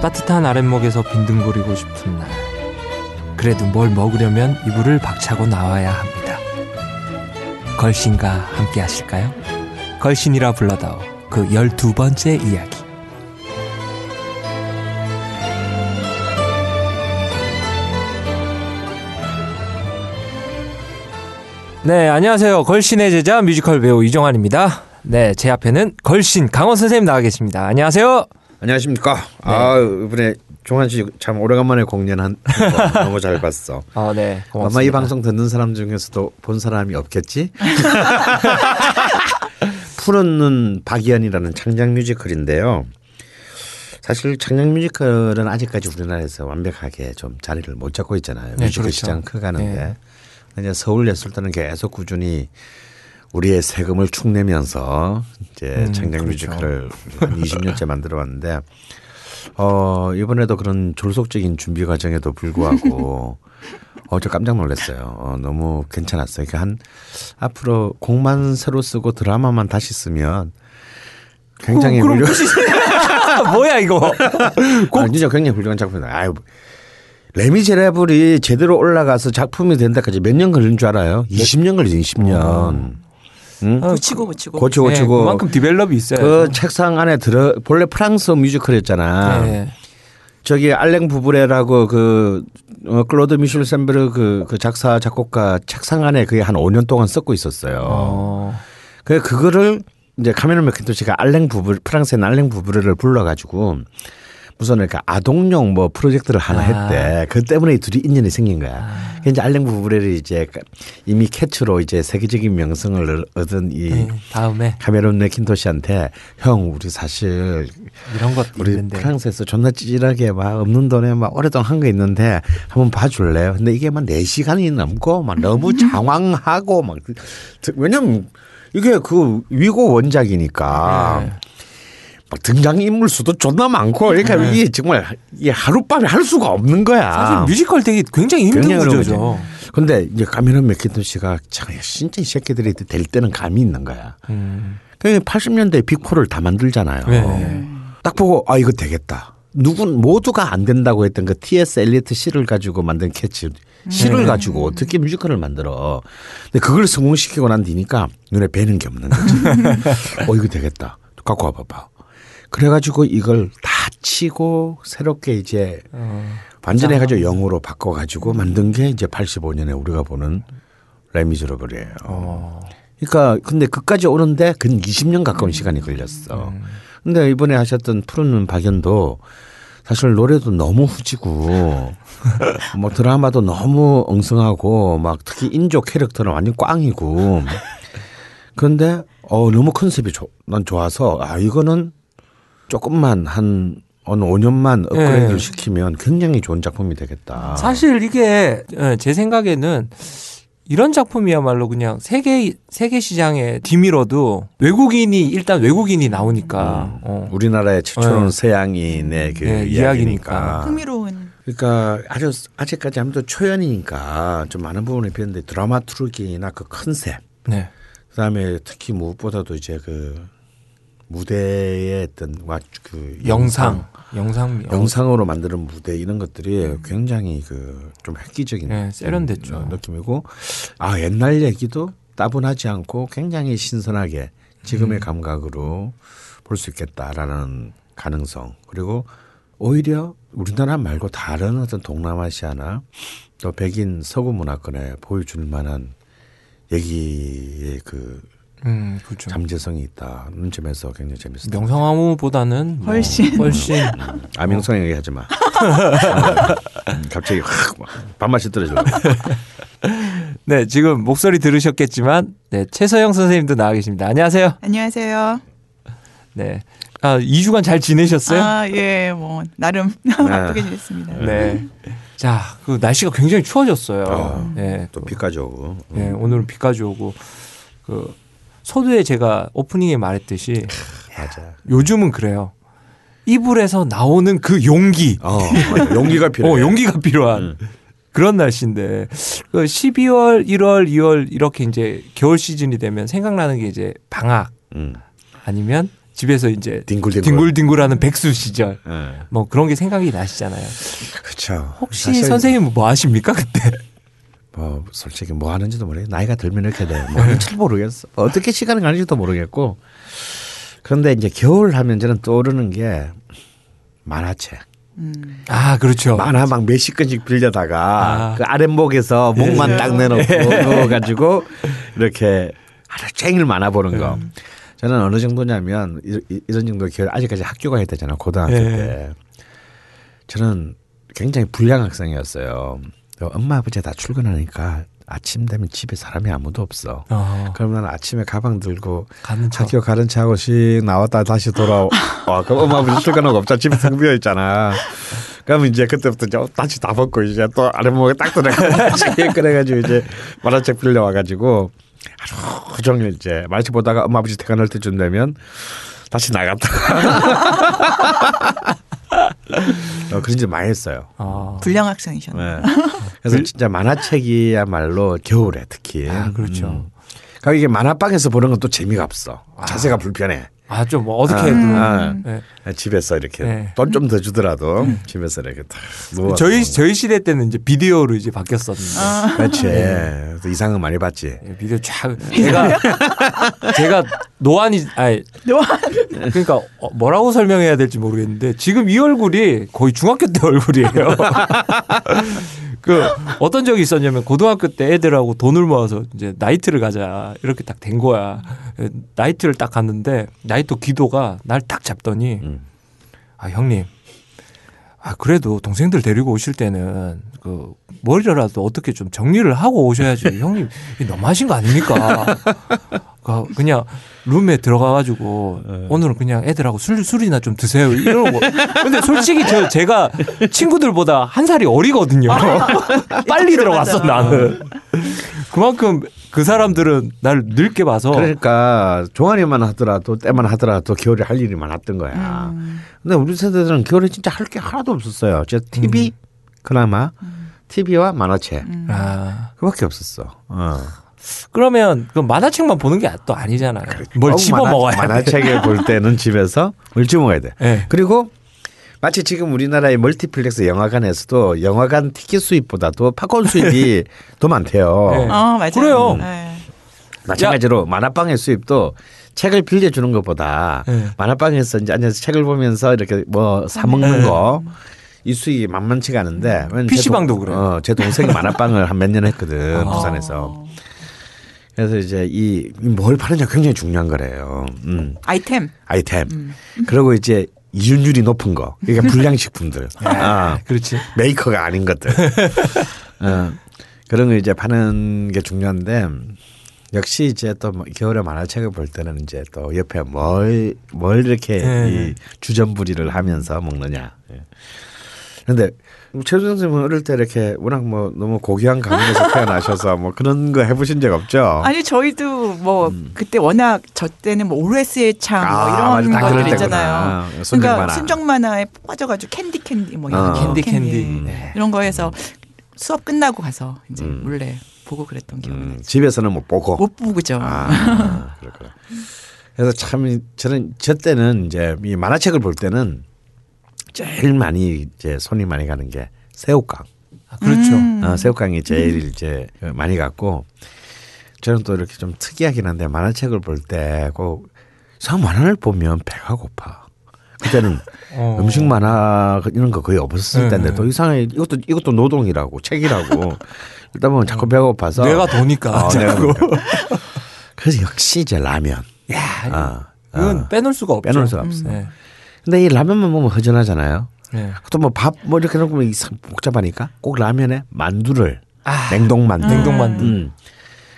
따뜻한 아랫목에서 빈둥거리고 싶은 날, 그래도 뭘 먹으려면 이불을 박차고 나와야 합니다. 걸신과 함께 하실까요? 걸신이라 불러다오, 그 12번째 이야기. 네, 안녕하세요. 걸신의 제자 뮤지컬 배우 이정환입니다. 네, 제 앞에는 걸신 강호 선생님 나와 계십니다. 안녕하세요. 안녕하십니까. 네. 아, 이번에 종환 씨 참 오래간만에 공연한 거 너무 잘 봤어. 아, 네. 고맙습니다. 아마 이 방송 듣는 사람 중에서도 본 사람이 없겠지? 푸른 눈 박연이라는 창작 뮤지컬인데요. 사실 창작 뮤지컬은 아직까지 우리나라에서 완벽하게 좀 자리를 못 잡고 있잖아요. 네, 뮤지컬 그렇죠. 시장 커가는데. 네. 이제 서울예술단은 계속 꾸준히 우리의 세금을 축내면서 이제 창작 그렇죠. 뮤지컬을 한 20년째 만들어 왔는데 이번에도 그런 졸속적인 준비 과정에도 불구하고 저 깜짝 놀랐어요. 너무 괜찮았어요. 그러니까 한 앞으로 곡만 새로 쓰고 드라마만 다시 쓰면 굉장히 훌륭한 뭐야 이거? 아니, 진짜 굉장히 훌륭한 작품이다. 아유, 레미제라블이 제대로 올라가서 작품이 된 데까지 몇 년 걸린 줄 알아요? 20년 걸리죠. 20년. 응? 고치고. 네, 그만큼 디벨롭이 있어요. 그 책상 안에 본래 프랑스 뮤지컬이었잖아. 네. 저기 알랭 부브레라고 그 클로드 미슐 셈베르 그 작사 작곡가 책상 안에 그게 한 5년 동안 썩고 있었어요. 그래서 그거를 이제 카메론 매킨토시가 프랑스의 알랭 부브레를 불러가지고 무슨 그러니까 아동용 뭐 프로젝트를 하나 했대. 그 때문에 이 둘이 인연이 생긴 거야. 이제 알랭 부브레를 이제 이미 캐치로 이제 세계적인 명성을 얻은 이 다음에 카메론 매킨토시한테 형 우리 사실 이런 것 우리 있는데. 프랑스에서 존나 찌질하게 막 없는 돈에 막 오랫동안 한 거 있는데 한번 봐줄래요? 근데 이게 막 4시간이 넘고 막 너무 장황하고 막 왜냐면 이게 그 위고 원작이니까. 네. 등장인물 수도 존나 많고 그러니까 네. 이게 정말 이게 하룻밤에 할 수가 없는 거야. 사실 뮤지컬 되게 굉장히 힘든 거죠. 그런데 이제 카메론 매킨토시가 참 진짜 이 새끼들이 될 때는 감이 있는 거야. 그러니까 80년대 빅4를 다 만들잖아요. 네. 딱 보고 아 이거 되겠다. 모두가 안 된다고 했던 그 T.S. 엘리엇 시를 가지고 만든 캐치 시를 가지고 어떻게 뮤지컬을 만들어. 근데 그걸 성공시키고 난 뒤니까 눈에 뵈는 게 없는 거지. 이거 되겠다. 갖고 와봐봐. 그래가지고 이걸 다 치고 새롭게 이제 완전히 해가지고 영어로 바꿔가지고 만든 게 이제 85년에 우리가 보는 레미제라블이에요. 그러니까 근데 그까지 오는데 근 20년 가까운 시간이 걸렸어. 근데 이번에 하셨던 푸른 눈 박연도 사실 노래도 너무 후지고 뭐 드라마도 너무 엉성하고 막 특히 인조 캐릭터는 완전 꽝이고 그런데 너무 컨셉이 난 좋아서 아 이거는 조금만 한 5년만 업그레이드를 네. 시키면 굉장히 좋은 작품이 되겠다. 사실 이게 제 생각에는 이런 작품이야말로 그냥 세계 시장의 디미로도 일단 외국인이 나오니까 우리나라의 최초로 네. 서양인의 그 네, 이야기니까 흥미로운. 그러니까 아직까지 아무래도 초연이니까 좀 많은 부분에 비했는데 드라마투르기나 그 컨셉. 네. 그다음에 특히 무엇보다도 이제 그 무대의 어떤 그 영상으로 만드는 무대 이런 것들이 굉장히 그 좀 획기적인 네, 세련됐죠 느낌이고 아 옛날 얘기도 따분하지 않고 굉장히 신선하게 지금의 감각으로 볼 수 있겠다라는 가능성 그리고 오히려 우리나라 말고 다른 어떤 동남아시아나 또 백인 서구 문화권에 보여줄 만한 얘기의 그 그렇죠. 잠재성이 있다는 점에서 굉장히 재밌어요. 명성황후보다는 훨씬. 명성황후 얘기하지 마. 갑자기 확 밥맛이 떨어지려고. 네, 지금 목소리 들으셨겠지만 네, 최서영 선생님도 나와 계십니다. 안녕하세요. 안녕하세요. 네, 2주간 잘 지내셨어요? 예, 뭐 나름 바쁘게 지냈습니다. 네. 자, 그 날씨가 굉장히 추워졌어요. 네, 또 비까지 오고. 네, 오늘은 비까지 오고. 그 서두에 제가 오프닝에 말했듯이 맞아. 요즘은 그래요. 이불에서 나오는 그 용기. 용기가 필요해. 용기가 필요한 그런 날씨인데 12월, 1월, 2월 이렇게 이제 겨울 시즌이 되면 생각나는 게 이제 방학 아니면 집에서 이제 뒹굴뒹굴하는 백수 시절 뭐 그런 게 생각이 나시잖아요. 그렇죠. 혹시 선생님은 뭐 하십니까 그때? 뭐 솔직히 뭐 하는지도 모르겠어요. 나이가 들면 이렇게 돼. 뭐 하는지도 모르겠어. 어떻게 시간을 가는지도 모르겠고. 그런데 이제 겨울 하면 저는 떠오르는 게 만화책. 아 그렇죠. 만화 막 몇십 권씩 빌려다가 그 아랫목에서 목만 딱 내놓고 가지고 이렇게 하루 종일 만화 보는 거. 저는 어느 정도냐면 이런 정도 기회를 아직까지 학교가 했다잖아요. 고등학교 때. 저는 굉장히 불량 학생이었어요. 엄마 아버지 다 출근하니까 아침 되면 집에 사람이 아무도 없어. 그러면 아침에 가방 들고 가는 학교 가는 차하고 나왔다 다시 돌아와. 그럼 엄마 아버지 출근하고 없잖아. 집에 텅 비어 있잖아. 그러면 이제 그때부터 이제 다시 다 벗고 이제 또 아랫목에 딱 그래가지고 이제 만화책 빌려와가지고 하루 종일 이제 말치 보다가 엄마 아버지 퇴근할 때쯤 되면 다시 나갔다가 그런 짓 많이 했어요. 불량 학생이셨나요? 네. 그래서 진짜 만화책이야말로 겨울에 특히. 아, 그렇죠. 그러니까 이게 만화방에서 보는 건 또 재미가 없어. 자세가 불편해. 좀 어떻게 해도. 집에서 이렇게 돈 좀 더 주더라도 집에서 이렇게 다 누워서. 저희 시대 때는 이제 비디오로 이제 바뀌었었는데. 그렇지. 이상은 많이 봤지. 비디오 쫙. 제가 노안이 그러니까 뭐라고 설명해야 될지 모르겠는데 지금 이 얼굴이 거의 중학교 때 얼굴이에요. 그 어떤 적이 있었냐면 고등학교 때 애들하고 돈을 모아서 이제 나이트를 가자 이렇게 딱 된 거야. 나이트를 딱 갔는데 나이트 기도가 날 딱 잡더니 형님 그래도 동생들 데리고 오실 때는 그 머리라도 어떻게 좀 정리를 하고 오셔야지 형님 너무하신 거 아닙니까? 그냥 룸에 들어가가지고 오늘은 그냥 애들하고 술이나 좀 드세요 이러고. 근데 솔직히 제가 친구들보다 한 살이 어리거든요. 빨리 들어갔어 나는. 그만큼 그 사람들은 날 늙게 봐서. 그러니까 종아리만 하더라도 때만 하더라도 겨울에 할 일이 많았던 거야. 근데 우리 세대들은 겨울에 진짜 할 게 하나도 없었어요. 진짜 TV 그나마 TV와 만화책 그밖에 없었어. 그러면 그 만화책만 보는 게 또 아니잖아요. 뭘 집어 먹어야 돼. 만화책을 볼 때는 집에서 뭘 집어 먹어야 돼. 그리고 마치 지금 우리나라의 멀티플렉스 영화관에서도 영화관 티켓 수입보다도 팝콘 수입이 더 많대요. 맞아요. 그래요. 마찬가지로 만화방의 수입도 책을 빌려주는 것보다 만화방에서 이제 앉아서 책을 보면서 이렇게 뭐 사 먹는 거. 이 수익이 만만치가 않은데 PC방도 그래요. 제 동생이 만화방을 한 몇 년 했거든 부산에서. 그래서 이제 이 뭘 파는지 굉장히 중요한 거래요. 아이템. 그리고 이제 이윤율이 높은 거. 그러니까 불량식품들. 그렇지. 메이커가 아닌 것들. 그런 걸 이제 파는 게 중요한데 역시 이제 또 겨울에 만화책을 볼 때는 이제 또 옆에 뭘 이렇게 이 주전부리를 하면서 먹느냐. 그런데 최준 선생님은 어릴 때 이렇게 워낙 뭐 너무 고귀한 가문에서 태어나셔서 뭐 그런 거 해보신 적 없죠? 아니 저희도 뭐 그때 워낙 저 때는 뭐 오레스의 창 뭐 이런 것들 있잖아요. 그러니까 순정 만화에 빠져가지고 캔디 뭐 이런 캔디 이런 거에서 수업 끝나고 가서 이제 몰래 보고 그랬던 기억이 나요. 집에서는 못 보고. 못 보고죠. 그렇구나. 그래서 참 저는 저 때는 이제 이 만화책을 볼 때는 제일 많이 이제 손이 많이 가는 게 새우깡. 그렇죠. 새우깡이 제일 이제 많이 갔고 저는 또 이렇게 좀 특이하긴 한데 만화책을 볼 때 꼭 만화를 보면 배가 고파. 그때는 음식 만화 이런 거 거의 없었을 때인데도 이상해. 이것도 노동이라고 책이라고. 일단 보면 자꾸 배가 고파서 뇌가 도니까 자꾸. 그래서 역시 이제 라면. 이건 빼놓을 수가 없죠. 빼놓을 수가 없어. 근데 이 라면만 먹으면 허전하잖아요. 또 뭐 밥 뭐 이렇게 놓고 복잡하니까 꼭 라면에 만두를 냉동만두.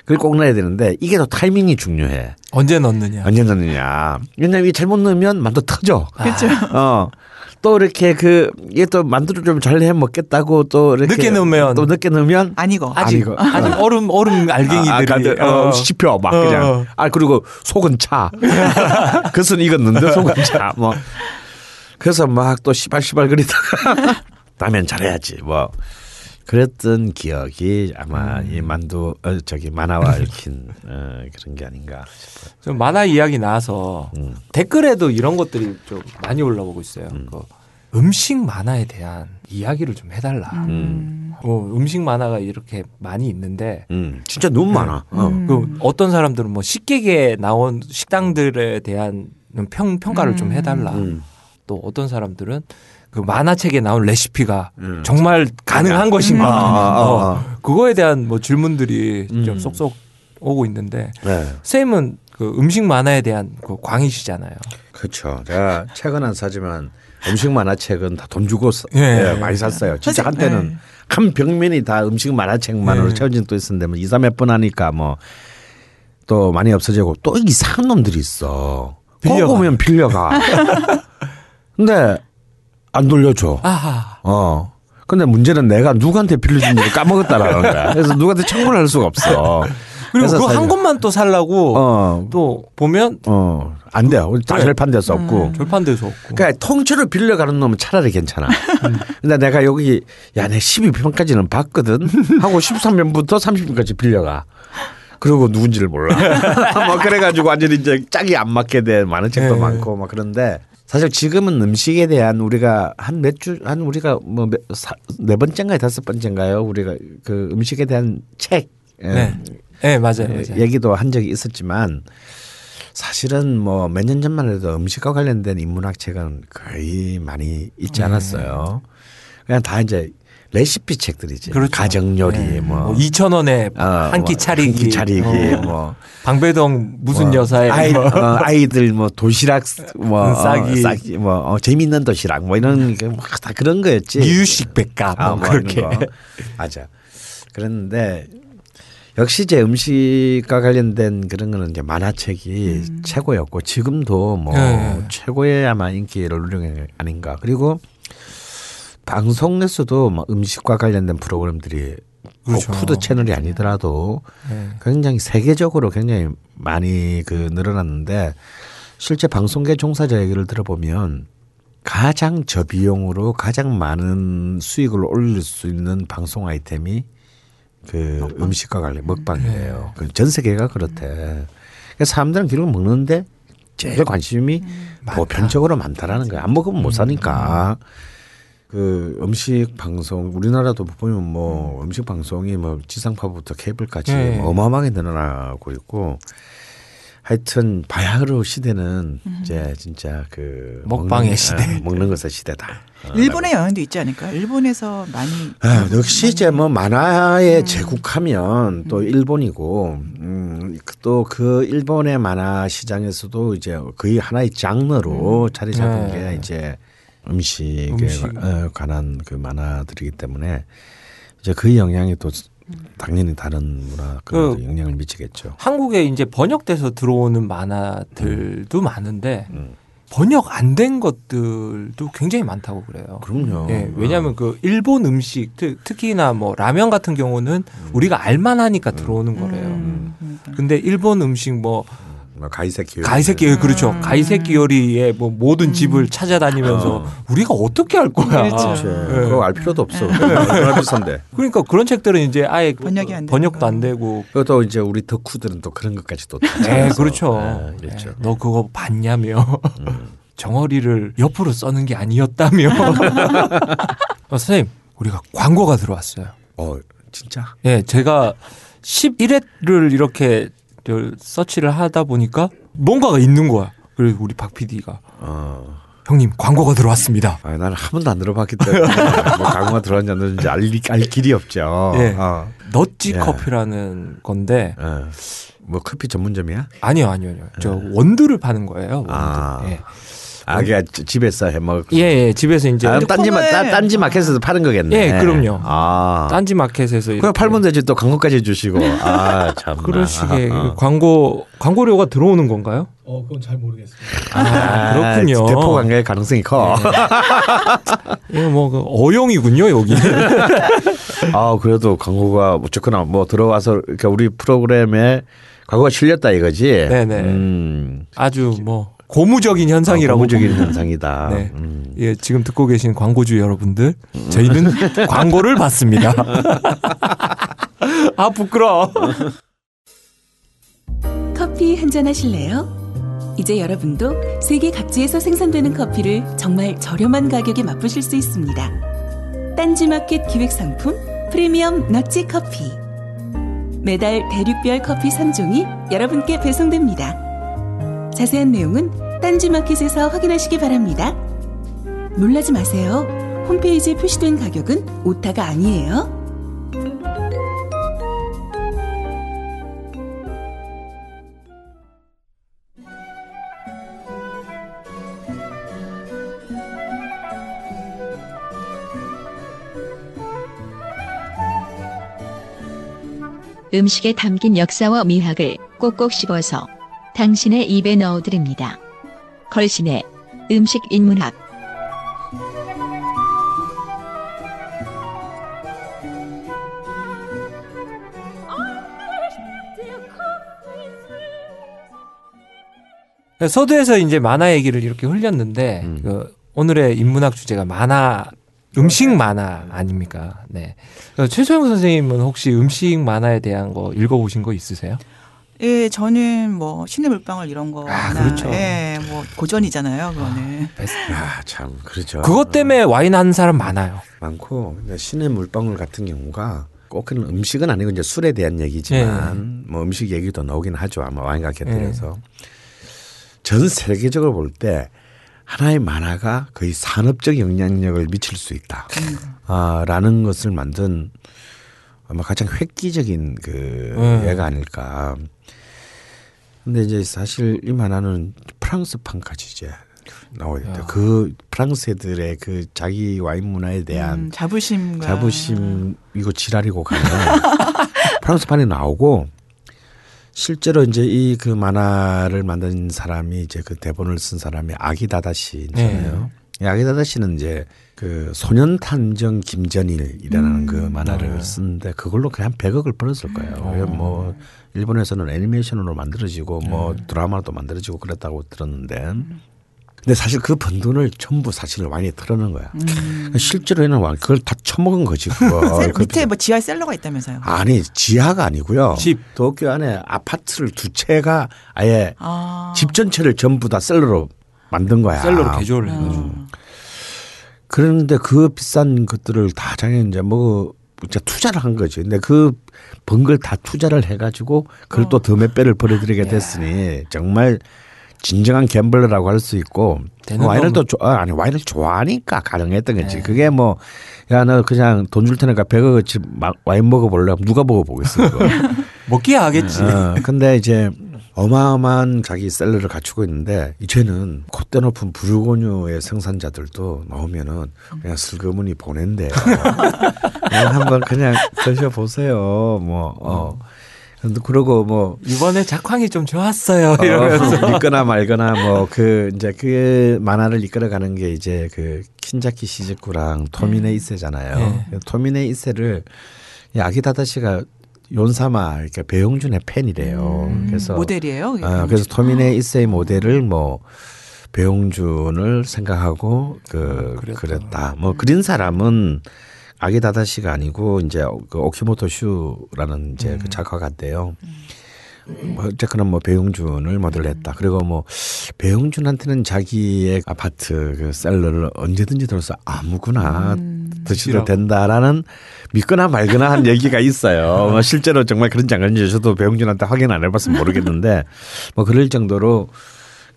그걸 꼭 넣어야 되는데 이게 더 타이밍이 중요해. 언제 넣느냐. 왜냐면 이게 잘못 넣으면 만두 터져. 그렇죠. 또 이렇게 이게 또 만두를 좀 잘 해 먹겠다고 또 이렇게 늦게 넣으면 아직 얼음 알갱이들이 씹혀 막 그냥. 그리고 속은 차. 그것은 익었는데 속은 차. 뭐 그래서 막 또 시발시발거리다가 라면 잘해야지 뭐. 그랬던 기억이 아마 이 만두 만화와 얽힌 그런 게 아닌가 싶어요. 좀 만화 이야기 나와서 댓글에도 이런 것들이 좀 많이 올라오고 있어요. 음식 만화에 대한 이야기를 좀 해달라. 음식 만화가 이렇게 많이 있는데 진짜 너무 많아. 어떤 사람들은 뭐 식객에 나온 식당들에 대한 평가를 좀 해달라. 또 어떤 사람들은 그 만화책에 나온 레시피가 정말 가능한 것인가 그거에 대한 뭐 질문들이 좀 쏙쏙 오고 있는데 선생님은 그 음식 만화에 대한 그 광이시잖아요. 그렇죠. 제가 책은 안 사지만 음식 만화책은 다 돈 주고 많이 샀어요. 진짜 한때는 한 벽면이 다 음식 만화책만으로 채워진 또 있었는데 뭐 2, 3몇 번 하니까 뭐 또 많이 없어지고 또 이상한 놈들이 있어. 빌려보면 빌려가. 근데 안 돌려줘. 아하. 근데 문제는 내가 누구한테 빌려준지 까먹었다라는 거야. 그래서 누구한테 청구를 할 수가 없어. 그리고 그거 한 것만 또 살라고 또 보면 안 돼요. 다 절판돼서 없고. 절판돼서 없고. 그러니까 통째로 빌려가는 놈은 차라리 괜찮아. 근데 내가 여기 야, 내 12편까지는 봤거든. 하고 13편부터 30편까지 빌려가. 그리고 누군지를 몰라. 막 그래가지고 완전히 이제 짝이 안 맞게 된 많은 책도 많고 막 그런데. 사실 지금은 음식에 대한 우리가 한 몇 주, 한 우리가 뭐 네 번째인가요? 5번째인가요? 우리가 그 음식에 대한 책. 맞아요. 얘기도 한 적이 있었지만 사실은 뭐 몇 년 전만 해도 음식과 관련된 인문학 책은 거의 많이 있지 않았어요. 그냥 다 이제 레시피 책들이지. 그렇죠. 가정요리 뭐 2,000원에 한 끼 차리기, 뭐 방배동 무슨 여사의 아이들 뭐 도시락 뭐 싸기 뭐 재밌는 도시락 뭐 이런 게 다 그런 거였지. 미유식 백값 뭐 그렇게 맞아. 그랬는데 역시 제 음식과 관련된 그런 거는 이제 만화책이 최고였고 지금도 뭐 최고의 아마 인기를 누리는 게 아닌가. 그리고 방송에서도 막 음식과 관련된 프로그램들이 그렇죠. 푸드 채널이 아니더라도 굉장히 세계적으로 굉장히 많이 그 늘어났는데 실제 방송계 종사자 얘기를 들어보면 가장 저비용으로 가장 많은 수익을 올릴 수 있는 방송 아이템이 그 먹방? 음식과 관련 먹방이에요. 전 세계가 그렇대. 그러니까 사람들은 결국 먹는데 제일 관심이 보편적으로 많다라는 거야. 안 먹으면 못 사니까. 그 음식 방송 우리나라도 보면 뭐 음식 방송이 뭐 지상파부터 케이블까지 어마어마하게 늘어나고 있고 하여튼 바야흐로 시대는 이제 진짜 그 먹방의 시대, 먹는 것의 시대다. 일본의 영향도 있지 않을까? 일본에서 많이 역시 이제 뭐 만화의 제국하면 또 일본이고 또 그 일본의 만화 시장에서도 이제 거의 하나의 장르로 자리 잡은 게 이제. 음식에 관한 그 만화들이기 때문에 이제 그 영향이 또 당연히 다른 문화 그 영향을 미치겠죠. 한국에 이제 번역돼서 들어오는 만화들도 많은데 번역 안 된 것들도 굉장히 많다고 그래요. 그럼요. 예, 왜냐하면 그 일본 음식 특히나 뭐 라면 같은 경우는 우리가 알만하니까 들어오는 거래요. 근데 일본 음식 뭐 가이세키 요리. 그렇죠. 가이세키 요리의 뭐 모든 집을 찾아다니면서 우리가 어떻게 할 거야. 그렇죠. 그거 알 필요도 없어. 비싼데. 그러니까 그런 책들은 이제 아예 번역이 안 번역도 안 되고. 또 이제 우리 덕후들은 또 그런 것까지 또. 그렇죠. 그렇죠. 너 그거 봤냐며. 정어리를 옆으로 써는 게 아니었다며. 선생님, 우리가 광고가 들어왔어요. 진짜? 네, 제가 11회를 이렇게. 서치를 하다 보니까 뭔가가 있는 거야. 그리고 우리 박 PD가 형님 광고가 들어왔습니다. 나는 한 번도 안 들어봤기 때문에 뭐 광고가 들어왔는지 안 들어왔는지 알 길이 없죠. 너찌 커피라는 건데 뭐 커피 전문점이야? 아니요. 저 원두를 파는 거예요. 그냥 집에서 해먹고. 집에서 이제. 딴지 마켓에서 파는 거겠네. 그럼요. 딴지 마켓에서. 그럼 팔면 되지 또 광고까지 해주시고. 참. 그런 식의 광고료가 들어오는 건가요? 그건 잘 모르겠어요. 그렇군요. 대포 관계의 가능성이 커. 이거 뭐 어용이군요 여기. 그래도 광고가 어쨌거나 뭐 들어와서 그러니까 우리 프로그램에 광고가 실렸다 이거지. 네네. 아주 뭐. 고무적인 현상이라고. 고무적인 현상이다. 네. 예, 지금 듣고 계신 광고주 여러분들, 저희는 광고를 받습니다. 아, 부끄러워. 커피 한잔 하실래요? 이제 여러분도 세계 각지에서 생산되는 커피를 정말 저렴한 가격에 맛보실 수 있습니다. 딴지마켓 기획상품 프리미엄 넛지 커피. 매달 대륙별 커피 3종이 여러분께 배송됩니다. 자세한 내용은 딴지마켓에서 확인하시기 바랍니다. 놀라지 마세요. 홈페이지에 표시된 가격은 오타가 아니에요. 음식에 담긴 역사와 미학을 꼭꼭 씹어서 당신의 입에 넣어드립니다. 걸신의 음식 인문학. 서두에서 이제 만화 얘기를 이렇게 흘렸는데 오늘의 인문학 주제가 만화. 음식 만화 아닙니까? 네. 최소영 선생님은 혹시 음식 만화에 대한 거 읽어보신 거 있으세요? 예, 저는 뭐 신의 물방울 이런 거. 아, 그렇죠. 예, 뭐 고전이잖아요, 그거는. 아, 참 그렇죠. 그것 때문에 와인 하는 사람 많아요. 많고, 신의 물방울 같은 경우가 꼭 그런 음식은 아니고 이제 술에 대한 얘기지만 뭐 음식 얘기도 나오긴 하죠. 아마 와인과 곁들여서 전 세계적으로 볼 때. 하나의 만화가 거의 산업적 영향력을 미칠 수 있다. 라는 것을 만든 아마 가장 획기적인 그 예가 아닐까. 근데 이제 사실 이 만화는 프랑스판까지 이제 나오게 됐다. 그 프랑스 애들의 그 자기 와인 문화에 대한 자부심이고 지랄이고 가는 프랑스판이 나오고 실제로 이제 이 그 만화를 만든 사람이 이제 그 대본을 쓴 사람이 아기 타다시잖아요. 네. 아기 타다시는 이제 그 소년 탐정 김전일이라는 그 만화를 쓰는데 그걸로 그냥 100억을 벌었을 거예요. 뭐 일본에서는 애니메이션으로 만들어지고 뭐 드라마도 만들어지고 그랬다고 들었는데 근데 사실 그 번 돈을 전부 사실 와인에 틀어놓은 거야. 실제로는 와인 그걸 다 처먹은 거지. 밑에 뭐 지하 셀러가 있다면서요? 아니 지하가 아니고요. 집 도쿄 안에 아파트를 두 채가 아예 집 전체를 전부 다 셀러로 만든 거야. 셀러로 개조를 해가지고. 그런데 그 비싼 것들을 다 자기는 이제 뭐 투자를 한 거지. 근데 그 번 걸 다 투자를 해가지고 그걸 또 더 몇 배를 벌어들이게 됐으니 정말. 진정한 갬블러라고 할 수 있고 와인을 또 와인을 좋아하니까 가능했던 거지. 네. 그게 뭐 야 너 그냥 돈 줄 테니까 100억어치 와인 먹어볼래? 누가 먹어보겠어? 먹기야 하겠지. 근데 이제 어마어마한 자기 셀러를 갖추고 있는데 이제는 콧대 높은 불고뉴의 생산자들도 나오면은 그냥 슬그머니 보낸대요. 한번 그냥 드셔보세요. 뭐. 그러고 뭐 이번에 작황이 좀 좋았어요 이러면서 믿거나 말거나 뭐 그 이제 그 만화를 이끌어가는 게 이제 그 킨자키 시즈쿠랑 토미네 이세잖아요. 토미네 이세를 아기 타다시가 욘사마 그러니까 배용준의 팬이래요. 그래서 모델이에요. 그래서 토미네 이세의 모델을 뭐 배용준을 생각하고 그랬다. 뭐 그린 사람은. 아기 다다시가 아니고 이제 그 오키모토 슈라는 이제 그 작가가인데요. 어쨌거나 뭐 배용준을 모델했다. 그리고 뭐 배용준한테는 자기의 아파트 그 셀러를 언제든지 들어서 아무거나 드셔도 된다라는 믿거나 말거나 한 얘기가 있어요. 뭐 실제로 정말 그런 장면인지 저도 배용준한테 확인 안 해봤으면 모르겠는데 뭐 그럴 정도로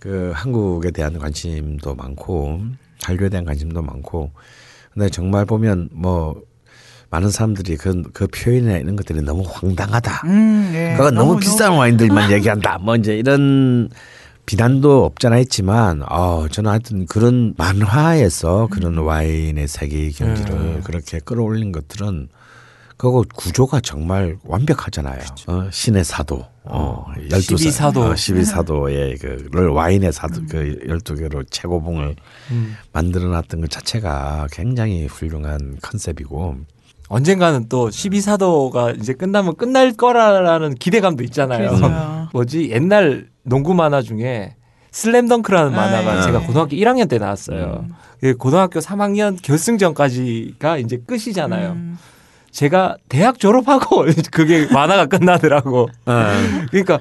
그 한국에 대한 관심도 많고 한류에 대한 관심도 많고. 근데 정말 보면 뭐 많은 사람들이 그 표현이나 이런 것들이 너무 황당하다. 예. 그건 너무 비싼 와인들만 얘기한다. 뭐 이제 이런 비난도 없잖아 했지만 저는 하여튼 그런 만화에서 그런 와인의 세계 경지를 그렇게 끌어올린 것들은 그거 구조가 정말 완벽하잖아요. 신의 사도. 12사도의 그를 와인의 사도 그 12개로 최고봉을 만들어놨던 것 자체가 굉장히 훌륭한 컨셉이고 언젠가는 또 12사도가 이제 끝나면 끝날 거라는 기대감도 있잖아요. 뭐지 옛날 농구 만화 중에 슬램덩크라는 만화가 제가 고등학교 1학년 때 나왔어요. 고등학교 3학년 결승전까지가 이제 끝이잖아요. 제가 대학 졸업하고 그게 만화가 끝나더라고. 그러니까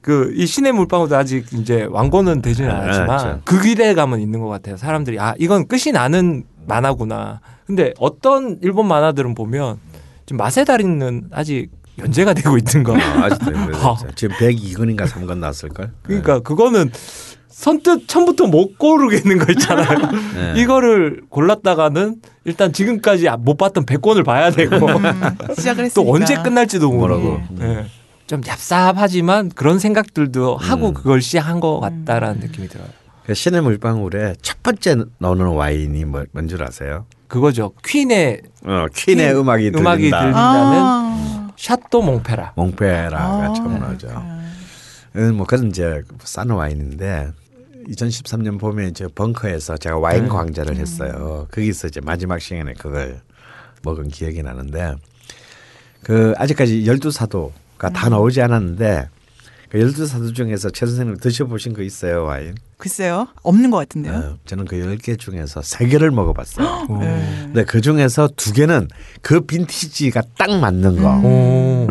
그 이 신의 물방울도 아직 이제 완고는 되지는 않았지만 그 기대감은 있는 것 같아요. 사람들이 아 이건 끝이 나는 만화구나. 근데 어떤 일본 만화들은 보면 지금 맛의 달인은 아직 연재가 되고 있던가. 아직도 지금 102권인가 3권 나왔을걸. 그러니까 그거는 선뜻 처음부터 못 고르겠는 거 있잖아요. 이거를 골랐다가는 일단 지금까지 못 봤던 100권을 봐야 되고 시작을 했으니까 또 언제 끝날지도 모르고 좀 얍삽하지만 그런 생각들도 하고 그걸 시작한 것 같다라는 느낌이 들어요. 신의 물방울에 첫 번째 나오는 와인이 뭔 줄 아세요? 그거죠. 퀸의 음악이 들린다는 샤또 몽페라. 몽페라가 처음 나오죠. 뭐 그건 이제 싼 와인인데 2013년 봄에 이제 벙커에서 제가 와인 강좌를 했어요. 거기서 이제 마지막 시간에 그걸 먹은 기억이 나는데 그 아직까지 12사도가 다 나오지 않았는데 그 12사도 중에서 최 선생님 드셔보신 거 있어요 와인? 글쎄요 없는 것 같은데요. 저는 그 10개 중에서 3개를 먹어봤어요. 근데 그 중에서 2개는 그 빈티지가 딱 맞는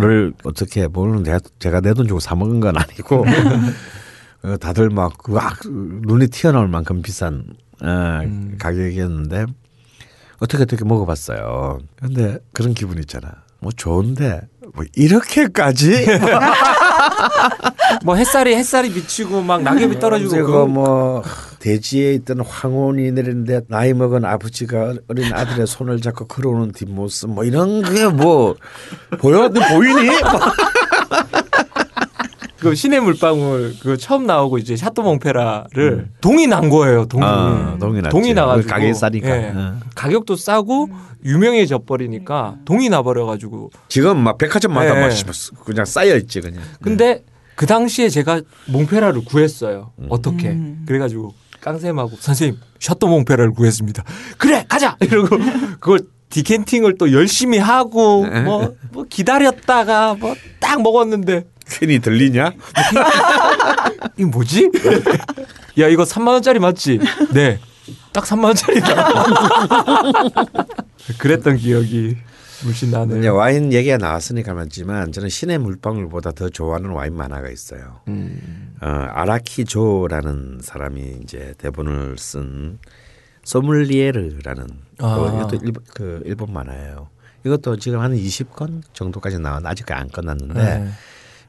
거를 어떻게 모르는 제가 내 돈 주고 사 먹은 건 아니고 다들 막 눈이 튀어나올 만큼 비싼 가격이었는데 어떻게 먹어봤어요. 근데 그런 기분 있잖아. 뭐 좋은데 뭐 이렇게까지? 뭐 햇살이 비치고 막 낙엽이 떨어지고 뭐 대지에 있던 황혼이 내리는데 나이 먹은 아버지가 어린 아들의 손을 잡고 걸어오는 뒷모습 뭐 이런 게 뭐 보여? 너 보이니? 그 신의 물방울 그 처음 나오고 이제 샤또 몽페라를 동이 난 거예요. 동이 나가지고 가격이 싸니까 가격도 싸고 유명해져 버리니까 동이 나버려 가지고 지금 막 백화점마다 막 그냥 쌓여 있지 그냥. 근데 그 당시에 제가 몽페라를 구했어요. 어떻게? 그래가지고 깡쌤하고 선생님 샤또 몽페라를 구했습니다. 그래 가자 이러고 그걸 디켄팅을 또 열심히 하고 뭐 기다렸다가 뭐 딱 먹었는데. 퀸이 들리냐? 이 뭐지? 야 이거 3만 원짜리 맞지? 네, 딱 3만 원짜리다. 그랬던 기억이 물씬 나네요. 와인 얘기가 나왔으니까 맞지만 저는 신의 물방울보다 더 좋아하는 와인 만화가 있어요. 아라키조라는 사람이 이제 대본을 쓴 소믈리에르라는 이것도 일본 만화예요. 이것도 지금 한 20권 정도까지 나왔는데 아직까지 안 끝났는데.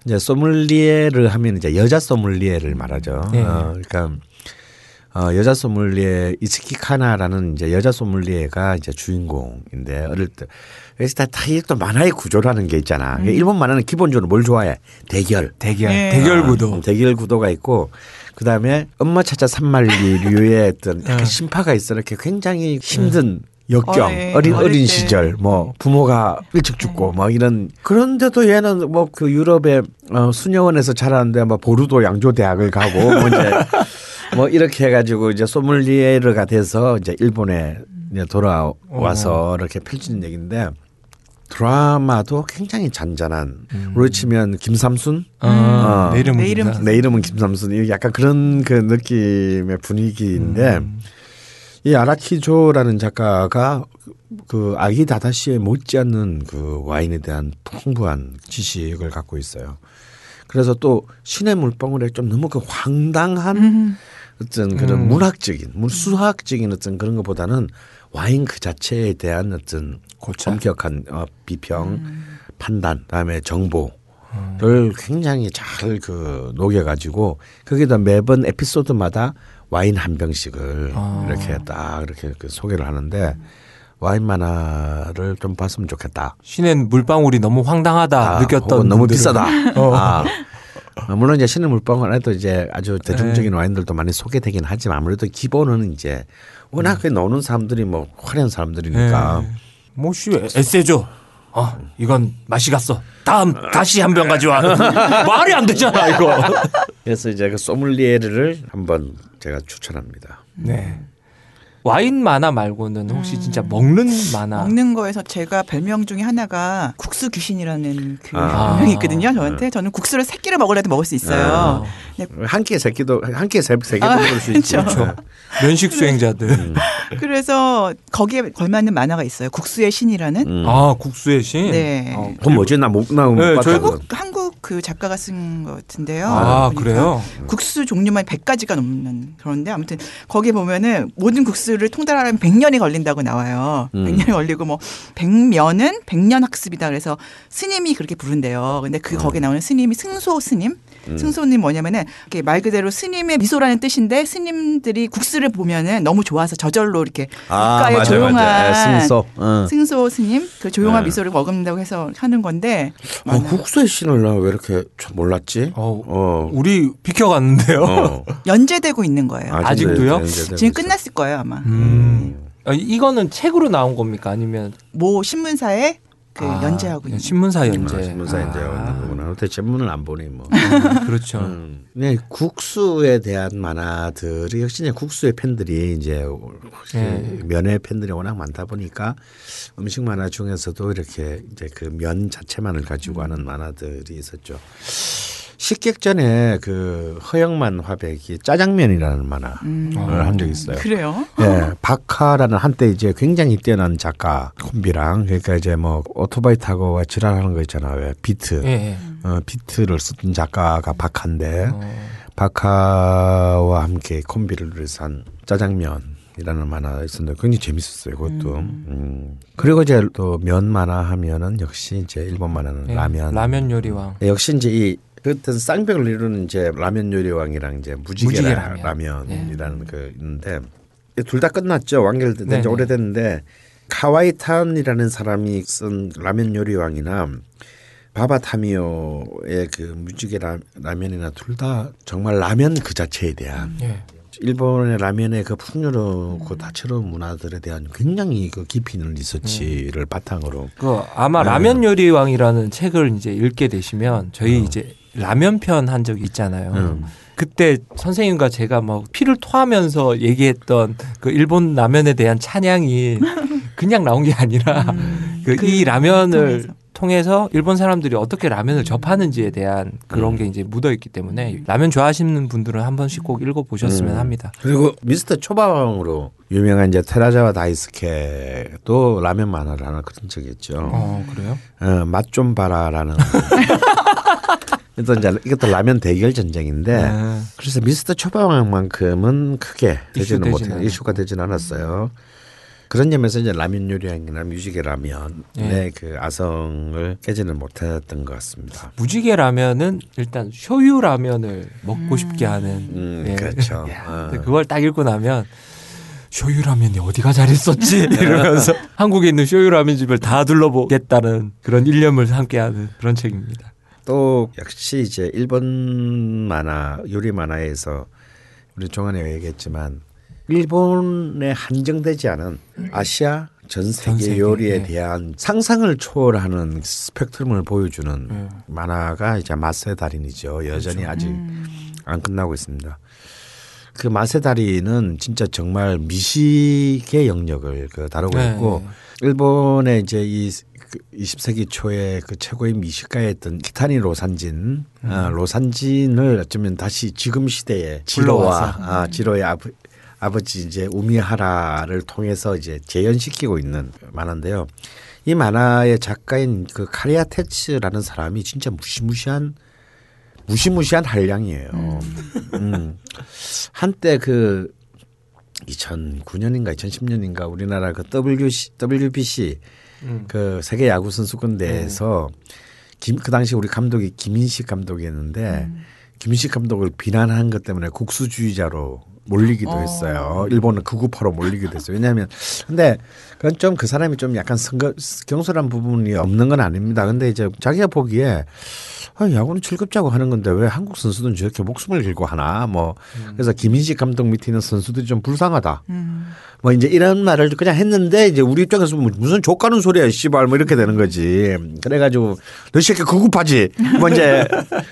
이제 소믈리에를 하면 이제 여자 소믈리에를 말하죠. 그러니까 여자 소믈리에 이츠키카나라는 이제 여자 소믈리에가 이제 주인공인데 어릴 때 그래서 다 또 만화의 구조라는 게 있잖아. 일본 만화는 기본적으로 뭘 좋아해? 대결 구도, 대결 구도가 있고 그 다음에 엄마 찾아 산말리류의 어떤 약간 심파가 있어 이렇게 굉장히 힘든. 역경 어린 시절 뭐 부모가 일찍 죽고 뭐 이런 그런데도 얘는 뭐 그 유럽의 수녀원에서 자랐는데 뭐 보르도 양조 대학을 가고 뭐 이제 뭐 이렇게 해가지고 이제 소믈리에르가 돼서 이제 일본에 이제 돌아와서 이렇게 펼치는 얘기인데 드라마도 굉장히 잔잔한 우리 치면 김삼순 내 이름은 김삼순 약간 그런 그 느낌의 분위기인데. 이 아라키조라는 작가가 그 아기 다다시에 못지않는 그 와인에 대한 풍부한 지식을 갖고 있어요. 그래서 또 신의 물방울에 좀 너무 그 황당한 어떤 그런 문학적인, 수학적인 어떤 그런 것보다는 와인 그 자체에 대한 어떤 엄격한 비평, 판단, 그다음에 정보. 를 굉장히 잘 그 녹여가지고 거기다 매번 에피소드마다 와인 한 병씩을 이렇게 딱 이렇게 소개를 하는데 와인 만화를 좀 봤으면 좋겠다. 신의 물방울이 너무 황당하다 느꼈던 혹은 너무 비싸다. 물론 이제 신의 물방울 안에도 이제 아주 대중적인 와인들도 많이 소개되긴 하지만 아무래도 기본은 이제 워낙 나오는 사람들이 뭐 화려한 사람들이니까 뭐시 에세죠. 이건 맛이 갔어. 다음 다시 한 병 가져와. 말이 안 되잖아 이거. 그래서 이제 그 소믈리에르를 한번 제가 추천합니다. 네. 와인 만화 말고는 혹시 진짜 먹는 만화? 먹는 거에서 제가 별명 중에 하나가 국수 귀신이라는 그 별명이 있거든요. 저한테. 저는 국수를 세 끼를 먹으려도 먹을 수 있어요. 한 끼에 세 끼도, 한 끼에 세 끼도 먹을 수 있죠. 그렇죠. 면식 수행자들. 그래서 거기에 걸맞는 만화가 있어요. 국수의 신이라는. 아, 국수의 신? 네. 어, 그럼 뭐지? 나 못 봤다. 한국 그 작가가 쓴 것 같은데요. 아, 그래요? 국수 종류만 100가지가 넘는 그런데 아무튼 거기 보면은 모든 국수를 통달하려면 100년이 걸린다고 나와요. 100년이 걸리고 뭐 100면은 100년 학습이다. 그래서 스님이 그렇게 부른대요. 근데 그 거기에 나오는 스님이 승소 스님. 승소는 뭐냐면은 이렇게 말 그대로 스님의 미소라는 뜻인데 스님들이 국수를 보면은 너무 좋아서 저절로 이렇게 국가의 조용한 승소. 승소 스님 그 조용한 미소를 머금는다고 해서 하는 건데. 아, 국수의 신을 나 왜 이렇게 몰랐지? 우리 비켜갔는데요. 연재되고 있는 거예요. 아직도요? 지금 끝났을 거예요 아마. 아, 이거는 책으로 나온 겁니까 아니면 뭐 신문사에? 그 연재하고 있는. 신문사 연재. 신문사 연재하고 있는 거구나. 대체 문을 안 보니 뭐. 그렇죠. 네, 국수에 대한 만화들이 역시 이제 국수의 팬들이 이제 면의 팬들이 워낙 많다 보니까 음식 만화 중에서도 이렇게 이제 그 면 자체만을 가지고 하는 만화들이 있었죠. 식객 전에 그 허영만 화백이 짜장면이라는 만화를 한 적이 있어요. 그래요? 네, 박하라는 한때 이제 굉장히 뛰어난 작가 콤비랑 그러니까 이제 뭐 오토바이 타고 지랄하는 거 있잖아, 왜 비트, 비트를 썼던 작가가 박하인데 박하와 함께 콤비를 누려서 한 짜장면이라는 만화가 있었는데 굉장히 재밌었어요. 그것도. 그리고 이제 또 면 만화 하면은 역시 이제 일본 만화는 라면. 라면 요리왕. 네, 역시 이제 이 그때는 쌍벽을 이루는 이제 라면 요리왕이랑 이제 무지개 라면이라는 그 있는데 둘 다 끝났죠. 완결된 지 오래됐는데 카와이탄이라는 사람이 쓴 라면 요리왕이나 바바타미오의 그 무지개 라면이나 둘 다 정말 라면 그 자체에 대한 일본의 라면의 그 풍요롭고 다채로운 문화들에 대한 굉장히 그 깊이 있는 리서치를 바탕으로 그 아마 라면 요리왕이라는 책을 이제 읽게 되시면 저희 이제 라면 편 한 적이 있잖아요. 그때 선생님과 제가 막 피를 토하면서 얘기했던 그 일본 라면에 대한 찬양이 그냥 나온 게 아니라 이 라면을 통해서 일본 사람들이 어떻게 라면을 접하는지에 대한 그런 게 이제 묻어 있기 때문에 라면 좋아하시는 분들은 한 번씩 꼭 읽어 보셨으면 합니다. 그리고 미스터 초밥왕으로 유명한 이제 테라자와 다이스케도 라면 만화를 하나 그린 적이 있죠. 그래요? 맛 좀 봐라라는. 이것도 라면 대결 전쟁인데 그래서 미스터 초밥왕만큼은 크게 되지는 못해요. 이슈가 되지는 않았어요. 그런 점에서 이제 라면 요리왕이나 무지개 라면의 그 아성을 깨지는 못했던 것 같습니다. 무지개 라면은 일단 쇼유 라면을 먹고 싶게 하는. 그렇죠. 그걸 딱 읽고 나면 쇼유 라면이 어디가 잘했었지 이러면서 한국에 있는 쇼유 라면집을 다 둘러보겠다는 그런 일념을 함께하는 그런 책입니다. 또 역시 이제 일본 만화 요리 만화에서 우리 종환이가 얘기했지만 일본에 한정되지 않은 아시아 전 세계 요리에 대한 상상을 초월하는 스펙트럼을 보여주는 만화가 이제 맛의 달인이죠. 여전히 그렇죠. 아직 안 끝나고 있습니다. 그 맛의 달인은 진짜 정말 미식의 영역을 그 다루고 있고 일본의 이제 이 20세기 초에 그 최고의 미식가였던 기타니 로산진, 로산진을 어쩌면 다시 지금 시대에 지로의 아버지 이제 우미하라를 통해서 이제 재현시키고 있는 만화인데요. 이 만화의 작가인 그 카리아테츠라는 사람이 진짜 무시무시한 한량이에요. 한때 그 2009년인가 2010년인가 우리나라 그 WBC 그 세계 야구 선수권대회에서 그 당시 우리 감독이 김인식 감독이었는데 김인식 감독을 비난한 것 때문에 국수주의자로 몰리기도 했어요. 일본은 극우파로 몰리기도 했어요. 왜냐하면 근데 그건 좀 그 사람이 좀 약간 경솔한 부분이 없는 건 아닙니다. 근데 이제 자기가 보기에 야구는 즐겁자고 하는 건데 왜 한국 선수들은 저렇게 목숨을 길고 하나 뭐 그래서 김인식 감독 밑에 있는 선수들이 좀 불쌍하다. 뭐 이제 이런 말을 그냥 했는데 이제 우리 입장에서 무슨 족가는 소리야 씨발 뭐 이렇게 되는 거지. 그래가지고 너 새끼 극우파지. 뭐 이제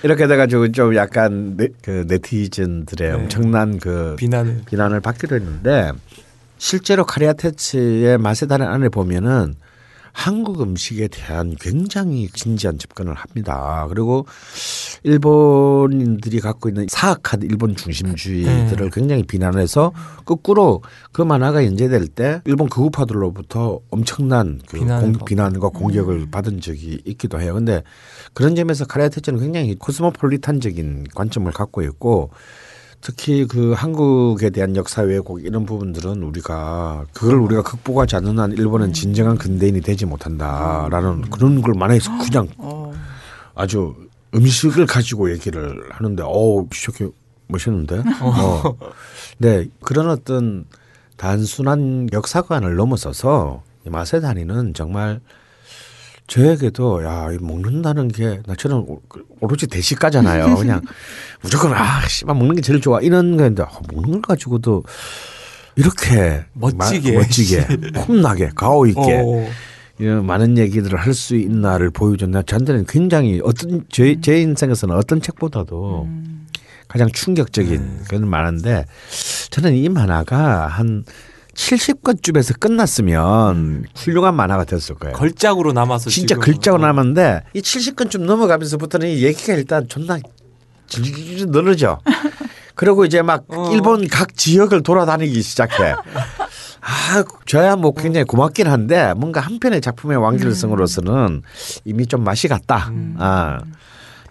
이렇게 돼가지고 좀 약간 그 네티즌들의 엄청난 그 비난을 받기도 했는데 실제로 카리아테츠의 맛의 달인 안에 보면은 한국 음식에 대한 굉장히 진지한 접근을 합니다. 그리고 일본인들이 갖고 있는 사악한 일본 중심주의들을 굉장히 비난해서 거꾸로 그 만화가 연재될 때 일본 극우파들로부터 엄청난 그 비난과 공격을 받은 적이 있기도 해요. 그런데 그런 점에서 카리아테츠는 굉장히 코스모폴리탄적인 관점을 갖고 있고, 특히 그 한국에 대한 역사 왜곡 이런 부분들은 우리가 극복하지 않는 한 일본은 진정한 근대인이 되지 못한다라는 그런 걸 만화에서 그냥 아주 음식을 가지고 얘기를 하는데 비쇼케 멋있는데. 네, 그런 어떤 단순한 역사관을 넘어서서 이 맛의 달인은 정말 저에게도 야, 먹는다는 게 나처럼 오로지 대식가잖아요. 그냥 무조건 씨발 먹는 게 제일 좋아 이런 건데 먹는 걸 가지고도 이렇게 멋지게 폼나게 가오 있게 이런 많은 얘기들을 할 수 있나를 보여줬나. 저한테는 굉장히 어떤 제 인생에서는 어떤 책보다도 가장 충격적인 그런 만화인데, 저는 이 만화가 한 70권쯤에서 끝났으면 훌륭한 만화가 됐을 거예요. 걸작으로 남아서 진짜 지금. 걸작으로 남았는데 이 70권쯤 넘어가면서부터는 이 얘기가 일단 존나 질질 늘어져. 그리고 이제 막 일본 각 지역을 돌아다니기 시작해. 저야 뭐 굉장히 고맙긴 한데 뭔가 한 편의 작품의 완결성으로서는 이미 좀 맛이 갔다.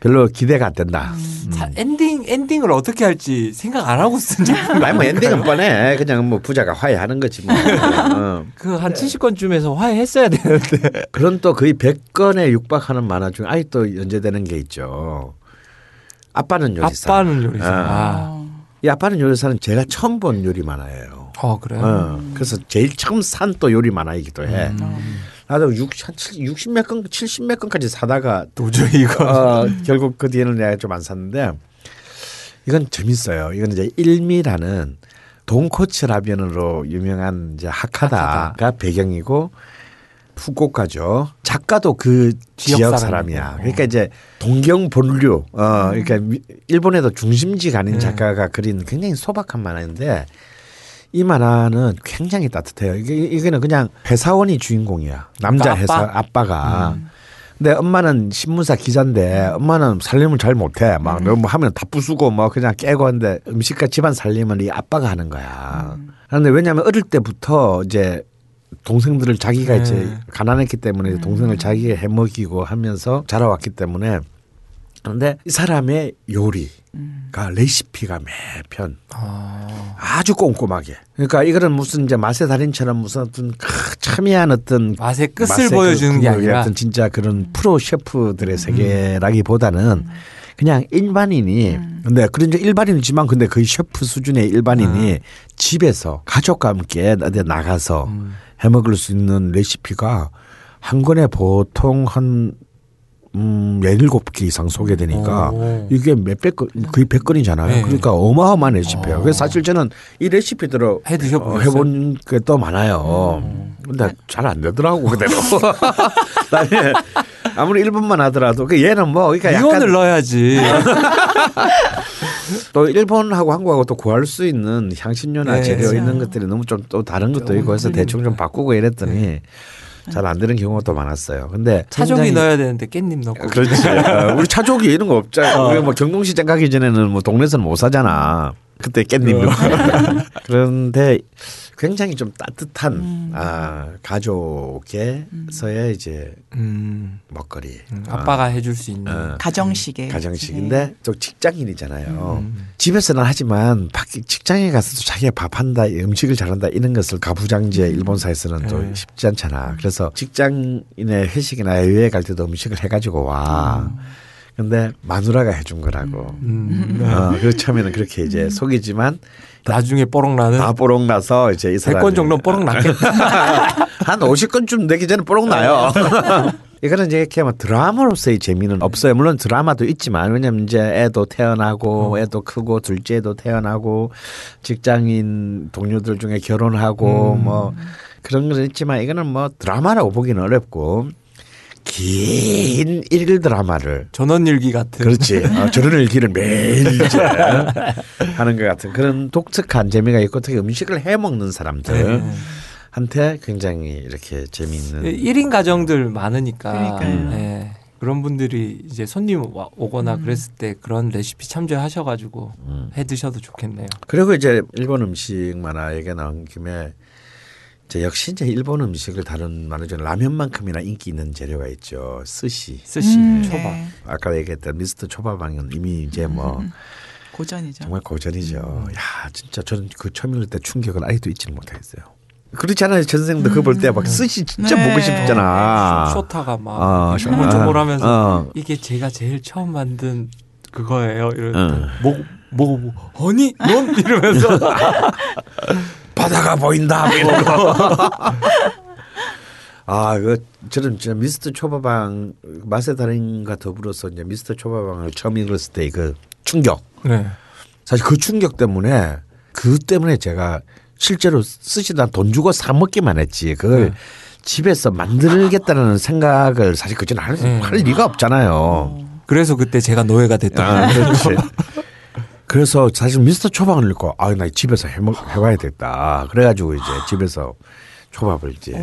별로 기대가 안 된다. 자, 엔딩을 어떻게 할지 생각 안 하고 쓴 작품. 아니 뭐 엔딩은 뻔해. 그냥 뭐 부자가 화해하는 거지 뭐. 그 한 70권쯤에서 화해했어야 되는데. 그런 또 거의 100권에 육박하는 만화 중에 아직도 연재되는 게 있죠. 아빠는 요리사. 이 아빠는 요리사는 제가 처음 본 요리 만화예요. 그래요? 그래서 제일 처음 산 또 요리 만화이기도 해. 나도 60몇 건, 70몇 건까지 사다가 도저히 결국 그 뒤에는 내가 좀 안 샀는데, 이건 재밌어요. 이건 이제 일미라는 돈코츠 라면으로 유명한 이제 하카다가 배경이고 후쿠오카죠. 작가도 그 지역 사람이야. 그러니까 이제 동경 본류, 그러니까 일본에도 중심지가 아닌 작가가 그린 굉장히 소박한 만화인데, 이 만화는 굉장히 따뜻해요. 이게는 그냥 회사원이 주인공이야. 남자 아빠? 회사 아빠가. 근데 엄마는 신문사 기자인데 엄마는 살림을 잘 못해. 막 너무 하면 다 부수고 막 그냥 깨고 하는데 음식과 집안 살림을 이 아빠가 하는 거야. 그런데 왜냐하면 어릴 때부터 이제 동생들을 자기가 이제 가난했기 때문에 동생을 자기가 해먹이고 하면서 자라왔기 때문에. 그런데 이 사람의 요리가 레시피가 매편 아주 꼼꼼하게. 그러니까 이거는 무슨 이제 맛의 달인처럼 무슨 어떤 참이한 어떤 맛의 끝을 보여주는 게 아니라 어떤 진짜 그런 프로 셰프들의 세계라기보다는 그냥 일반인이 근데 그런 일반인이지만 근데 거의 셰프 수준의 일반인이 집에서 가족과 함께 나가서 해먹을 수 있는 레시피가 한 권에 보통 한 17개 이상 소개되니까 이게 몇백 건, 거의 100건이잖아요. 네. 그러니까 어마어마한 레시피예요. 그래서 사실 저는 이 레시피대로 해본 게 더 많아요. 근데 잘 안 되더라고 그대로. 아무리 1분만 하더라도 얘는 뭐 그러니까 약간 넣어야지. 또 일본하고 한국하고 또 구할 수 있는 향신료나 재료 있는 것들이 너무 좀 또 다른 것도 있고 해서 대충 좀 바꾸고 이랬더니 잘 안 되는 경우가 더 많았어요. 근데 차조기 넣어야 되는데 깻잎 넣고. 그렇지. 우리 차조기 이런 거 없잖아. 우리 뭐 경동시장 가기 전에는 뭐 동네에서는 못 사잖아. 그때 깻잎. 그런데 굉장히 좀 따뜻한 가족에서의 이제 먹거리. 아빠가 해줄 수 있는 가정식인데 또 직장인이잖아요. 집에서는 하지만 밖에 직장에 가서도 자기가 밥한다, 음식을 잘한다 이런 것을 가부장제 일본사에서는 또 쉽지 않잖아. 그래서 직장인의 회식이나 여행에 갈 때도 음식을 해가지고 와. 근데 마누라가 해준 거라고. 그래서 처음에는 그렇게 이제 속이지만 나중에 뽀록나는. 다 뽀록나서 이제 이 사람 100권 정도는 뽀록났겠다. 한 50권쯤 되기 전에 뽀록나요. 이거는 이제 이렇게 드라마로서의 재미는 없어요. 물론 드라마도 있지만 왜냐면 이제 애도 태어나고 애도 크고 둘째도 태어나고 직장인 동료들 중에 결혼하고 뭐 그런 건 있지만 이거는 뭐 드라마라고 보기는 어렵고. 긴 일기 드라마를 전원일기 같은 그렇지 전원일기를 매일 이제 하는 것 같은 그런 독특한 재미가 있고 특히 음식을 해먹는 사람들한테 굉장히 이렇게 재미있는 1인 가정들 많으니까 네. 그런 분들이 이제 손님 오거나 그랬을 때 그런 레시피 참조하셔가지고 해드셔도 좋겠네요. 그리고 이제 일본 음식 만화 얘기 나온 김에 역시 이제 일본 음식을 다른 만화죠. 라면만큼이나 인기 있는 재료가 있죠. 스시, 초밥. 네. 아까 얘기했던 미스터 초밥왕은 이미 이제 뭐 고전이죠. 정말 고전이죠. 야 진짜 저는 그 처음 읽을 때 충격을 아직도 잊지는 못하겠어요. 그렇잖아요. 전생도 그거 볼 때 막 스시 진짜 네. 먹고 싶잖아. 쇼타가 막 조물조물하면서 이게 제가 제일 처음 만든 그거예요. 이러면서 뭐 아니 넌 이러면서. 바다가 보인다. 아, 그 저는 진짜 미스터 초밥왕 맛의 달인과 더불어서 이제 미스터 초밥왕을 처음 읽었을 때 그 충격. 네. 사실 그 충격 때문에 제가 실제로 스시도 돈 주고 사 먹기만 했지. 그걸 집에서 만들겠다는 생각을 사실 그전 할 리가 없잖아요. 그래서 그때 제가 노예가 됐다. 아, 그렇지. 그래서 사실 미스터 초밥을 읽고 아, 나 집에서 해봐야겠다. 그래가지고 이제 집에서 초밥을 이제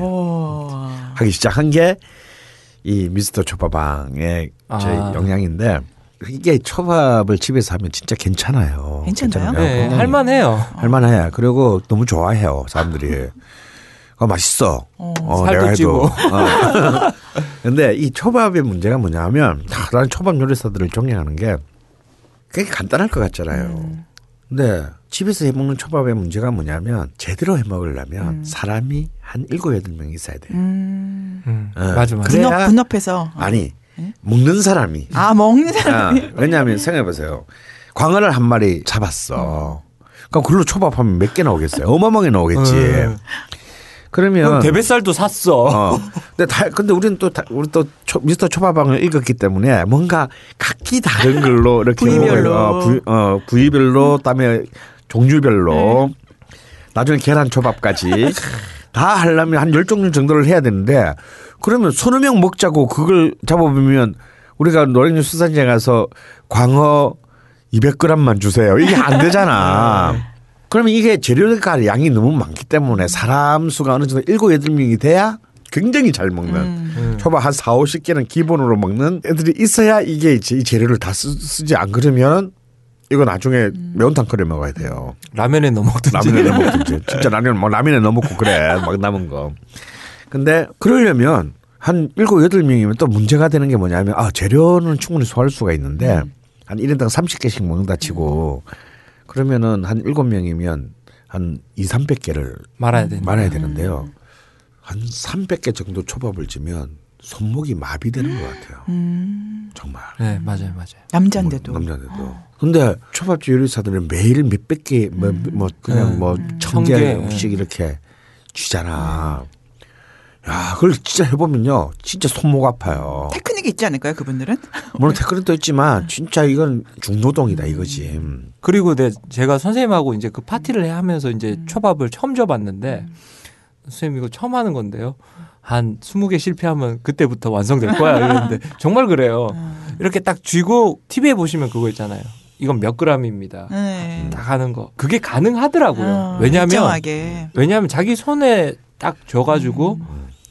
하기 시작한 게 이 미스터 초밥왕의 제 영향인데 이게 초밥을 집에서 하면 진짜 괜찮아요. 괜찮아요? 네, 할만해요. 할만해요. 그리고 너무 좋아해요 사람들이. 맛있어. 살도 내가 찌고. 근데 이 초밥의 문제가 뭐냐면 다른 초밥 요리사들을 존경하는 게 그게 간단할 것 같잖아요. 근데 집에서 해먹는 초밥의 문제가 뭐냐면 제대로 해먹으려면 사람이 한 7, 8명 있어야 돼요. 맞아. 분업해서. 아니, 먹는 사람이. 아, 먹는 사람이. 왜냐하면 생각해보세요. 광어를 한 마리 잡았어. 그럼 그걸로 초밥하면 몇 개 나오겠어요? 어마어마하게 나오겠지. 그러면 대뱃살도 샀어. 근데 우리는 우리 또 미스터 초밥왕을 읽었기 때문에 뭔가 각기 다른 걸로 이렇게 부위별로, 다음에 종류별로, 나중에 계란 초밥까지 다 하려면 한 10종류 정도를 해야 되는데 그러면 서너 명 먹자고 그걸 잡아보면 우리가 노량진 수산시장에 가서 광어 200g만 주세요. 이게 안 되잖아. 그러면 이게 재료가 양이 너무 많기 때문에 사람 수가 어느 정도 7, 8명이 돼야 굉장히 잘 먹는 초밥 한 4, 50개는 기본으로 먹는 애들이 있어야 이게 이제 이 재료를 다 쓰지 안 그러면 이거 나중에 매운탕 끓여 먹어야 돼요. 라면에 넣어 먹든지. 진짜 라면에 넣어 먹고 그래. 막 남은 거. 근데 그러려면 한 7, 8명이면 또 문제가 되는 게 뭐냐면 재료는 충분히 소화할 수가 있는데 한 1인당 30개씩 먹는다 치고 그러면은 한 7명이면 한 200~300개를 말아야 되는데요. 한 300개 정도 초밥을 찌면 손목이 마비되는 것 같아요. 정말. 네, 맞아요. 남자인데도. 근데 초밥집 요리사들은 매일 몇백 개, 그냥 1000개씩 이렇게 쥐잖아. 야, 그걸 진짜 해보면요, 진짜 손목 아파요. 테크닉이 있지 않을까요, 그분들은? 물론 테크닉도 있지만 진짜 이건 중노동이다 이거지. 그리고 제가 선생님하고 이제 그 파티를 하면서 이제 초밥을 처음 줘봤는데 선생님 이거 처음 하는 건데요. 한 20개 실패하면 그때부터 완성될 거야 이랬는데 정말 그래요. 이렇게 딱 쥐고 TV에 보시면 그거 있잖아요. 이건 몇 그램입니다. 딱 하는 거. 그게 가능하더라고요. 왜냐하면 자기 손에 딱 줘가지고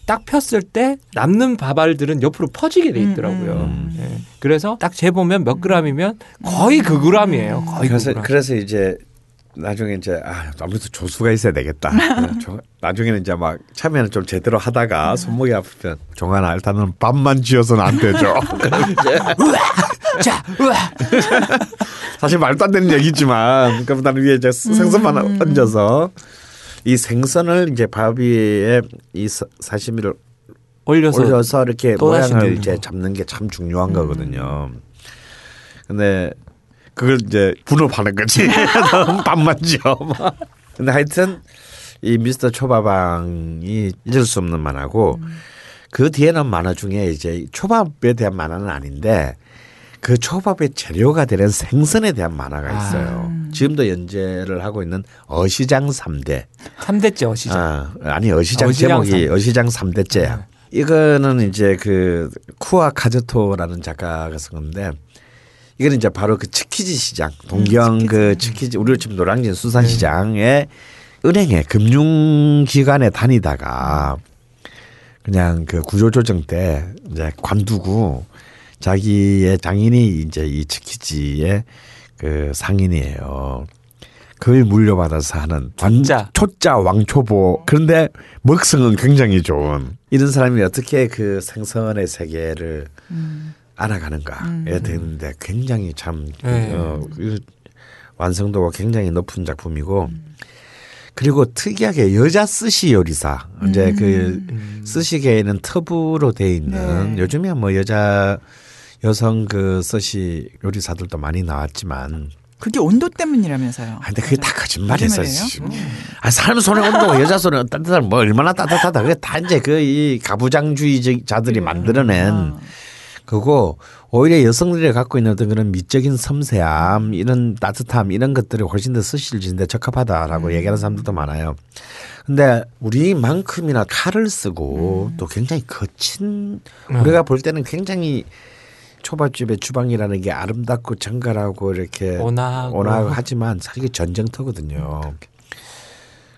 딱 폈을 때 남는 밥알들은 옆으로 퍼지게 돼 있더라고요. 예. 그래서 딱 재보면 몇 그램이면 거의 그 그램이에요. 그래서 이제 나중에 이제 아무래도 조수가 있어야 되겠다. 나중에는 이제 막 참여는 좀 제대로 하다가 손목이 아프면 종아나 일단은 밥만 쥐어서는 안 되죠. 사실 말도 안 되는 얘기지만 그보다 위에 이제 생선만 얹어서. 이 생선을 이제 밥 위에 이 사시미를 올려서 이렇게 모양을 이제 잡는 게 참 중요한 거거든요. 근데 그걸 이제 분업하는 거지. 밥만 지어. 근데 하여튼 이 미스터 초밥왕이 잊을 수 없는 만화고 그 뒤에 나온 만화 중에 이제 초밥에 대한 만화는 아닌데 그 초밥의 재료가 되는 생선에 대한 만화가 있어요. 지금도 연재를 하고 있는 어시장 3대. 3대째 어시장. 어시장 제목이 어시장 3대째야. 이거는 이제 그 쿠아 카즈토라는 작가가 쓴 건데 이거는 이제 바로 그 치키지 시장, 동경 치키지. 그 치키지 우리로 치면 노량진 수산시장에 은행에 금융기관에 다니다가 그냥 그 구조조정 때 이제 관두고 자기의 장인이 이제 이 치키지의 그 상인이에요. 그걸 물려받아서 하는 초짜 왕초보. 그런데 먹성은 굉장히 좋은 이런 사람이 어떻게 그 생선의 세계를 알아가는가에 되는데 굉장히 참 완성도가 굉장히 높은 작품이고 그리고 특이하게 여자 스시 요리사 이제 그 스시계에는 터부로 돼 있는 요즘에 뭐 여성 그 스시 요리사들도 많이 나왔지만. 그게 온도 때문이라면서요. 아, 근데 그게 다 거짓말이었어요. 아, 사람 손에 온도고 여자 손에 따뜻한 뭐 얼마나 따뜻하다. 그게 다 이제 그 이 가부장주의자들이 만들어낸 그거 오히려 여성들이 갖고 있는 어떤 그런 미적인 섬세함 이런 따뜻함 이런 것들이 훨씬 더 스시질인데 적합하다라고 얘기하는 사람들도 많아요. 근데 우리만큼이나 칼을 쓰고 또 굉장히 거친 우리가 볼 때는 굉장히 초밥집의 주방이라는 게 아름답고 정갈하고 이렇게 온화하고 하지만 사실 전쟁터거든요.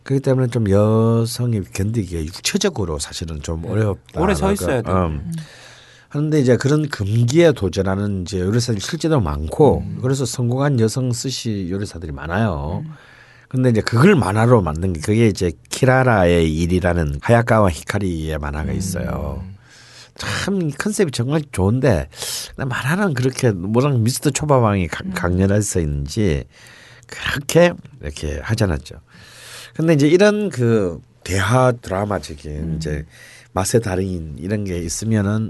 그렇기 때문에 좀 여성이 견디기에 육체적으로 사실은 좀 어렵다. 오래 서 있어야 돼. 그런데 이제 그런 금기에 도전하는 이제 요리사들이 실제로 많고 그래서 성공한 여성 스시 요리사들이 많아요. 근데 이제 그걸 만화로 만든 게 그게 이제 키라라의 일이라는 하야카와 히카리의 만화가 있어요. 참 컨셉이 정말 좋은데 만화는 그렇게 뭐랑 미스터 초밥왕이 강렬해서 있는지 그렇게 이렇게 하지 않았죠. 근데 이제 이런 그 대하 드라마적인 이제 맛의 달인 이런 게 있으면은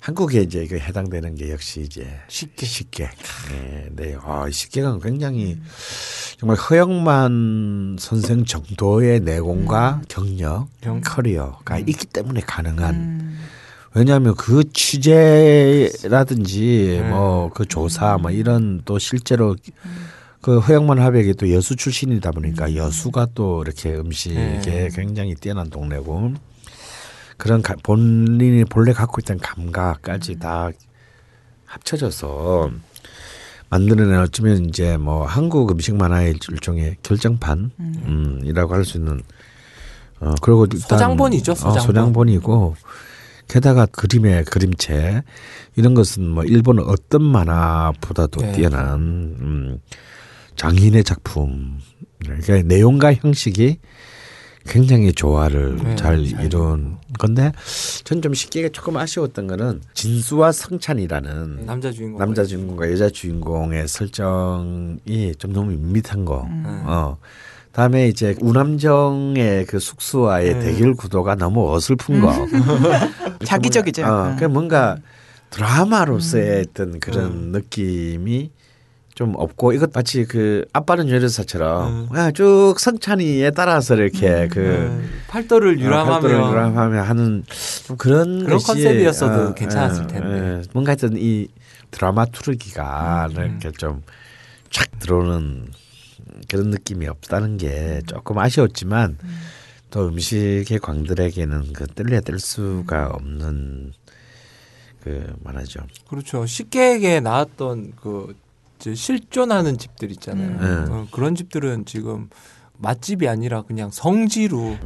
한국에 이제 그 해당되는 게 역시 이제 식객. 네. 아, 식객은 굉장히 정말 허영만 선생 정도의 내공과 경력, 커리어가 있기 때문에 가능한. 왜냐하면 그 취재라든지 뭐 그 조사 뭐 이런 또 실제로 그 허영만 화백이 또 여수 출신이다 보니까 여수가 또 이렇게 음식에 굉장히 뛰어난 동네고 그런 본인이 본래 갖고 있던 감각까지 다 합쳐져서 만드는 어쩌면 이제 뭐 한국 음식 만화의 일종의 결정판이라고 할 수 있는 그리고 일단 소장본이죠. 소장본이고 게다가 그림의 그림체 이런 것은 뭐 일본 어떤 만화보다도 뛰어난 장인의 작품. 그러니까 내용과 형식이 굉장히 조화를 잘 이룬 건데 전 좀 쉽게 조금 아쉬웠던 거는 진수와 성찬이라는 남자 주인공과 여자 주인공의 설정이 좀 너무 밋밋한 거. 다음에 이제 우남정의 그 숙수와의 대결 구도가 너무 어설픈 거. 자기적이죠. 그러니까 뭔가 드라마로서의 어떤 그런 느낌이 좀 없고 이것 마치 그 아빠는 요리사처럼 쭉 성찬이에 따라서 이렇게 그 팔도를 유람하며 하는 좀 그런 컨셉이었어도 괜찮았을 텐데 뭔가 하여튼 이 드라마 투르기가 이렇게 좀 착 들어오는 그런 느낌이 없다는 게 조금 아쉬웠지만 또 음식의 광들에게는 그 뗄래야 뗄 수가 없는 그 만화죠. 그렇죠. 식객에 나왔던 그 실존하는 집들 있잖아요. 그런 집들은 지금 맛집이 아니라 그냥 성지로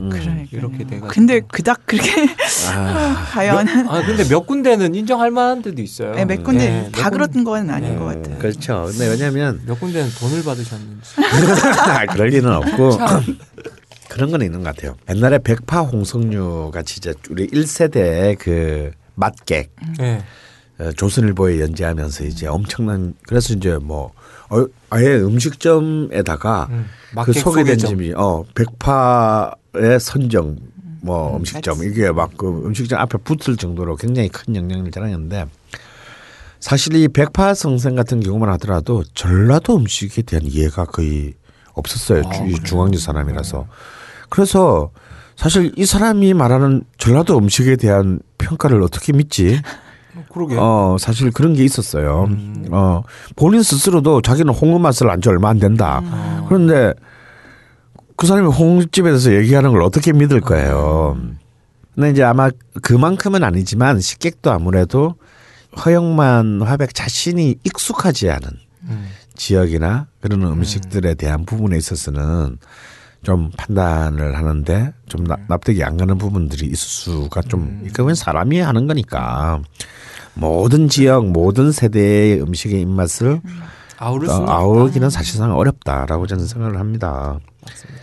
이렇게 돼가지고. 근데 그닥 그렇게 과연. 근데 몇 군데는 인정할 만한 데도 있어요. 네, 몇 군데 다 그런 건 아닌 것 같아요. 그렇죠. 근데 왜냐하면 몇 군데는 돈을 받으셨는지. 그럴 리는 없고 그런 건 있는 것 같아요. 옛날에 백파 홍성류 같이 이제 우리 1세대 그 맛객. 조선일보에 연재하면서 이제 엄청난 그래서 이제 뭐 아예 음식점에다가 그 소개된 집이 백파의 선정 뭐 음식점 이게 막 그 음식점 앞에 붙을 정도로 굉장히 큰 영향을 자랑했는데 사실 이 백파 선생 같은 경우만 하더라도 전라도 음식에 대한 이해가 거의 없었어요. 중앙지 사람이라서 그래서 사실 이 사람이 말하는 전라도 음식에 대한 평가를 어떻게 믿지? 그러게. 사실 그런 게 있었어요. 본인 스스로도 자기는 홍어 맛을 안 지 얼마 안 된다. 그런데 그 사람이 홍어집에 대해서 얘기하는 걸 어떻게 믿을 거예요. 근데 이제 아마 그만큼은 아니지만 식객도 아무래도 허영만 화백 자신이 익숙하지 않은 지역이나 그런 음식들에 대한 부분에 있어서는 좀 판단을 하는데 좀 납득이 안 가는 부분들이 있을 수가 좀 그건 사람이 하는 거니까 모든 지역 모든 세대의 음식의 입맛을 아우르기는 사실상 어렵다라고 저는 생각을 합니다. 맞습니다.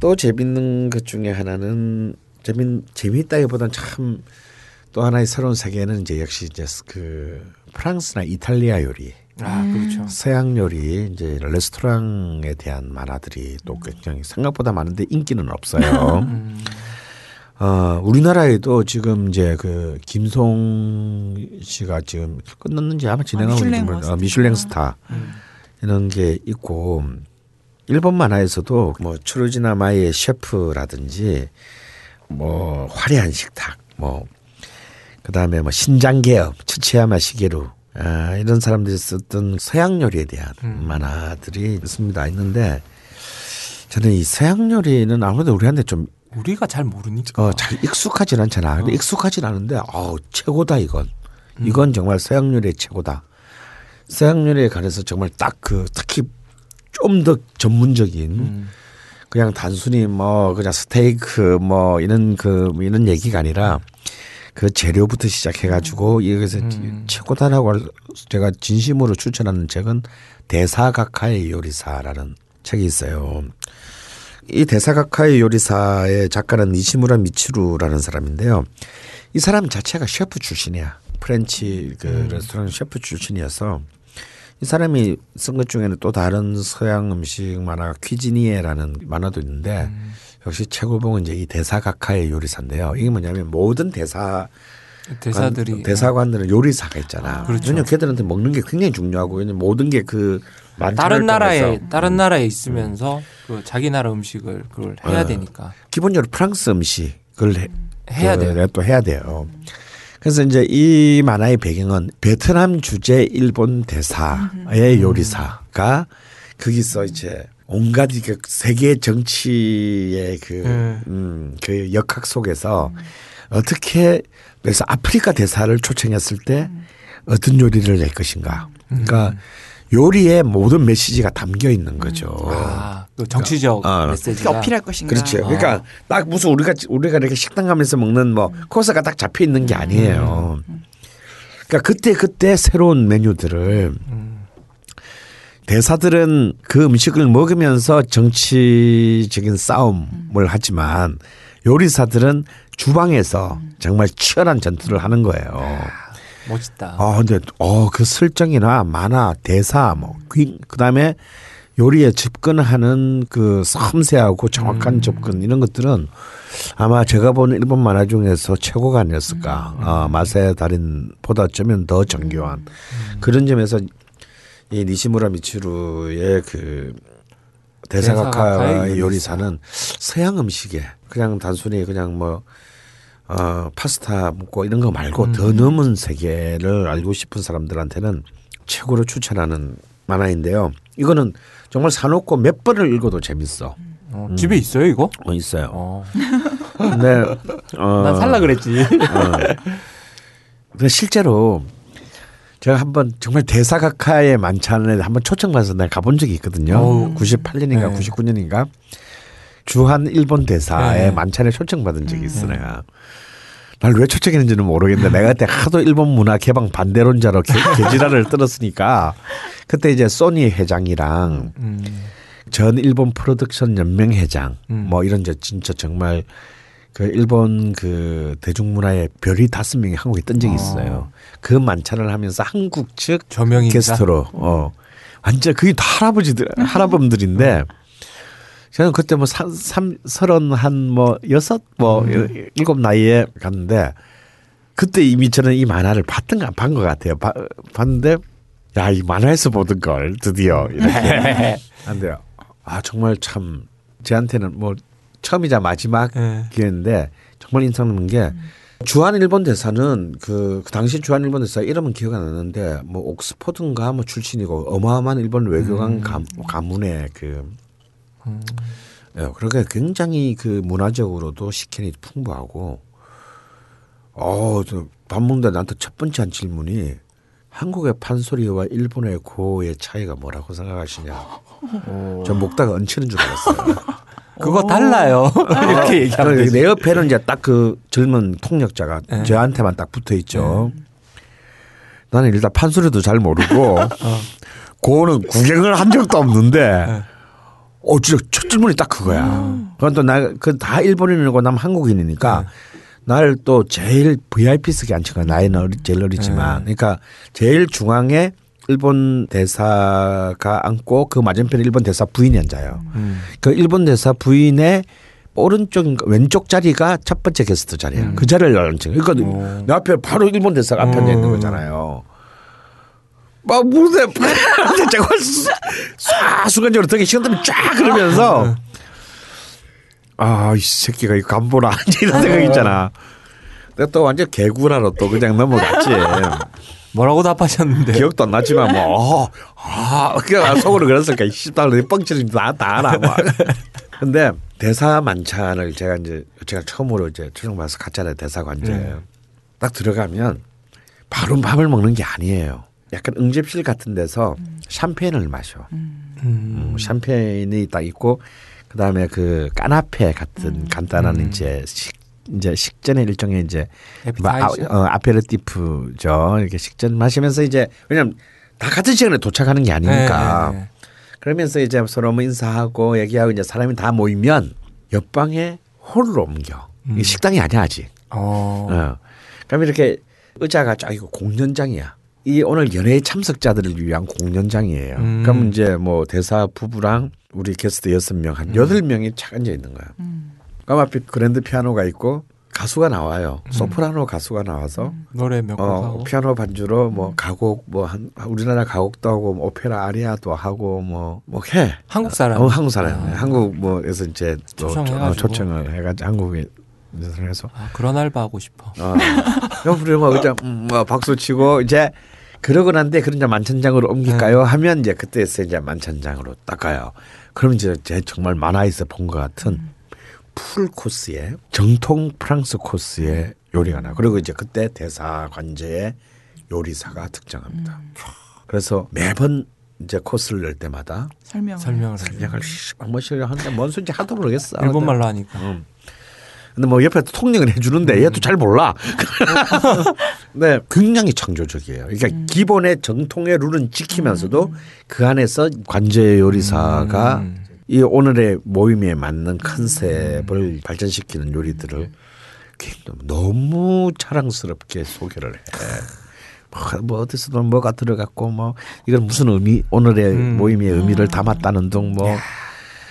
또 재밌는 것 중에 하나는 재미있다기보다는 참 또 하나의 새로운 세계는 이제 역시 이제 그 프랑스나 이탈리아 요리, 그렇죠. 서양 요리 이제 레스토랑에 대한 만화들이 또 굉장히 생각보다 많은데 인기는 없어요. 우리나라에도 지금 이제 그 김송 씨가 지금 끝났는지 아마 진행하고 있는 미슐랭 스타 이런 게 있고 일본 만화에서도 뭐 추루지나 마이의 셰프라든지 뭐 화려한 식탁 뭐 그다음에 뭐 신장개업, 츠치야마 시게루 이런 사람들이 썼던 서양 요리에 대한 만화들이 있습니다. 있는데 저는 이 서양 요리는 아무래도 우리한테 좀 우리가 잘 모르니까 잘 익숙하진 않잖아. 근데 익숙하진 않은데 최고다 이건. 이건 정말 서양 요리의 최고다. 서양 요리에 관해서 정말 딱 그 특히 좀 더 전문적인 그냥 단순히 뭐 그냥 스테이크 뭐 이런 이런 얘기가 아니라. 그 재료부터 시작해가지고 여기서 최고다라고 제가 진심으로 추천하는 책은 대사각하의 요리사라는 책이 있어요. 이 대사각하의 요리사의 작가는 이시무라 미치루라는 사람인데요. 이 사람 자체가 셰프 출신이야. 프렌치 그 레스토랑 셰프 출신이어서 이 사람이 쓴 것 중에는 또 다른 서양 음식 만화 퀴지니에라는 만화도 있는데 역시 최고봉은 이제 이 대사각하의 요리사인데요. 이게 뭐냐면 모든 대사관들은 요리사가 있잖아. 그렇죠. 걔들한테 먹는 게 굉장히 중요하고 모든 게 그 다른 나라에 있으면서 그 자기 나라 음식을 그걸 해야 되니까. 기본적으로 프랑스 음식을 해야 돼요. 또 해야 돼요. 그래서 이제 이 만화의 배경은 베트남 주재 일본 대사의 요리사가 거기서 이제 온갖 그 세계 정치의 그 역학 속에서 어떻게 그래서 아프리카 대사를 초청했을 때 어떤 요리를 낼 것인가. 그러니까 요리에 모든 메시지가 담겨 있는 거죠. 또 정치적 메시지가 어필할 것인가. 그렇죠. 그러니까 딱 무슨 우리가 이렇게 식당 가면서 먹는 뭐 코스가 딱 잡혀 있는 게 아니에요. 그러니까 그때 새로운 메뉴들을. 대사들은 그 음식을 먹으면서 정치적인 싸움을 하지만 요리사들은 주방에서 정말 치열한 전투를 하는 거예요. 멋있다. 근데 그 설정이나 만화, 대사 뭐 그다음에 요리에 접근하는 그 섬세하고 정확한 접근 이런 것들은 아마 제가 본 일본 만화 중에서 최고가 아니었을까. 맛의 달인보다 어쩌면 더 정교한 그런 점에서 이 니시무라 미치루의 그 대사각화의 요리사는 서양 음식에 그냥 단순히 그냥 뭐 파스타 먹고 이런 거 말고 더 넘은 세계를 알고 싶은 사람들한테는 최고로 추천하는 만화인데요. 이거는 정말 사놓고 몇 번을 읽어도 재밌어. 집에 있어요 이거? 있어요. 근데 난 살라 그랬지. 근데 실제로. 제가 한번 정말 대사각하의 만찬에 한번 초청받아서 내가 가본 적이 있거든요. 98년인가 99년인가 주한 일본 대사의 만찬에 초청받은 적이 있어 내가. 날 왜 초청했는지는 모르겠는데 내가 그때 하도 일본 문화 개방 반대론자로 개지랄을 떨었으니까 그때 이제 소니 회장이랑 전 일본 프로덕션 연맹 회장 뭐 이런 저 진짜 정말 그 일본 그 대중문화의 별이 5명이 한국에 뜬 적이 있어요. 그 만찬을 하면서 한국 측 저명인사? 게스트로 완전 그게 다 할아버지들인데 저는 그때 뭐 6 나이에 갔는데 그때 이미 저는 이 만화를 봤던 것 같아요. 봤는데 야, 이 만화에서 보던 걸 드디어 이렇게 한데요. 정말 참 저한테는 뭐 처음이자 마지막이었는데 정말 인상 깊은 게 주한 일본 대사는 그 당시 주한 일본 대사 이름은 기억 안 나는데 뭐 옥스퍼드인가 뭐 출신이고 어마어마한 일본 외교관 가문의 그렇게 굉장히 그 문화적으로도 식견이 풍부하고 밥 먹는데 나한테 첫 번째 한 질문이 한국의 판소리와 일본의 고의 차이가 뭐라고 생각하시냐. 전 먹다가 얹히는 줄 알았어요. 그거 달라요. 이렇게 얘기하면 되지. 내 옆에는 이제 딱 그 젊은 통역자가 네. 저한테만 딱 붙어 있죠. 나는 일단 판소리도 잘 모르고 고는 구경을 한 적도 없는데 진짜 첫 질문이 딱 그거야. 그건 또 나 그 다 일본인이고 난 한국인이니까 나를 또 제일 VIP석에 앉힌 나이는 제일 어리지만 그러니까 제일 중앙에 일본 대사가 앉고 그 맞은편에 일본 대사 부인이 앉아요. 그 일본 대사 부인의 오른쪽 왼쪽 자리가 첫 번째 게스트 자리야. 그 자리를 앉은. 그러니까 내 앞에 바로 일본 대사가 앞에 있는 거잖아요. 막 무대 제가 순간적으로 되게 시간대면 쫙 그러면서 아, 이 새끼가 이거 간보라 이런 생각 있잖아. 내가 또 완전 개구라로 또 그냥 넘어갔지. 뭐라고 답하셨는데? 기억도 안 나지만 그냥 속으로 그랬을까. 이 뻥치는 다 알아. 근데 대사 만찬을 제가 처음으로 이제 초청받아서 갔잖아요. 대사 관제. 딱 들어가면 바로 밥을 먹는 게 아니에요. 약간 응집실 같은 데서 샴페인을 마셔. 샴페인이 딱 있고 그다음에 그 까나페 같은 간단한 이제 식전의 일종의 이제 아페리티프죠. 이렇게 식전 마시면서 이제 왜냐면 다 같은 시간에 도착하는 게 아니니까. 네. 그러면서 이제 서로 인사하고 얘기하고 이제 사람이 다 모이면 옆방에 홀로 옮겨. 이게 식당이 아니야 아직. 그럼 이렇게 의자가 쫙 있고 공연장이야. 이 오늘 연예의 참석자들을 위한 공연장이에요. 그럼 이제 뭐 대사 부부랑 우리 게스트 6명 한 8명이 착 앉아 있는 거야. 그럼 앞에 그랜드 피아노가 있고 가수가 나와요. 소프라노 가수가 나와서 노래 몇 곡 하고 피아노 반주로 뭐 가곡 우리나라 가곡도 하고 뭐 오페라 아리아도 하고 뭐 해. 한국 사람. 한국 사람. 한국 뭐에서 이제 또 초청을 해가지고 한국에 해서 그런 알바 하고 싶어. 그리고 뭐 그냥 박수 치고 이제 그러고 난데 그런 이제 만찬장으로 옮길까요? 하면 이제 그때에서 이제 만찬장으로 딱 가요. 그럼 이제 정말 만화에서 본 것 같은 풀 코스에 정통 프랑스 코스에 요리가 나. 그리고 이제 그때 대사 관제에 요리사가 등장합니다. 그래서 매번 이제 코스를 낼 때마다 설명을 한 번씩 하는데 뭔 소리인지 하도 모르겠어. 일본말로 하니까. 근데 뭐 옆에 통역을 해주는데 얘도 잘 몰라. 네, 굉장히 창조적이에요. 그러니까 기본의 정통의 룰은 지키면서도 그 안에서 관제 요리사가 이 오늘의 모임에 맞는 컨셉을 발전시키는 요리들을 너무 자랑스럽게 소개를 해. 뭐 어디서든 뭐가 들어갔고 뭐 이건 무슨 의미 오늘의 모임의 의미를 담았다는 등 뭐.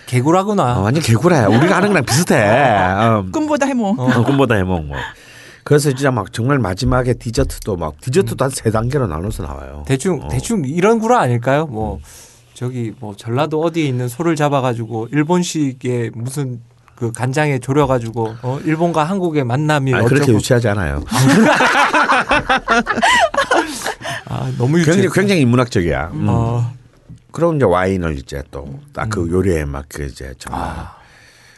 개구라구나. 완전 개구라야. 우리가 하는 거랑 비슷해. 꿈보다 해몽. 꿈보다 해몽. 뭐. 그래서 진짜 막 정말 마지막에 디저트도 막 디저트도 한 3단계로 나눠서 나와요. 대충 이런 구라 아닐까요? 뭐 저기 뭐 전라도 어디에 있는 소를 잡아가지고 일본식의 무슨 그 간장에 졸여가지고 일본과 한국의 만남이 그렇게 유치하지 않아요. 너무 유치해. 굉장히 인문학적이야. 그럼 이제 와인을 이제 또 딱 그 요리에 맞게 이제 정말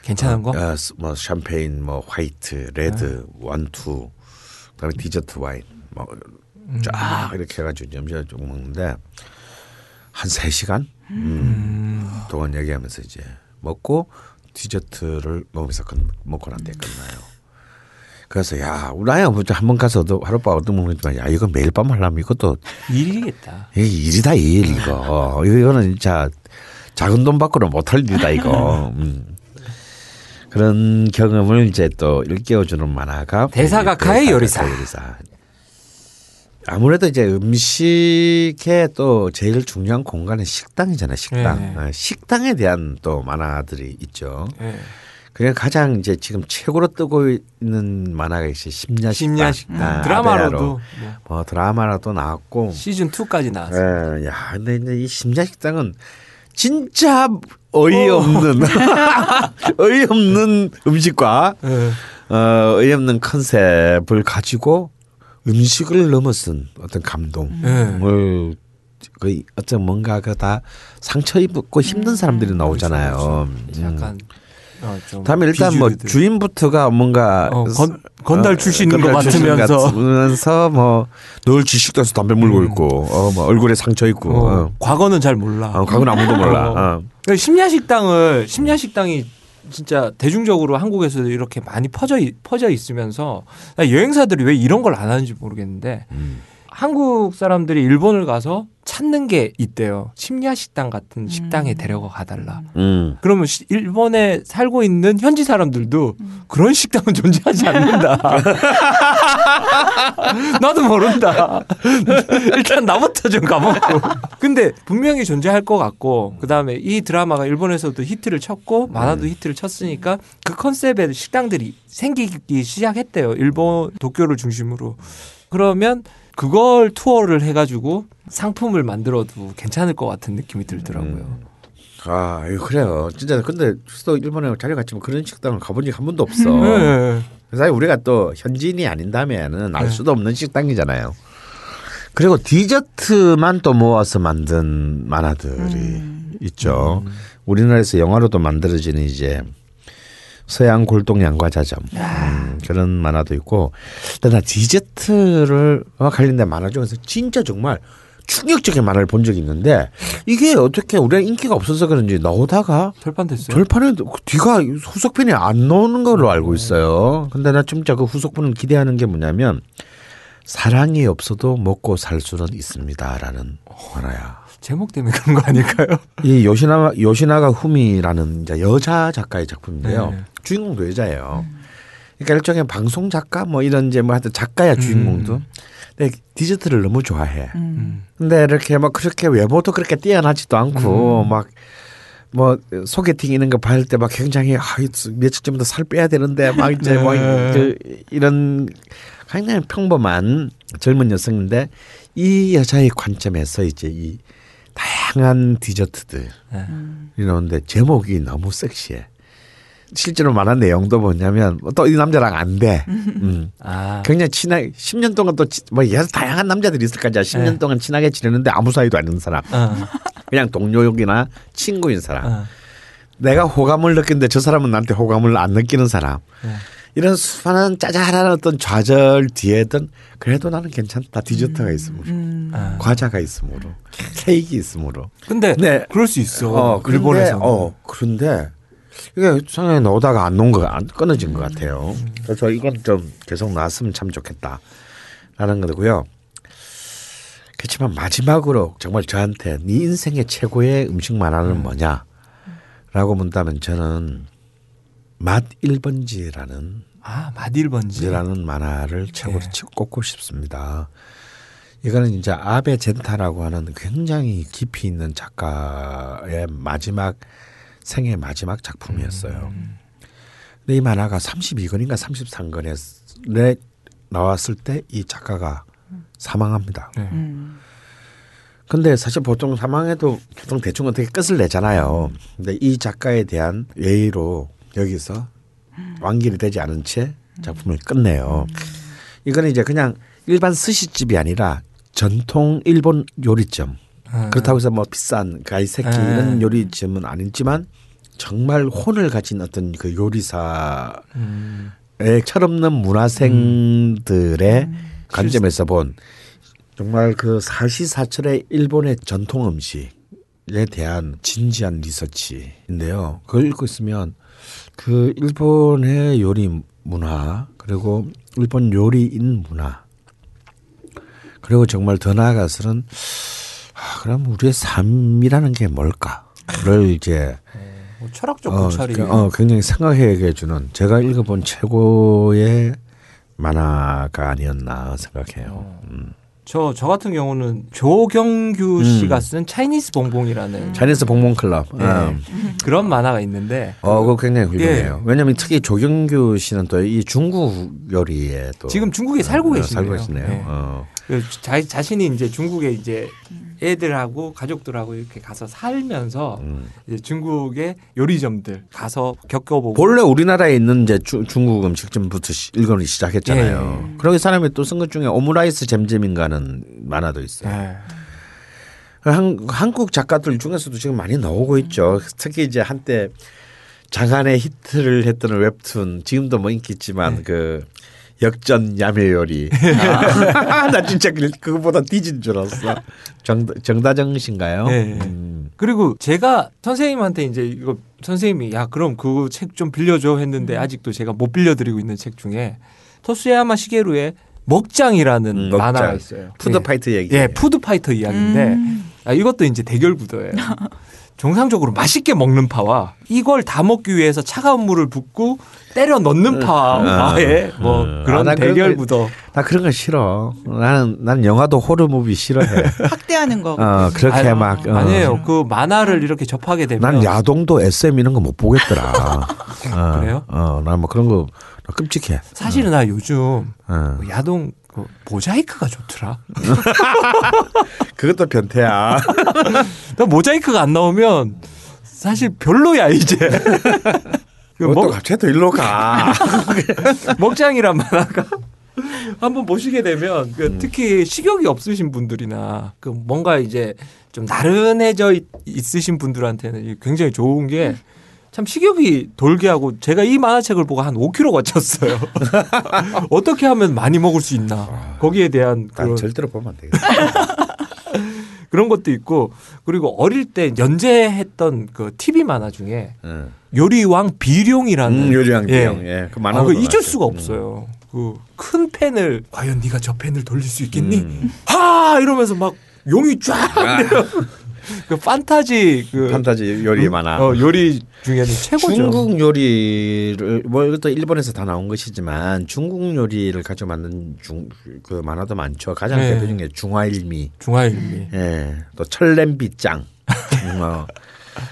괜찮은 거? 뭐 샴페인, 뭐 화이트, 레드, 원투, 그다음에 디저트 와인, 뭐 쫙 이렇게 해가지고 점심을 좀 먹는데 한 3시간 동안 얘기하면서 이제 먹고 디저트를 먹으면서 먹고 난 뒤에 끝나요. 그래서 야 나야 한번 가서도 하룻밤 얻어먹는지만 야 이거 매일 밤 하려면 이것도 일이겠다. 일이다 일 이거. 이거는 진짜 작은 돈 받고는 못할 일이다 이거. 그런 경험을 이제 또 일깨워주는 만화가 대사가 가해 요리사. 아무래도 이제 음식의 또 제일 중요한 공간은 식당이잖아요. 식당. 식당에 대한 또 만화들이 있죠. 그냥 가장 이제 지금 최고로 뜨고 있는 만화가 있어요. 심야식당. 드라마로도 뭐 드라마로도 나왔고 시즌 2까지 나왔어요. 야, 근데 이제 이 심야식당은 진짜 어이없는 어이없는 음식과 어이없는 컨셉을 가지고 음식을 넘어선 어떤 감동을 거의 어떤 뭔가 다 상처 입고 힘든 사람들이 나오잖아요. 그렇죠. 약간 다음에 일단 뭐 주인부터가 뭔가 건달 출신인 것 같으면서 뭐 늘 지식돼서 담배 물고 있고 뭐 얼굴에 상처 있고 과거는 잘 몰라. 과거는 아무도 몰라. 심야식당이 진짜 대중적으로 한국에서도 이렇게 많이 퍼져 있으면서 여행사들이 왜 이런 걸 안 하는지 모르겠는데 한국 사람들이 일본을 가서 찾는 게 있대요. 심야식당 같은 식당에 데려가 가달라. 그러면 일본에 살고 있는 현지 사람들도 그런 식당은 존재하지 않는다. 나도 모른다. 일단 나부터 좀 가보고. 근데 분명히 존재할 것 같고 그다음에 이 드라마가 일본에서도 히트를 쳤고 만화도 히트를 쳤으니까 그 컨셉의 식당들이 생기기 시작했대요. 일본 도쿄를 중심으로. 그러면 그걸 투어를 해가지고 상품을 만들어도 괜찮을 것 같은 느낌이 들더라고요. 아 그래요. 진짜 근데 수도 일본에 자려갔지만 그런 식당을 가본 적 한 번도 없어. 사실 우리가 또 현지인이 아닌다면은 알 수도 없는 식당이잖아요. 그리고 디저트만 또 모아서 만든 만화들이 있죠. 우리나라에서 영화로도 만들어지는 이제 서양 골동 양과자점 그런 만화도 있고, 근데 나 디저트를 관련된 만화 중에서 진짜 정말 충격적인 만화를 본 적이 있는데 이게 어떻게 우리가 인기가 없어서 그런지 나오다가 절판됐어요. 절판에 뒤가 후속편이 안 나오는 걸로 알고 있어요. 근데 나 진짜 그 후속편을 기대하는 게 뭐냐면 사랑이 없어도 먹고 살 수는 있습니다라는 만화야. 제목 때문에 그런 거 아닐까요? 이 요시나가 후미라는 여자 작가의 작품인데요. 네. 주인공도 여자예요. 그러니까 일종의 방송 작가 뭐 이런 이제 뭐 하여튼 작가야 주인공도. 근데 디저트를 너무 좋아해. 근데 이렇게 막 그렇게 외모도 그렇게 뛰어나지도 않고 막 뭐 소개팅 이런 거 받을 때 막 굉장히 며칠 전부터 살 빼야 되는데 막 이제 뭐 이런 굉장히 평범한 젊은 여성인데 이 여자의 관점에서 이제 이 다양한 디저트들이 나오는데 제목이 너무 섹시해. 실제로 말한 내용도 뭐냐면 또 이 남자랑 안 돼. 굉장히 친하게 10년 동안 또 뭐 다양한 남자들이 있을 거야. 10년 동안 친하게 지내는데 아무 사이도 아닌 사람. 그냥 동료욕이나 친구인 사람. 내가 호감을 느끼는데 저 사람은 나한테 호감을 안 느끼는 사람. 이런 수많은 짜잘한 어떤 좌절 뒤에든 그래도 나는 괜찮다. 디저트가 있으므로 과자가 있으므로 케이크 있으므로. 근데 네. 그럴 수 있어. 일본에서. 그런데 이게 상당히 넣다가 안 놓은 거가 안 끊어진 것 같아요. 그래서 이건 좀 계속 나왔으면 참 좋겠다라는 거고요. 그렇지만 마지막으로 정말 저한테 네 인생의 최고의 음식 만화는 뭐냐라고 묻다면 저는 맛 1번지라는 만화를 최고로 꼽고 싶습니다. 이거는 이제 아베 젠타라고 하는 굉장히 깊이 있는 작가의 생애 마지막 작품이었어요. 근데 이 만화가 32권인가 33권에 나왔을 때 이 작가가 사망합니다. 근데 사실 보통 사망해도 보통 대충 어떻게 끝을 내잖아요. 근데 이 작가에 대한 예의로 여기서 완결이 되지 않은 채 작품을 끝내요. 이거는 이제 그냥 일반 스시집이 아니라 전통 일본 요리점. 그렇다고 해서 뭐 비싼 가이세키 이런 요리점은 아니지만 정말 혼을 가진 어떤 그 요리사의 철없는 문화생들의 관점에서 본 정말 그 사시사철의 일본의 전통 음식에 대한 진지한 리서치인데요. 그걸 읽고 있으면 그 일본의 요리 문화 그리고 일본 요리인 문화 그리고 정말 더 나아가서는 그럼 우리의 삶이라는 게 뭘까를 이제 철학적 고찰이 굉장히 생각하게 주는 제가 읽어본 최고의 만화가 아니었나 생각해요. 저 같은 경우는 조경규 씨가 쓴 차이니스 봉봉이라는 차이니스 봉봉 클럽 그런 만화가 있는데 그거 굉장히 훌륭해요. 왜냐하면 특히 조경규 씨는 또 이 중국 요리에 또 지금 중국에 살고 계시네요. 자신이 이제 중국에 이제 애들하고 가족들하고 이렇게 가서 살면서 이제 중국의 요리점들 가서 겪어보고 본래 우리나라에 있는 이제 중국 음식점부터 읽어내기 시작했잖아요. 그러기 사람이 또 쓴 것 중에 오므라이스 잼잼인가는 만화도 있어요. 한국 작가들 중에서도 지금 많이 나오고 있죠. 특히 이제 한때 장안의 히트를 했던 웹툰 지금도 뭐 인기 있지만 네. 그 역전 야매요리. 아. 나 진짜 그거보다 뒤진 줄 알았어. 정다정 씨인가요? 네. 그리고 제가 선생님한테 이제 이거 선생님이 야 그럼 그 책 좀 빌려줘 했는데 아직도 제가 못 빌려드리고 있는 책 중에 토스야마 시게루의 먹장이라는 만화가 있어요. 푸드파이터 예. 얘기. 예, 푸드파이터 이야기인데 아, 이것도 이제 대결 구도예요. 정상적으로 맛있게 먹는 파와 이걸 다 먹기 위해서 차가운 물을 붓고 때려 넣는 파와의 뭐 그런 아, 대결 구도. 나 그런 거 싫어. 나는 영화도 호러무비 싫어해. 학대하는 거. 그렇게 아유, 막. 아니에요. 그 만화를 이렇게 접하게 되면. 난 야동도 SM 이런 거 못 보겠더라. 그래요? 난 뭐 그런 거 끔찍해. 사실은 나 요즘 야동. 그 모자이크가 좋더라. 그것도 변태야. 나 모자이크가 안 나오면 사실 별로야 이제. 또 갑자기 또 일로 가. 먹장이란 만화가 한번 보시게 되면 그 특히 식욕이 없으신 분들이나 그 뭔가 이제 좀 나른해져 있으신 분들한테는 굉장히 좋은 게 참 식욕이 돌게 하고 제가 이 만화책을 보고 한 5kg가 쪘어요. 어떻게 하면 많이 먹을 수 있나 거기에 대한 그런 절대로 보면 안 되겠다. 그런 것도 있고 그리고 어릴 때 연재했던 그 TV 만화 중에 요리왕 비룡이라는 요리왕 비룡 예. 그 만화 그 잊을 수가 없어요. 그 큰 펜을 과연 네가 저 펜을 돌릴 수 있겠니? 하 이러면서 막 용이 쫙 내려. 그 판타지 판타지 요리 만화 요리 중에는 최고죠. 중국 요리를 뭐 이것도 일본에서 다 나온 것이지만 중국 요리를 가지고 만든 그 만화도 많죠. 가장 네. 대표적인 게 중화일미. 예. 또 철냄비짱.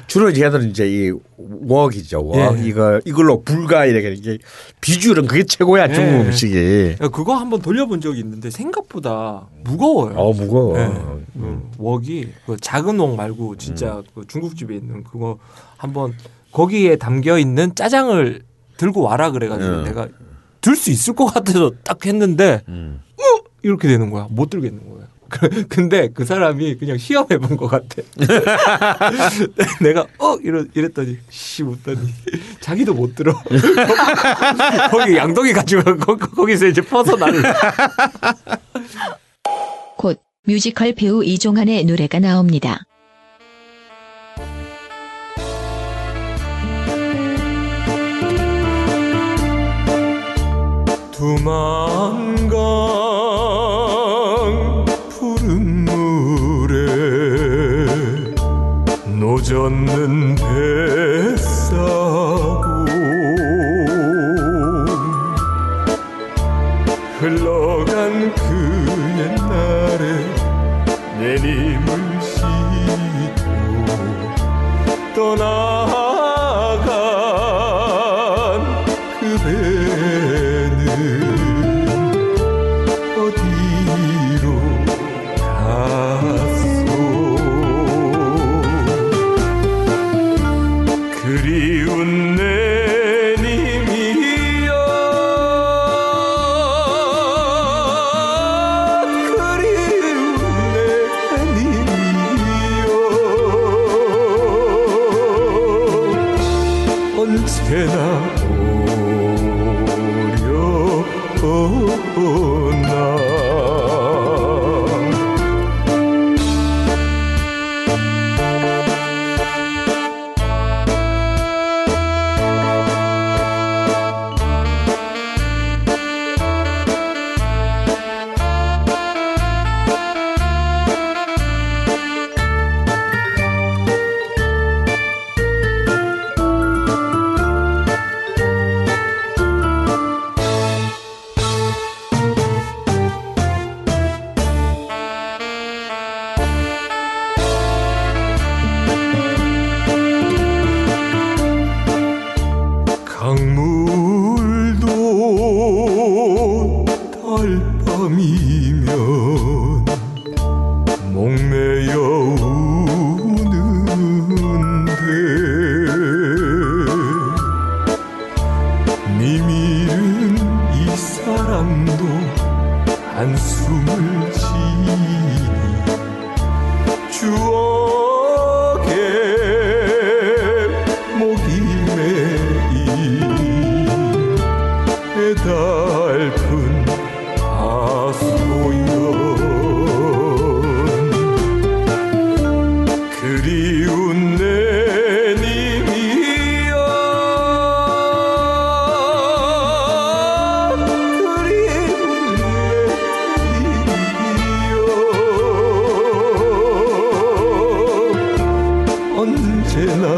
주로 얘들은 이제 이 웍이죠. 웍 예. 이걸로 불가 이렇게 비주얼은 그게 최고야 예. 중국 음식이. 그거 한번 돌려본 적이 있는데 생각보다 무거워요. 무거워. 예. 웍이 그 작은 웍 말고 진짜 그 중국집에 있는 그거 한번 거기에 담겨 있는 짜장을 들고 와라 그래가지고 내가 들 수 있을 것 같아서 딱 했는데 이렇게 되는 거야. 못 들겠는 거야. 근데 그 사람이 그냥 시험해 본 것 같아. 내가 이랬더니 웃더니 자기도 못 들어. 거기 양동이 가지고 거기서 이제 벗어나는. 곧 뮤지컬 배우 이종환의 노래가 나옵니다. 두만강 푸른 물에 노젓는 뱃사고 흘러간 그 옛날에 내림을 싣고 떠나간 그 배는 어디로 갔소. 그리운 내님이여 언제나 오려오나. 추억의 목임에 배달픈 하소연 그리운 내 님이여 그리운 내 님이여 언제나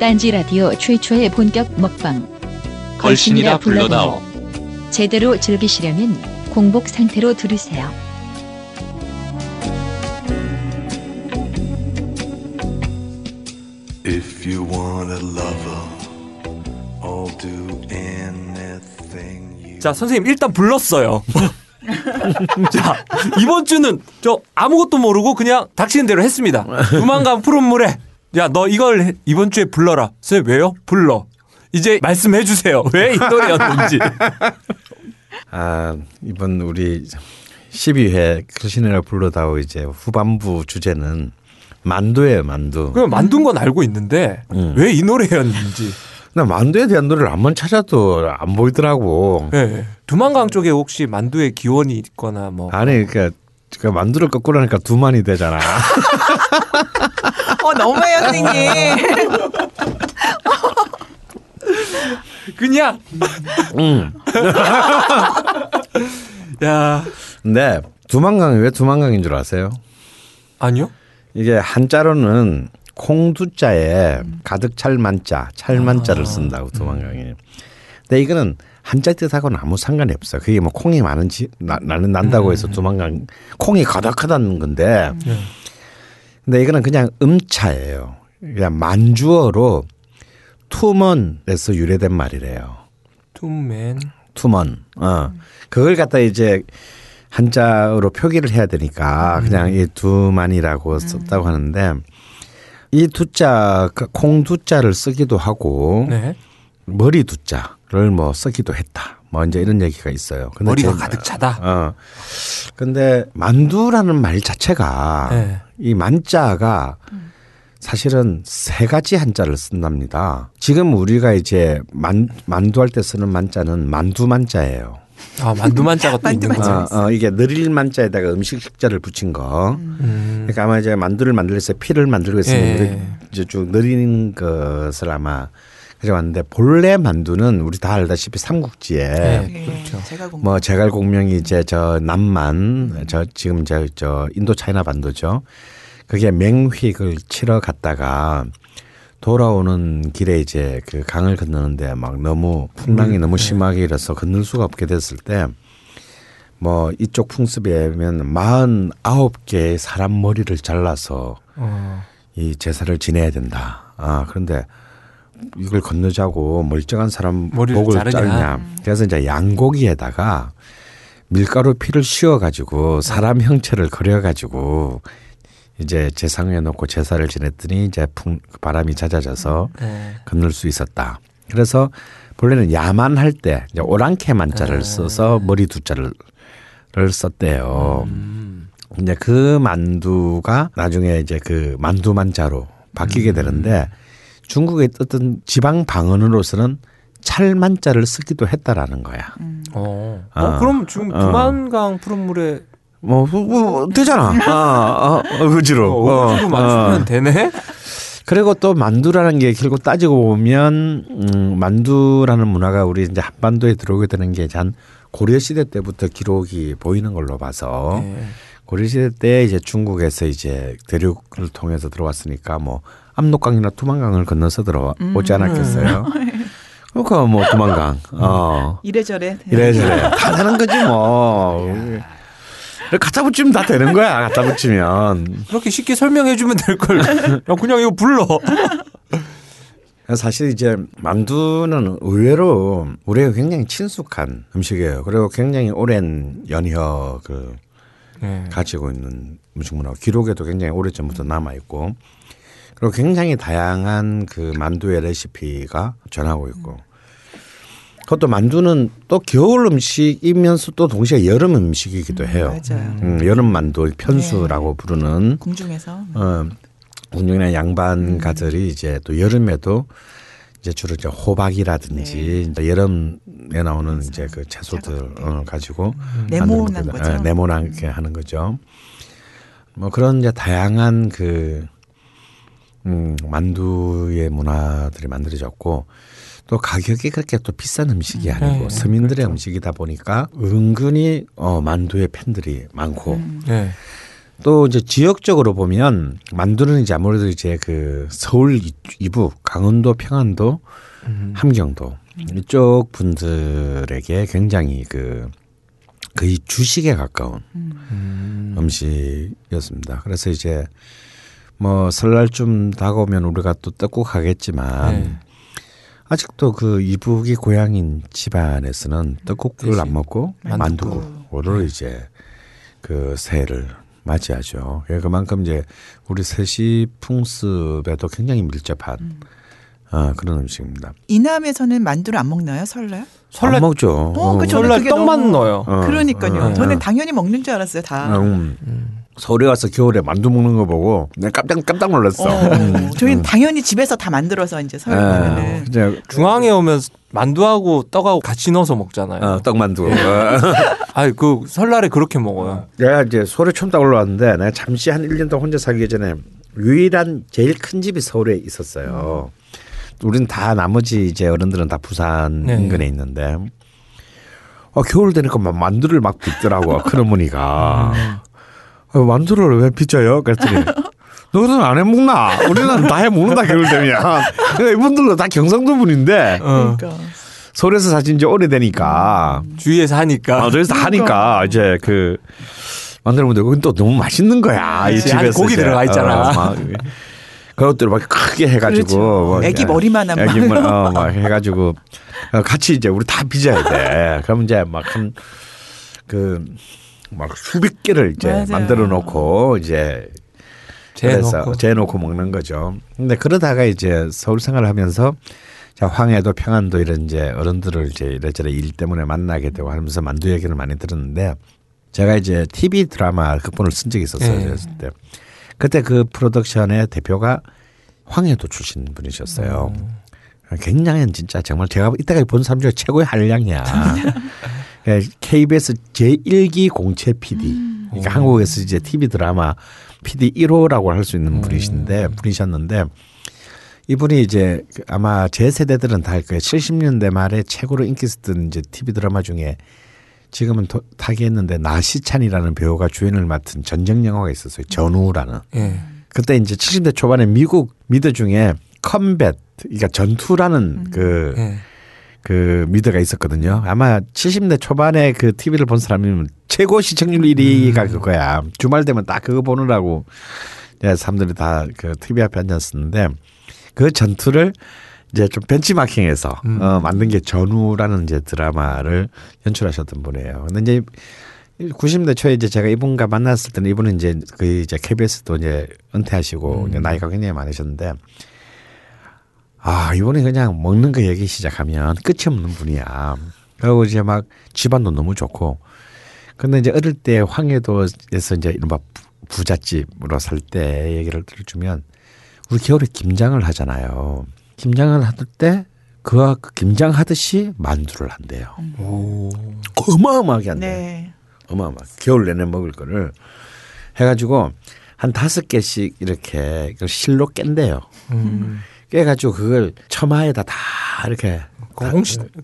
딴지라디오 최초의 본격 먹방 걸신이라 불러다오. 제대로 즐기시려면 공복 상태로 들으세요. If you want a lover, I'll do anything you... 자 선생님 일단 불렀어요. 자 이번 주는 저 아무것도 모르고 그냥 닥치는 대로 했습니다. 두만간 푸른 물에 야, 너 이걸 이번 주에 불러라. 선생님, 왜요? 불러. 이제 말씀해 주세요. 왜 이 노래였는지. 아, 이번 우리 12회 걸신이라 불러다오 이제 후반부 주제는 만두예요, 만두. 그럼 만두인 건 알고 있는데 왜 이 노래였는지. 나 만두에 대한 노래를 한번 찾아도 안 보이더라고. 네. 두만강 쪽에 혹시 만두의 기원이 있거나 뭐. 아니, 그러니까 만두를 거꾸로 하니까 두만이 되잖아. 너무해요 선생님. 그냥. 야. 근데 두만강이 왜 두만강인 줄 아세요? 아니요. 이게 한자로는 콩두자에 가득 찰만자, 찰만자를 쓴다고 두만강이. 근데 이거는 한자 뜻하고는 아무 상관이 없어요. 그게 뭐 콩이 많은지 난다고 해서 두만강 콩이 가득하다는 건데. 근데 이거는 그냥 음차예요. 그냥 만주어로 투먼에서 유래된 말이래요. 투맨. 투먼. 그걸 갖다 이제 한자로 표기를 해야 되니까 그냥 이 두만이라고 썼다고 하는데 이 두자, 콩 두자를 쓰기도 하고 네. 머리 두자를 뭐 쓰기도 했다. 뭐 이제 이런 얘기가 있어요. 근데 머리가 가득 차다. 근데 만두라는 말 자체가 네. 이 만자가 사실은 세 가지 한자를 쓴답니다. 지금 우리가 이제 만두할 때 쓰는 만자는 만두만자예요. 아 만두만자가 또 만두 있는 거예요. 이게 느릴 만자에다가 음식 식자를 붙인 거. 그러니까 아마 이제 만두를 만들어서 피를 만들고 있으면 예. 이제 쭉 느리는 것을 아마 그래왔는데 본래 만두는 우리 다 알다시피 삼국지에 네, 그렇죠. 뭐 제갈공명이 이제 저 남만 저 지금 저 인도 차이나 반도죠. 그게 맹휘를 치러 갔다가 돌아오는 길에 이제 그 강을 건너는데 막 너무 풍랑이 너무 심하게 일어서 건널 수가 없게 됐을 때 뭐 이쪽 풍습에면 49개의 사람 머리를 잘라서 이 제사를 지내야 된다. 아 그런데 이걸 건너자고 멀쩡한 사람 목을 자르냐. 그래서 이제 양고기에다가 밀가루 피를 씌워가지고 사람 형체를 그려가지고 이제 제상에 놓고 제사를 지냈더니 이제 바람이 잦아져서 건널 수 있었다. 그래서 본래는 야만할 때 이제 오랑캐만자를 써서 머리 두자를 썼대요. 이제 그 만두가 나중에 이제 그 만두만자로 바뀌게 되는데. 중국의 어떤 지방 방언으로서는 찰만자를 쓰기도 했다라는 거야. 그럼 지금 두만강 푸른 물에 뭐 되잖아. 그지로. 만두도 만주면 되네. 그리고 또 만두라는 게 결국 따지고 보면 만두라는 문화가 우리 이제 한반도에 들어오게 되는 게 한 고려 시대 때부터 기록이 보이는 걸로 봐서 고려 시대 때 이제 중국에서 이제 대륙을 통해서 들어왔으니까 뭐. 압록강이나 투만강을 건너서 들어오지 않았겠어요. 그러니까 뭐 투만강. 이래저래 다 되는 거지 뭐. 갖다 붙이면 다 되는 거야. 갖다 붙이면. 그렇게 쉽게 설명해 주면 될 걸. 그냥 이거 불러. 사실 이제 만두는 의외로 우리가 굉장히 친숙한 음식이에요. 그리고 굉장히 오랜 연혁을 가지고 있는 음식문화, 기록에도 굉장히 오래전부터 남아있고, 그리고 굉장히 다양한 그 만두의 레시피가 전하고 있고, 그것도 만두는 또 겨울 음식이면서 또 동시에 여름 음식이기도 해요. 맞아요. 여름 만두, 편수라고 부르는 궁중에서 궁중이나 양반가들이 이제 또 여름에도 이제 주로 이제 호박이라든지 여름에 나오는 이제 그 채소들을 가지고 네모난 거죠. 네모나게 하는 거죠. 뭐 그런 이제 다양한 그 만두의 문화들이 만들어졌고, 또 가격이 그렇게 또 비싼 음식이 아니고 서민들의 음식이다 보니까 은근히 만두의 팬들이 많고, 또 이제 지역적으로 보면 만두는 이제 아무래도 이제 그 서울 이북, 강원도, 평안도, 함경도 이쪽 분들에게 굉장히 그 거의 주식에 가까운 음식이었습니다. 그래서 이제 뭐 설날쯤 다가오면 우리가 또 떡국하겠지만 아직도 그 이북이 고향인 집안에서는 떡국을 안 먹고 만두국으로 이제 그 새해를 맞이하죠. 그만큼 이제 우리 세시 풍습에도 굉장히 밀접한 그런 음식입니다. 이남에서는 만두를 안 먹나요? 설날? 안 먹죠. 설날 떡만 너무... 넣어요. 그러니까요. 저는 당연히 먹는 줄 알았어요. 다. 서울에 와서 겨울에 만두 먹는 거 보고 내가 깜짝 놀랐어. 저희는 당연히 집에서 다 만들어서 이제 설 보면은 중앙에 오면 만두하고 떡하고 같이 넣어서 먹잖아요. 떡만두. 아니 그 설날에 그렇게 먹어요. 내가 이제 서울에 처음 딱 올라왔는데 내가 잠시 한 1년 동안 혼자 살기 전에 유일한 제일 큰 집이 서울에 있었어요. 우린 다 나머지 이제 어른들은 다 부산 인근에 있는데 겨울 되니까 막 만두를 막 빚더라고. 큰어머니가. 만두를 왜 빚어요? 그랬더니 너희들은 안 해먹나? 우리는 다 해먹는다. 겨울 되면. 그러니까 이분들도 다 경상도 분인데 그러니까. 서울에서 사신 지 오래되니까 주위에서 하니까 그러니까. 이제 그 만들었는데 그건 또 너무 맛있는 거야. 이 집에서 고기 들어가 있잖아. 그것들을 막 크게 해가지고 애기 머리만한 막 해가지고 같이 이제 우리 다 빚어야 돼. 그럼 이제 막 한 그 막 수백 개를 이제 만들어 놓고 이제 재놓고 먹는 거죠. 근데 그러다가 이제 서울 생활을 하면서 황해도 평안도 이런 이제 어른들을 이제 이래저래 일 때문에 만나게 되고 하면서 만두 얘기를 많이 들었는데, 제가 이제 TV 드라마 극본을 쓴 적이 있었어요. 그때 그 프로덕션의 대표가 황해도 출신 분이셨어요. 굉장히 진짜 정말 제가 이때까지 본 사람 중에 최고의 한량이야. KBS 제1기 공채 PD. 그러니까 한국에서 이제 TV 드라마 PD 1호라고 할 수 있는 분이셨는데, 이분이 이제 아마 제 세대들은 다 알 거예요. 70년대 말에 최고로 인기 있었던 이제 TV 드라마 중에 지금은 타계했는데 나시찬이라는 배우가 주연을 맡은 전쟁 영화가 있었어요. 전우라는. 그때 이제 70대 초반에 미국 미드 중에 컴뱃, 그러니까 전투라는 그 미드가 있었거든요. 아마 70대 초반에 그 TV를 본 사람이면 최고 시청률 1위가 그거야. 주말 되면 딱 그거 보느라고 사람들이 다 그 TV 앞에 앉았었는데, 그 전투를 이제 좀 벤치마킹해서 만든 게 전우라는 이제 드라마를 연출하셨던 분이에요. 근데 이제 90년대 초에 이제 제가 이분과 만났을 때는 이분은 이제 그 이제 KBS도 이제 은퇴하시고 이제 나이가 굉장히 많으셨는데, 이분이 그냥 먹는 거 얘기 시작하면 끝이 없는 분이야. 그리고 이제 막 집안도 너무 좋고. 근데 이제 어릴 때 황해도에서 이제 이른바 부잣집으로 살 때 얘기를 들어주면, 우리 겨울에 김장을 하잖아요. 김장을 하던 때 그와 김장 하듯이 만두를 한대요. 오. 어마어마하게 한대요. 어마어마하게. 겨울 내내 먹을 거를 해가지고 한 5개씩 이렇게 실로 깬대요. 깨가지고 그걸 처마에다 다 이렇게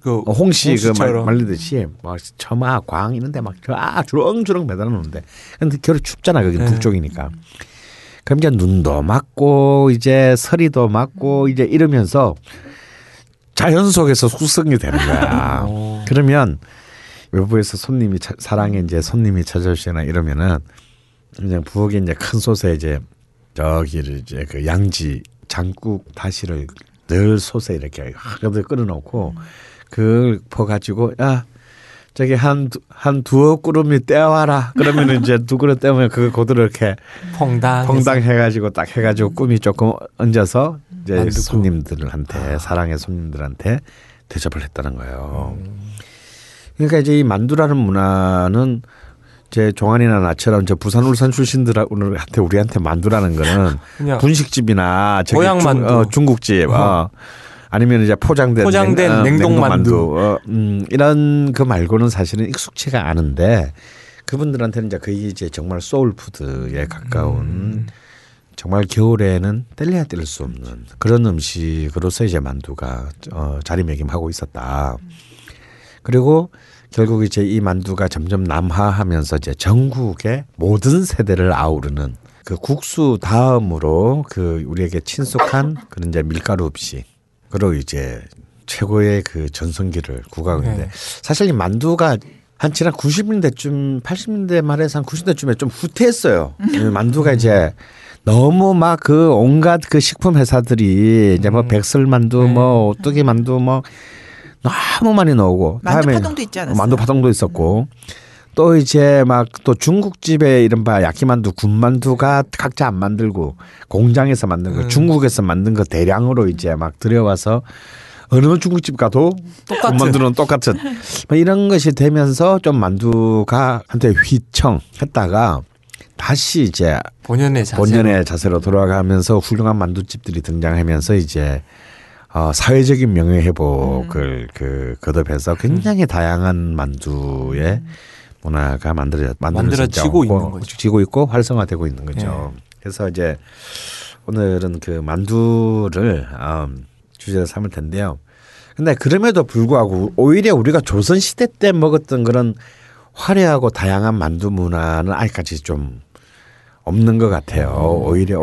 홍시 말리듯이 막 처마, 광 이런데 막 주렁주렁 매달아 놓는데, 근데 겨울이 춥잖아. 그게 북쪽이니까. 그럼 이제 눈도 맞고 이제 서리도 맞고 이제 이러면서 자연 속에서 숙성이 되는 거야. 그러면 외부에서 사랑에 이제 손님이 찾아오시거나 이러면은 그냥 부엌에 이제 큰 솥에 이제 저기를 이제 그 양지 장국 다시를 늘 솥에 이렇게 하나도 끓여놓고 그걸 퍼가지고 야 저기 한 두어 그릇이 떼와라. 그러면 이제 두 그릇 떼면 그 고들을 이렇게 퐁당 해가지고 딱 해가지고 꿈이 조금 얹어서 이제 손님들한테 사랑의 손님들한테 대접을 했다는 거예요. 그러니까 이제 이 만두라는 문화는 제 종환이나 나처럼 저 부산 울산 출신들한테 우리한테 만두라는 거는 분식집이나 저기 중국집 아니면 이제 포장된 냉동만두 이런 거 말고는 사실은 익숙치가 않은데 그분들한테는 이제 그게 이제 정말 소울푸드에 가까운 정말 겨울에는 뗄래야 뗄 수 없는 그런 음식으로서 이제 만두가 자리매김하고 있었다. 그리고 결국 이제 이 만두가 점점 남하하면서 이제 전국의 모든 세대를 아우르는 그 국수 다음으로 그 우리에게 친숙한 그런 이제 밀가루 음식. 그리고 이제 최고의 그 전성기를 구가하는데 사실 이 만두가 한 지난 90년대쯤 80년대 말에서 한 90년대쯤에 좀 후퇴했어요. 만두가 이제 너무 막 그 온갖 그 식품 회사들이 이제 뭐 백설만두 뭐 오뚜기 만두 뭐 너무 많이 나오고 만두 파동도 있지 않았어요? 만두 파동도 있었고 또 이제 막 또 중국집에 이른바 야키만두 군만두가 각자 안 만들고 공장에서 만든 거 중국에서 만든 거 대량으로 이제 막 들여와서 어느 중국집 가도 똑같은. 군만두는 똑같은 이런 것이 되면서 좀 만두가 한때 휘청했다가 다시 이제 본연의 자세로 돌아가면서 훌륭한 만두집들이 등장하면서 이제 사회적인 명예 회복을 그 거듭해서 굉장히 다양한 만두의 문화가 만들어지고 있는 거죠. 지고 있고 활성화되고 있는 거죠. 예. 그래서 이제 오늘은 그 만두를 주제로 삼을 텐데요. 근데 그럼에도 불구하고 오히려 우리가 조선 시대 때 먹었던 그런 화려하고 다양한 만두 문화는 아직까지 좀 없는 것 같아요. 오히려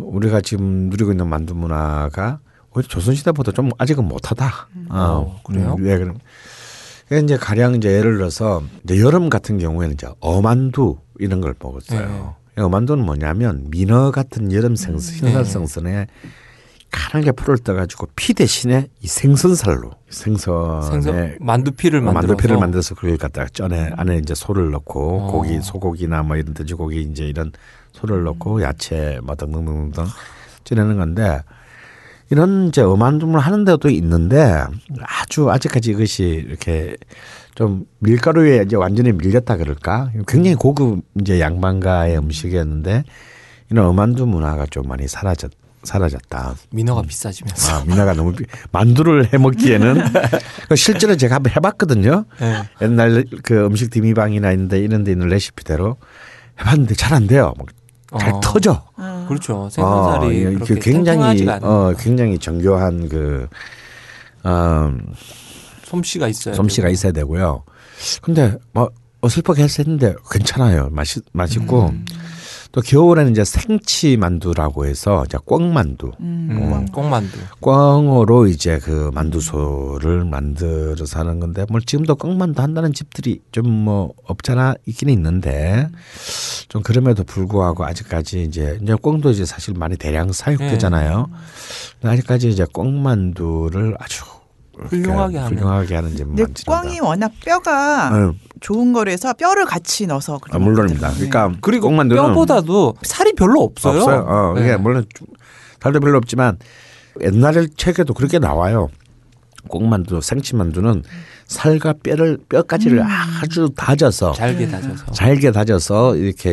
우리가 지금 누리고 있는 만두 문화가 오히려 조선시대보다 좀 아직은 못하다. 그래요? 네, 그럼. 이제 가령 이제 예를 들어서 이제 여름 같은 경우에는 이제 어만두 이런 걸 먹었어요. 네. 어만두는 뭐냐면 민어 같은 여름 흰살 생선에 가랑게 풀을 떠가지고 피 대신에 이 생선살로 만두피를 만들어서 그걸 갖다가 전에 안에 이제 소를 넣고 고기 소고기나 뭐 이런 돼지고기 이제 이런 소를 넣고 야채 뭐 등등등등 찌내는 건데 이런 이제 어만두를 하는 데도 있는데 아직까지 이것이 이렇게 좀 밀가루에 이제 완전히 밀렸다 그럴까 굉장히 고급 이제 양반가의 음식이었는데 이런 어만두 문화가 좀 많이 사라졌다. 민어가 비싸지면서. 민어가 너무 만두를 해먹기에는 실제로 제가 한번 해봤거든요. 네. 옛날 그 음식 디미방이나 이런데 있는 레시피대로 해봤는데 잘 안 돼요. 막 잘 터져. 그렇죠. 생선살이 그렇게 굉장히 굉장히 정교한 그 솜씨가 있어야 되고요. 근데 막 어슬프게 했는데 괜찮아요. 맛있고. 또 겨울에는 이제 생치 만두라고 해서 이제 꿩만두, 꿩만두, 꿩으로 이제 그 만두소를 만들어서 하는 건데, 뭐 지금도 꿩만두 한다는 집들이 좀 뭐 없잖아 있긴 있는데, 좀 그럼에도 불구하고 아직까지 이제 꿩도 이제 사실 많이 대량 사육되잖아요. 네. 아직까지 이제 꿩만두를 아주 훌륭하게 하는 집 많습니다. 꿩이 워낙 뼈가 좋은 거라서 뼈를 같이 넣어서 물론입니다. 그러니까 그리고 꿩만두는 뼈보다도 살이 별로 없어요. 네. 물론 살도 별로 없지만 옛날에 책에도 그렇게 나와요. 꿩만두, 생치만두는 살과 뼈까지를 아주 다져서 잘게 다져서 이렇게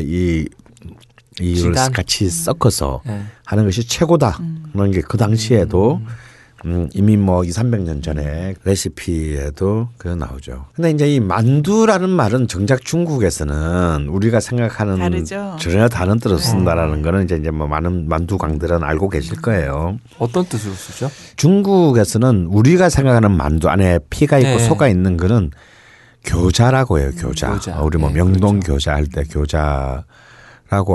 이걸 같이 섞어서 하는 것이 최고다. 그런 게 그 당시에도. 이미 뭐 200~300년 전에 레시피에도 그 나오죠. 근데 이제 이 만두라는 말은 정작 중국에서는 우리가 생각하는 다르죠. 전혀 다른 뜻으로 쓴다라는 거는 이제 뭐 많은 만두광들은 알고 계실 거예요. 어떤 뜻으로 쓰죠? 중국에서는 우리가 생각하는 만두 안에 피가 있고 소가 있는 거는 교자라고 해요. 교자. 우리 뭐 명동 교자 할 때 교자라고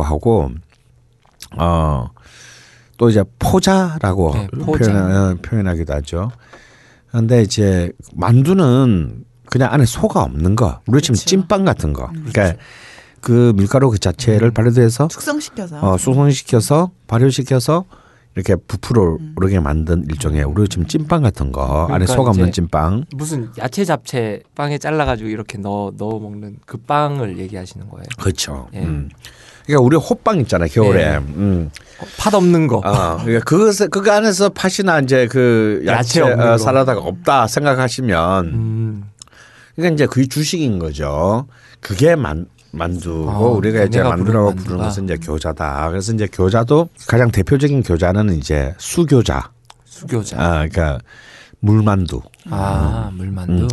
하고 또 이제 포자라고 표현하기도 하죠. 그런데 이제 만두는 그냥 안에 소가 없는 거. 우리 지금 찐빵 같은 거. 그러니까 그 밀가루 그 자체를 발효돼서 숙성시켜서 발효시켜서 이렇게 부풀어 오르게 만든 일종의 우리 지금 찐빵 같은 거 그러니까 안에 속 없는 찐빵 무슨 야채 잡채 빵에 잘라가지고 이렇게 넣어 먹는 그 빵을 얘기하시는 거예요. 그렇죠. 예. 그러니까 우리 호빵 있잖아요 겨울에 예. 팥 없는 거. 그러니까 그거 안에서 팥이나 이제 그 야채 사라다가 없다 생각하시면 그러니까 이제 그게 주식인 거죠. 그게 만두고 우리가 이제 만두라고 부르는 것은 이제 교자다. 그래서 이제 교자도 가장 대표적인 교자는 이제 수교자. 그러니까 물만두. 물만두.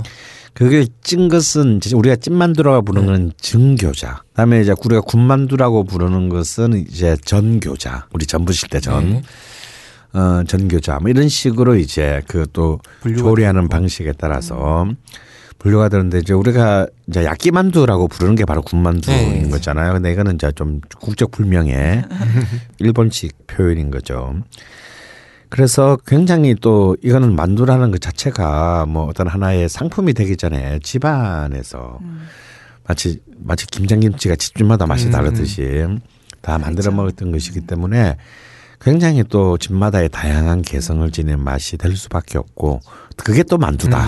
그게 찐 것은 우리가 찐만두라고 부르는 건 증교자. 그다음에 이제 우리가 군만두라고 부르는 것은 이제 전교자. 우리 전부실 때 전. 네. 전교자. 뭐 이런 식으로 이제 그 또 조리하는 되고. 방식에 따라서 분류가 되는데 이제 우리가 이제 야끼만두라고 부르는 게 바로 군만두인 네. 거잖아요. 근데 이거는 이제 좀 국적 불명의 일본식 표현인 거죠. 그래서 굉장히 또 이거는 만두라는 그 자체가 뭐 어떤 하나의 상품이 되기 전에 집안에서 마치 김장김치가 집집마다 맛이 다르듯이 다 만들어 먹었던 것이기 때문에 굉장히 또 집마다의 다양한 개성을 지닌 맛이 될 수밖에 없고 그게 또 만두다.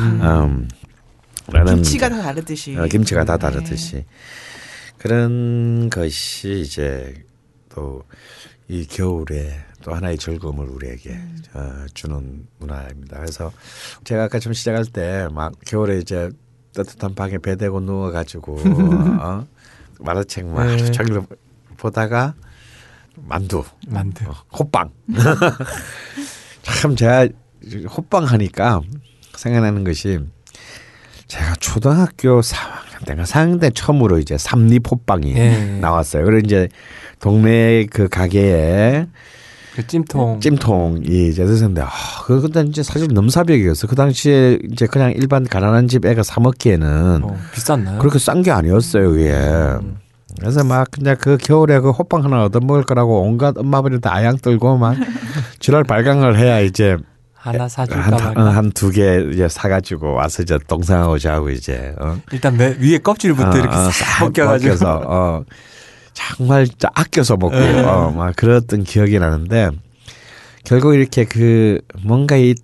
김치가 다 다르듯이. 김치가 다 다르듯이. 그런 것이 이제 또 이 겨울에 또 하나의 즐거움을 우리에게 주는 문화입니다. 그래서 제가 아까 좀 시작할 때 막 겨울에 이제 따뜻한 방에 배대고 누워가지고 만화책 막 하루 종일 보다가 만두. 호빵. 참 제가 호빵 하니까 생각나는 것이 제가 초등학교 4학년 때가 4학년 때 처음으로 이제 삼립 호빵이 나왔어요. 그리고 이제 동네 그 가게에 그 찜통이 이제 됐었는데 그때 이제 사실 넘사벽이었어. 그 당시에 이제 그냥 일반 가난한 집 애가 사 먹기에는 비쌌나요? 그렇게 싼 게 아니었어요, 그게. 그래서 막 그냥 그 겨울에 그 호빵 하나 얻어 먹을 거라고 온갖 엄마들이 다 아양 떨고 막 지랄 발광을 해야 이제. 하나 사줄까 한 두 개 이제 사가지고 와서 이제 동생하고 저하고 이제 일단 위에 껍질부터 이렇게 싹 벗겨가지고 정말 아껴서 먹고 막 그랬던 기억이 나는데 결국 이렇게 그 뭔가 이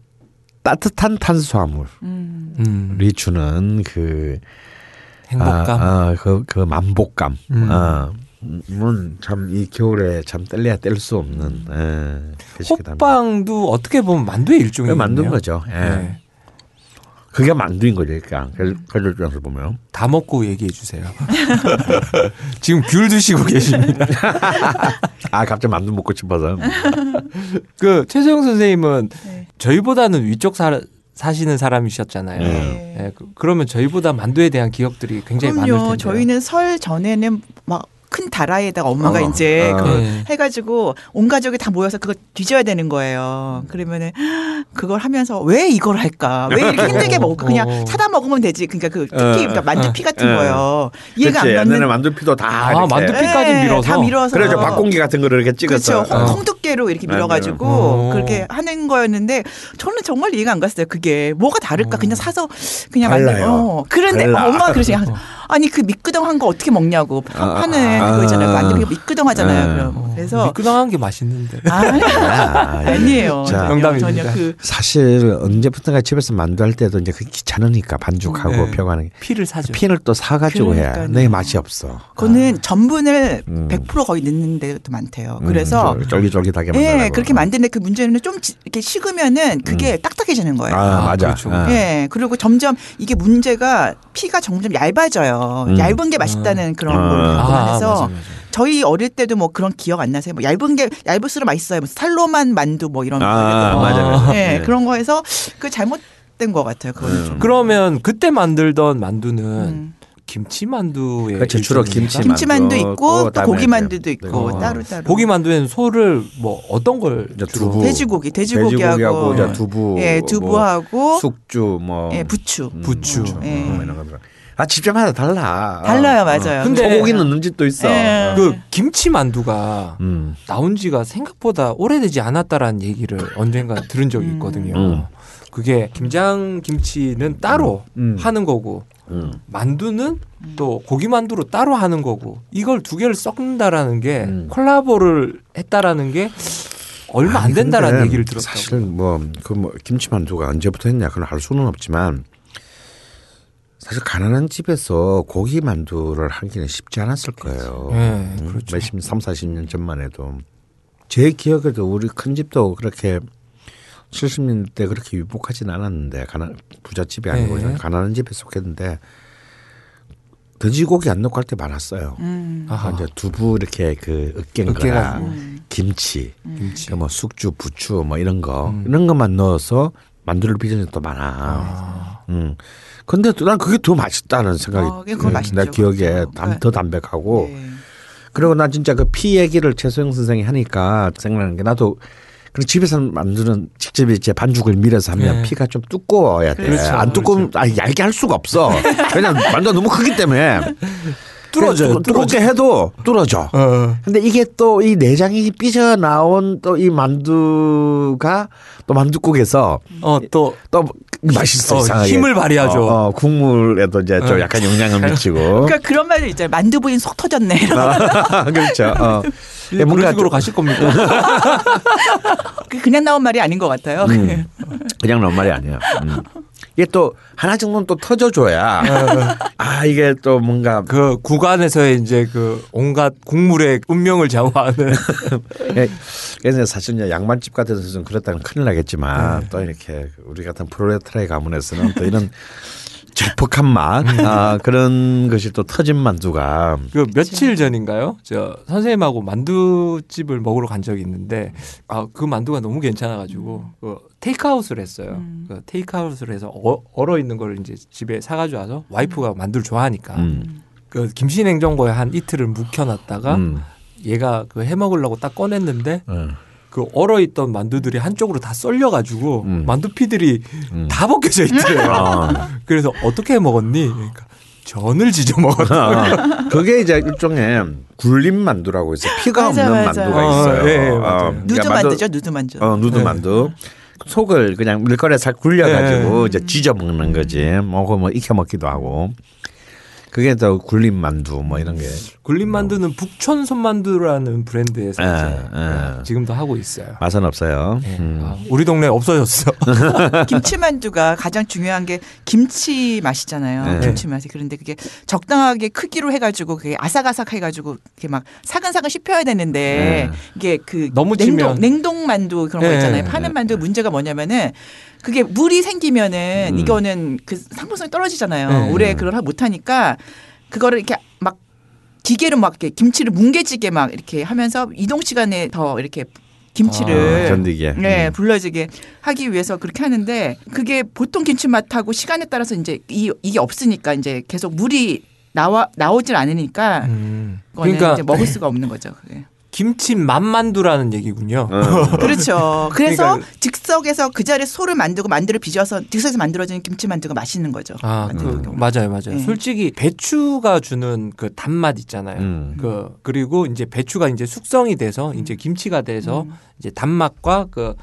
따뜻한 탄수화물이 주는 그 행복감, 그 만복감, 참 이 겨울에 참 뗄래야 뗄 수 없는 호빵도 어떻게 보면 만두의 일종이에요. 만두인 거죠. 예. 네. 그게 만두인 거죠. 그러니까 그걸 보면 다 먹고 얘기해 주세요. 지금 귤 드시고 계십니다. 갑자기 만두 먹고 싶어서. 그 최서영 선생님은 저희보다는 위쪽 사시는 사람이셨잖아요. 네. 그러면 저희보다 만두에 대한 기억들이 굉장히 많을 텐데요. 저희는 설 전에는 막 큰 다라에다가 엄마가 이제 해가지고 온 가족이 다 모여서 그걸 뒤져야 되는 거예요. 그러면은 그걸 하면서 왜 이걸 할까? 왜 이렇게 힘들게 먹을까? 그냥 사다 먹으면 되지. 그러니까 그 특히 만두피 같은 거예요. 이해가 안 가는. 옛날에 만두피도 다 만두피까지 밀어서. 다 밀어서. 그래서 밥공기 같은 거를 이렇게 찍어서. 그렇죠. 홍두깨로 이렇게 밀어가지고 그렇게 하는 거였는데 저는 정말 이해가 안 갔어요. 그게 뭐가 다를까? 그냥 사서 그냥 만들어. 그런데 엄마가 그러시니 아니 그 미끄덩한 거 어떻게 먹냐고 하는. 그거 있잖아요. 만두피가 미끄덩하잖아요. 그래서 미끄덩한 게 맛있는데. 아니에요. 농담입니다. 사실 언제부턴가 집에서 만두 할 때도 이제 그 귀찮으니까 반죽하고 펴가는 피를 사죠. 피를 또 사가지고 그러니까요. 해. 내 맛이 없어. 그거는 전분을 100% 거의 넣는 데도 많대요. 그래서 쫄깃쫄깃하게 만들고. 예, 그렇게 만드는데 그 문제는 좀 이렇게 식으면은 그게 딱딱해지는 거예요. 맞아. 그렇죠. 예, 그리고 점점 이게 문제가 피가 점점 얇아져요. 얇은 게 맛있다는 그런 걸 안에서. 맞아. 저희 어릴 때도 뭐 그런 기억 안 나세요? 뭐 얇은 게 얇을수록 맛있어요. 뭐 살로만 만두 뭐 이런 거. 맞아요. 네, 그런 거에서 그 잘못된 것 같아요. 그러면 그때 만들던 만두는 김치 만두에 그렇죠. 주로 김치 만두 있고 또 고기 만두도 있고 따로따로. 고기 만두에는 소를 뭐 어떤 걸 두부, 돼지고기하고 두부, 두부하고 뭐 숙주, 뭐 부추. 이런 거. 집집마다 달라요, 맞아요. 근데 소고기 넣는 집도 있어. 그 김치 만두가 나온 지가 생각보다 오래되지 않았다라는 얘기를 언젠가 들은 적이 있거든요. 그게 김장 김치는 따로 하는 거고 만두는 또 고기 만두로 따로 하는 거고 이걸 두 개를 섞는다라는 게 콜라보를 했다라는 게 얼마 안 된다라는 얘기를 들었다고. 사실 뭐 김치만두가 언제부터 했냐 그건 알 수는 없지만 사실 가난한 집에서 고기 만두를 하기는 쉽지 않았을 거예요. 네, 그렇죠. 몇십 3, 40년 전만 해도 제 기억에도 우리 큰 집도 그렇게 70년대 그렇게 유복하진 않았는데 부잣집이 아니고 네. 가난한 집에 속했는데 돼지고기 안 넣고 할 때 많았어요. 이제 두부 이렇게 그 으깬 거나 김치, 뭐 숙주, 부추 뭐 이런 거 이런 것만 넣어서 만두를 빚은 것도 많아. 근데 난 그게 더 맛있다는 생각이 내 기억에 더 담백하고 네. 그리고 난 진짜 그 피 얘기를 최서영 선생이 하니까 생각나는 게 나도 그리고 집에서 만드는 직접 이제 반죽을 밀어서 하면 네. 피가 좀 두꺼워야 돼. 그렇죠, 안 두꺼우면 그렇죠. 아, 얇게 할 수가 없어. 왜냐하면 만두가 너무 크기 때문에. 뚫어져요. 두껍게 해도 뚫어져. 근데 이게 또 이 내장이 삐져나온 또 이 만두가 또 만두국에서 또 맛있어. 이상하게. 힘을 발휘하죠. 국물에도 이제 좀 약간 영향을 미치고. 그러니까 그런 말도 있잖아요. 만두 부인 속 터졌네. 그렇죠. 그런 식으로 가실 겁니까? 그냥 나온 말이 아닌 것 같아요. 그냥 나온 말이 아니에요. 이게 또 하나 정도는 또 터져줘야 아 이게 또 뭔가 그 구간에서의 이제 그 온갖 국물의 운명을 좌우하는 그래서 사실 이제 양반집 같은 데서는 그렇다면 큰일 나겠지만 네. 또 이렇게 우리 같은 프롤레타리아 가문에서는 또 이런 질퍽한 맛 그런 것이 또 터진 만두가 그 며칠 전인가요? 저 선생님하고 만두집을 먹으러 간 적이 있는데 아 그 만두가 너무 괜찮아가지고 그 테이크아웃을 했어요. 그 테이크아웃을 해서 얼어 있는 걸 이제 집에 사가지고 와서 와이프가 만두를 좋아하니까 그 김치 냉장고에 한 이틀을 묵혀놨다가 얘가 그 해 먹으려고 딱 꺼냈는데. 그 얼어있던 만두들이 한쪽으로 다 썰려가지고 만두피들이 다 벗겨져 있더래요. 그래서 어떻게 먹었니? 그러니까 전을 지져 먹었다. 그게 이제 일종의 굴림 만두라고 해서 피가 맞아, 없는 맞아. 만두가 있어요. 네, 누드 만두죠. 누드 만두. 누드 만두. 네. 속을 그냥 밀가루에 살 굴려가지고 네. 이제 지져 먹는 거지. 뭐 익혀 먹기도 하고. 그게 또 굴림 만두 뭐 이런 게 굴림 만두는 뭐. 북촌 손만두라는 브랜드에서 지금도 하고 있어요. 맛은 없어요. 네. 우리 동네 없어졌어. 김치 만두가 가장 중요한 게 김치 맛이잖아요. 네. 김치 맛이 그런데 그게 적당하게 크기로 해가지고 그게 아삭아삭해가지고 이렇게 막 사근사근 씹혀야 되는데 이게 그 너무 냉동 만두 그런 거 있잖아요. 파는 만두 문제가 뭐냐면은. 그게 물이 생기면은 이거는 그 상품성이 떨어지잖아요. 오래 그걸 못하니까 그거를 이렇게 막 기계로 막 이렇게 김치를 뭉개지게 막 이렇게 하면서 이동 시간에 더 이렇게 김치를 견디게 네, 불러지게 하기 위해서 그렇게 하는데 그게 보통 김치 맛하고 시간에 따라서 이제 이게 없으니까 이제 계속 물이 나오질 않으니까 그러니까 이제 먹을 수가 없는 거죠. 그게. 김치 맛만두라는 얘기군요. 그렇죠. 그래서 그러니까 즉석에서 그 자리에 소를 만들고 만두를 빚어서 즉석에서 만들어지는 김치 만두가 맛있는 거죠. 아, 맞아요, 맞아요. 네. 솔직히 배추가 주는 그 단맛 있잖아요. 그리고 이제 배추가 이제 숙성이 돼서 이제 김치가 돼서 이제 단맛과 그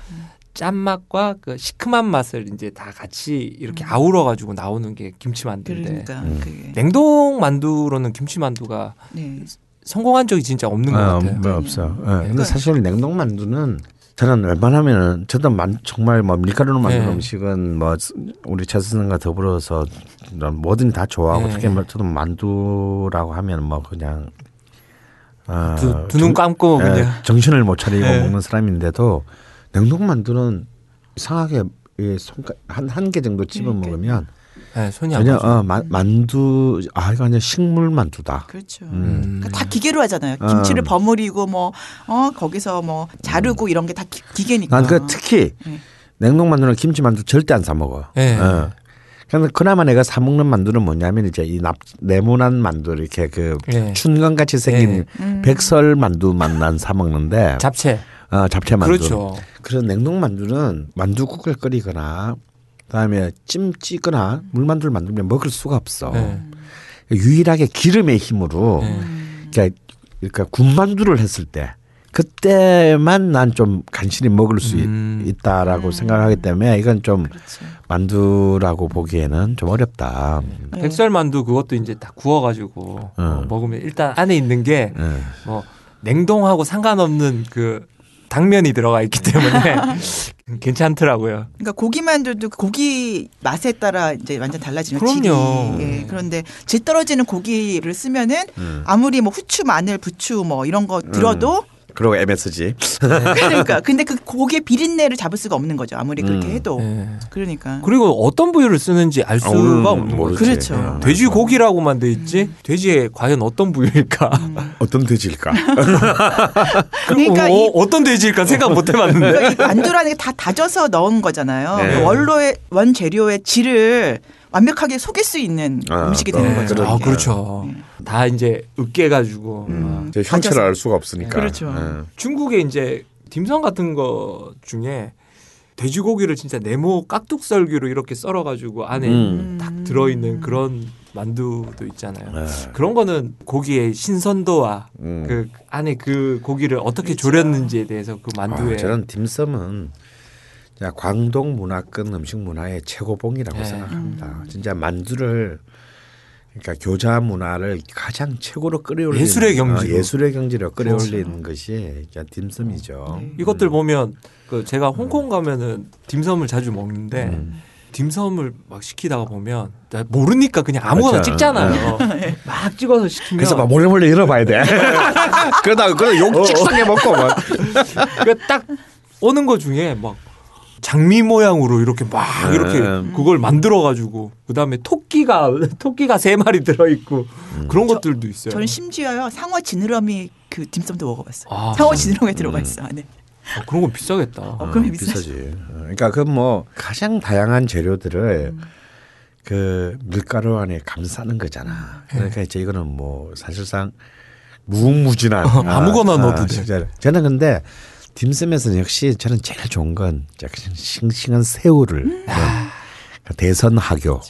짠맛과 그 시큼한 맛을 이제 다 같이 이렇게 아우러 가지고 나오는 게 김치 만두인데. 그러니까 그게. 냉동 만두로는 김치 만두가. 네. 성공한 적이 진짜 없는 것 같아요. 없어요. 네. 근데 사실 냉동 만두는 저는 웬만하면은 저도 정말 뭐 밀가루로 만든 음식은 뭐 우리 최선생과 더불어서 뭐든 다 좋아하고 특히 저도 만두라고 하면 뭐 그냥 두 눈 감고 그냥 정신을 못 차리고 먹는 사람인데도 냉동 만두는 이상하게 한 개 정도 집어 먹으면. 네, 손이 전혀 만두 이거 그냥 식물 만두다. 그렇죠. 그러니까 다 기계로 하잖아요. 김치를 버무리고 거기서 자르고 이런 게 다 기계니까. 난 그러니까 특히 냉동 만두는 김치 만두 절대 안 사 먹어. 네. 그나마 내가 사 먹는 만두는 뭐냐면 이제 이 네모난 만두 이렇게 그 춘건 같이 생긴 백설 만두만 난 사 먹는데. 잡채 만두. 그렇죠. 그래서 냉동 만두는 만두국을 끓이거나. 그다음에 찜 찌거나 물만두를 만들면 먹을 수가 없어. 유일하게 기름의 힘으로 그러니까 군만두를 했을 때 그때만 난 좀 간신히 먹을 수 있다라고 생각하기 때문에 이건 좀 그렇지. 만두라고 보기에는 좀 어렵다. 백설만두 그것도 이제 다 구워가지고 먹으면 일단 안에 있는 게 냉동하고 상관없는 그 당면이 들어가 있기 때문에 괜찮더라고요. 그러니까 고기만두도 고기 맛에 따라 이제 완전 달라지는 질이. 예, 그런데 질 떨어지는 고기를 쓰면은 아무리 뭐 후추, 마늘, 부추 뭐 이런 거 들어도 그리고 MSG. 그러니까 근데 그 고기의 비린내를 잡을 수가 없는 거죠. 아무리 그렇게 해도. 네. 그러니까. 그리고 어떤 부위를 쓰는지 알 수가 없는 거죠. 그렇죠. 돼지 고기라고만 돼 있지. 돼지에 과연 어떤 부위일까? 어떤 돼지일까? 그러니까 어떤 돼지일까 생각 못 해봤는데. 그러니까 이 만두라는 게 다 다져서 넣은 거잖아요. 네. 원로의 원재료의 질을 완벽하게 속일 수 있는 음식이 되는 거죠. 그러니까. 아, 그렇죠. 다 이제 으깨가지고 이제 형체를 알 수가 없으니까. 그렇죠. 중국에 이제 딤섬 같은 거 중에 돼지고기를 진짜 네모 깍둑썰기로 이렇게 썰어가지고 안에 딱 들어있는 그런 만두도 있잖아요. 그런 거는 고기의 신선도와 그 안에 그 고기를 어떻게 그렇죠. 졸였는지에 대해서 그 만두에. 저는 딤섬은 야, 광동 문화권 음식 문화의 최고봉이라고 생각합니다. 진짜 만두를 그러니까 교자 문화를 가장 최고로 끌어올리는 예술의 경지로 끌어올리는 것이 딤섬이죠. 이것들 보면 그 제가 홍콩 가면은 딤섬을 자주 먹는데 딤섬을 막 시키다가 보면 모르니까 그냥 아무거나 찍잖아요. 막 찍어서 시키면 그래서 막 몰래 열어봐야 돼. 그러다 욕측상에 먹고 막 그러니까 딱 오는 거 중에 막 장미 모양으로 이렇게 막 이렇게 그걸 만들어가지고 그다음에 토끼가 3마리 들어있고 그런 것들도 있어요. 저는 심지어요 상어 지느러미 그 딤섬도 먹어봤어요. 아, 상어 지느러미에 들어가 있어 안에. 아, 그런 건 비싸겠다. 그럼 비싸지. 그러니까 그 뭐 가장 다양한 재료들을 그 밀가루 안에 감싸는 거잖아. 그러니까 이제 이거는 뭐 사실상 무궁무진한 아무거나 넣어도 돼. 저는 근데 딤섬에서는 역시 저는 제일 좋은 건 싱싱한 새우를 대선하교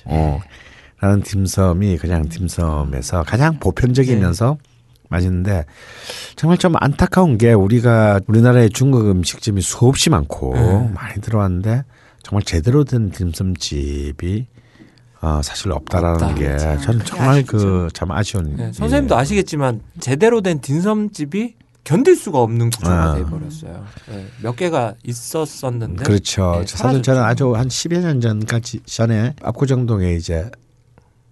라는 딤섬이 그냥 딤섬에서 가장 보편적이면서 맛있는데 정말 좀 안타까운 게 우리나라의 중국 음식점이 수없이 많고 많이 들어왔는데 정말 제대로 된 딤섬집이 사실 없다라는 게 저는 정말 그 참 아쉬운 선생님도 아시겠지만 제대로 된 딤섬집이 견딜 수가 없는 구조가 돼버렸어요. 네, 몇 개가 있었었는데. 그렇죠. 네, 사실 저는 아주 한 10여 년 전에 압구정동에 이제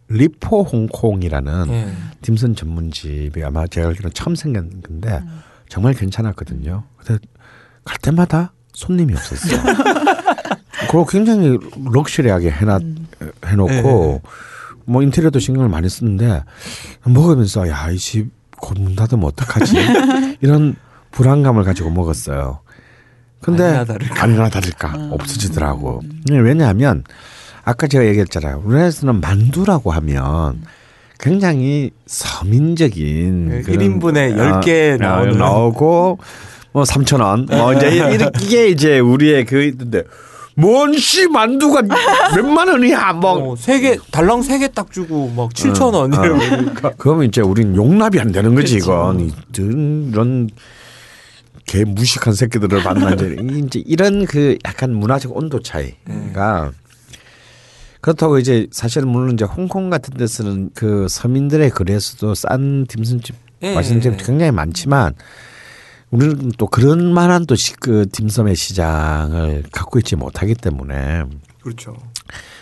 리포 홍콩이라는 딤섬 전문집이 아마 제가 알기로는 처음 생긴 건데 정말 괜찮았거든요. 근데 갈 때마다 손님이 없었어요. 그거 굉장히 럭셔리하게 해놓고 뭐 인테리어도 신경을 많이 쓰는데 먹으면서 야, 이 집 곧 문 닫으면 어떡하지? 이런 불안감을 가지고 먹었어요. 근데 아니나 다를까 없어지더라고. 왜냐하면 아까 제가 얘기했잖아요. 우리나라에서는 만두라고 하면 굉장히 서민적인 1인분에 10개 나오고 뭐 3,000원 뭐 이제 이게 이제 우리의 그 있는데 뭔씨 만두가 몇만 원이야 뭐 달랑 3개 딱 주고 막 7,000원 이러니까 그러면 이제 우린 용납이 안 되는 거지. 이건 이런 개 무식한 새끼들을 만나는 이제 이런 그 약간 문화적 온도 차이가 그렇다고 이제 사실은 물론 이제 홍콩 같은 데서는 그 서민들의 거리에서도 싼 딤섬집 맛있는 집 굉장히 많지만 우리는 또 그런 만한 또 그 딤섬의 시장을 갖고 있지 못하기 때문에 그렇죠.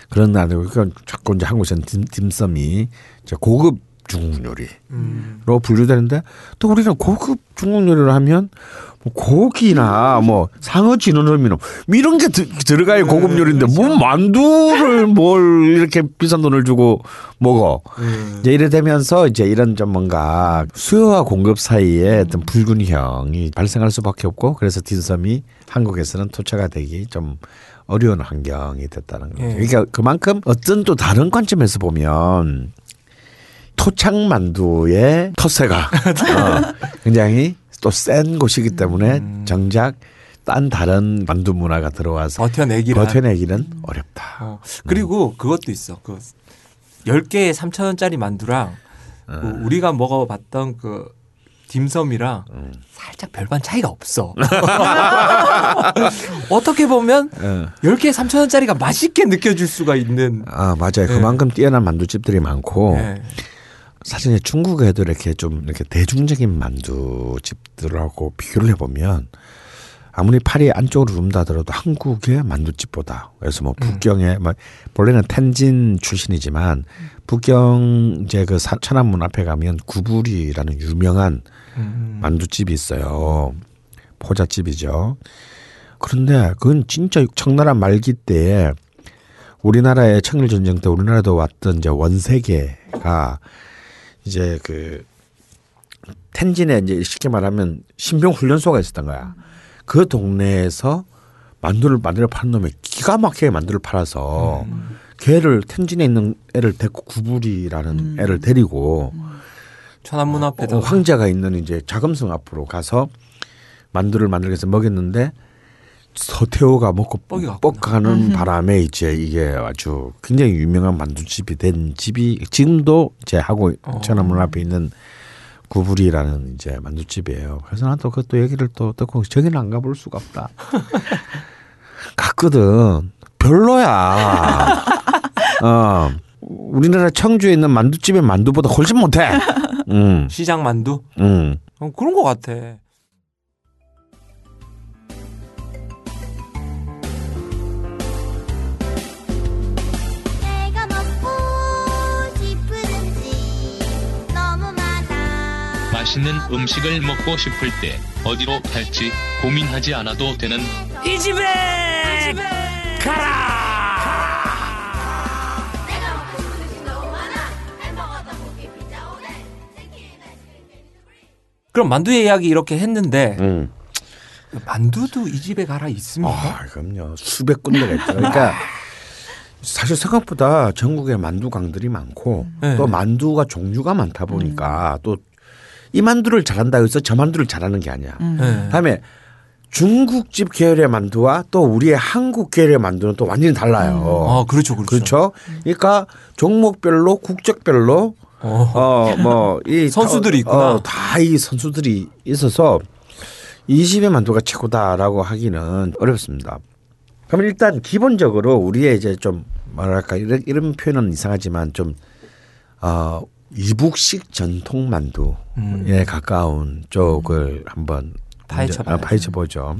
그런 나라들 그러니까 자꾸 이제 한국에서는 딤섬이 이제 고급 중국 요리로 분류되는데 또 우리는 고급 중국 요리를 하면 뭐 고기나 뭐 상어 지느러미나 이런 게 들어가야 고급 요리인데 뭐 만두를 뭘 이렇게 비싼 돈을 주고 먹어. 이제 이래 되면서 이제 이런 좀 뭔가 수요와 공급 사이에 어떤 불균형이 발생할 수밖에 없고 그래서 딤섬이 한국에서는 토착화 되기 좀 어려운 환경이 됐다는 거죠. 그러니까 그만큼 어떤 또 다른 관점에서 보면 토착만두의 터세가 굉장히 또 센 곳이기 때문에 정작 딴 다른 만두 문화가 들어와서 버텨내기는 어렵다. 그리고 그것도 있어. 그 10개에 3,000원짜리 만두랑 그 우리가 먹어봤던 그 딤섬이랑 살짝 별반 차이가 없어. 어떻게 보면 10개에 3,000원짜리가 맛있게 느껴질 수가 있는. 아, 맞아요. 그만큼 뛰어난 만두집들이 많고 사실 중국에도 이렇게 좀 이렇게 대중적인 만두집들하고 비교를 해보면 아무리 파리 안쪽으로 둔다 하더라도 한국의 만두집보다, 그래서 뭐 북경에 원래는 텐진 출신이지만 북경 이제 그 천안문 앞에 가면 구부리라는 유명한 만두집이 있어요. 포자집이죠. 그런데 그건 진짜 청나라 말기 때에 우리나라의 청일전쟁 때 우리나라도 왔던 이제 원세계가 이제 그 텐진에 이제 쉽게 말하면 신병훈련소가 있었던 거야. 그 동네에서 만두를 만들어 파는 놈이 기가 막히게 만두를 팔아서 걔를 텐진에 있는 애를 데리고 구부리라는 애를 데리고 천안문 앞에 황제가 있는 이제 자금성 앞으로 가서 만두를 만들기 위해서 먹였는데 서태호가 먹고 뻑뻑하는 바람에 이제 이게 아주 굉장히 유명한 만두집이 된 집이 지금도 이제 하고 천안문 앞에 있는 구부리라는 이제 만두집이에요. 그래서 난 또 그것도 얘기를 또 듣고 저기는 안 가볼 수가 없다. 갔거든. 별로야. 우리나라 청주에 있는 만두집의 만두보다 훨씬 못해. 시장 만두? 그런 것 같아. 맛있는 음식을 먹고 싶을 때 어디로 갈지 고민하지 않아도 되는 이 집에 가라. 그럼 만두의 이야기 이렇게 했는데 만두도 이 집에 가라 있습니까? 아, 그럼요. 수백 군데가 있죠. 그러니까 사실 생각보다 전국에 만두강들이 많고 또 만두가 종류가 많다 보니까 또 이 만두를 잘한다고 해서 저 만두를 잘하는 게 아니야. 다음에 중국집 계열의 만두와 또 우리의 한국 계열의 만두는 또 완전히 달라요. 아, 그렇죠, 그렇죠. 그렇죠. 그러니까 종목별로, 국적별로, 뭐 이 선수들이 있구나. 다 이 선수들이 있어서 이 집의 만두가 최고다라고 하기는 어렵습니다. 그럼 일단 기본적으로 우리의 이제 좀 뭐랄까 이런 표현은 이상하지만 좀 이북식 전통 만두에 가까운 쪽을 한번 파헤쳐보죠.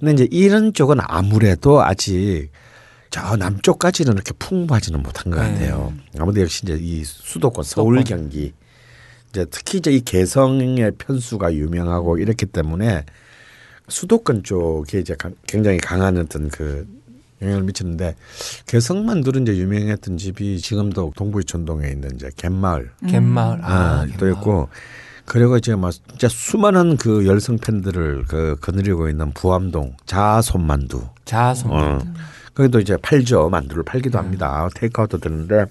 근데 이제 이런 쪽은 아무래도 아직 저 남쪽까지는 이렇게 풍부하지는 못한 것 같아요. 아무래도 역시 이제 이 수도권 서울 경기 이제 특히 이제 이 개성의 편수가 유명하고 이렇기 때문에 수도권 쪽에 이제 굉장히 강한 어떤 그 영향을 미치는데 개성만두는 이제 유명했던 집이 지금도 동부 이촌동에 있는 이제 갯마을, 또 있고 그리고 이제 막 진짜 수많은 그 열성 팬들을 그 거느리고 있는 부암동 자손만두, 거기도 이제 팔죠. 만두를 팔기도 합니다. 테이크아웃도 되는데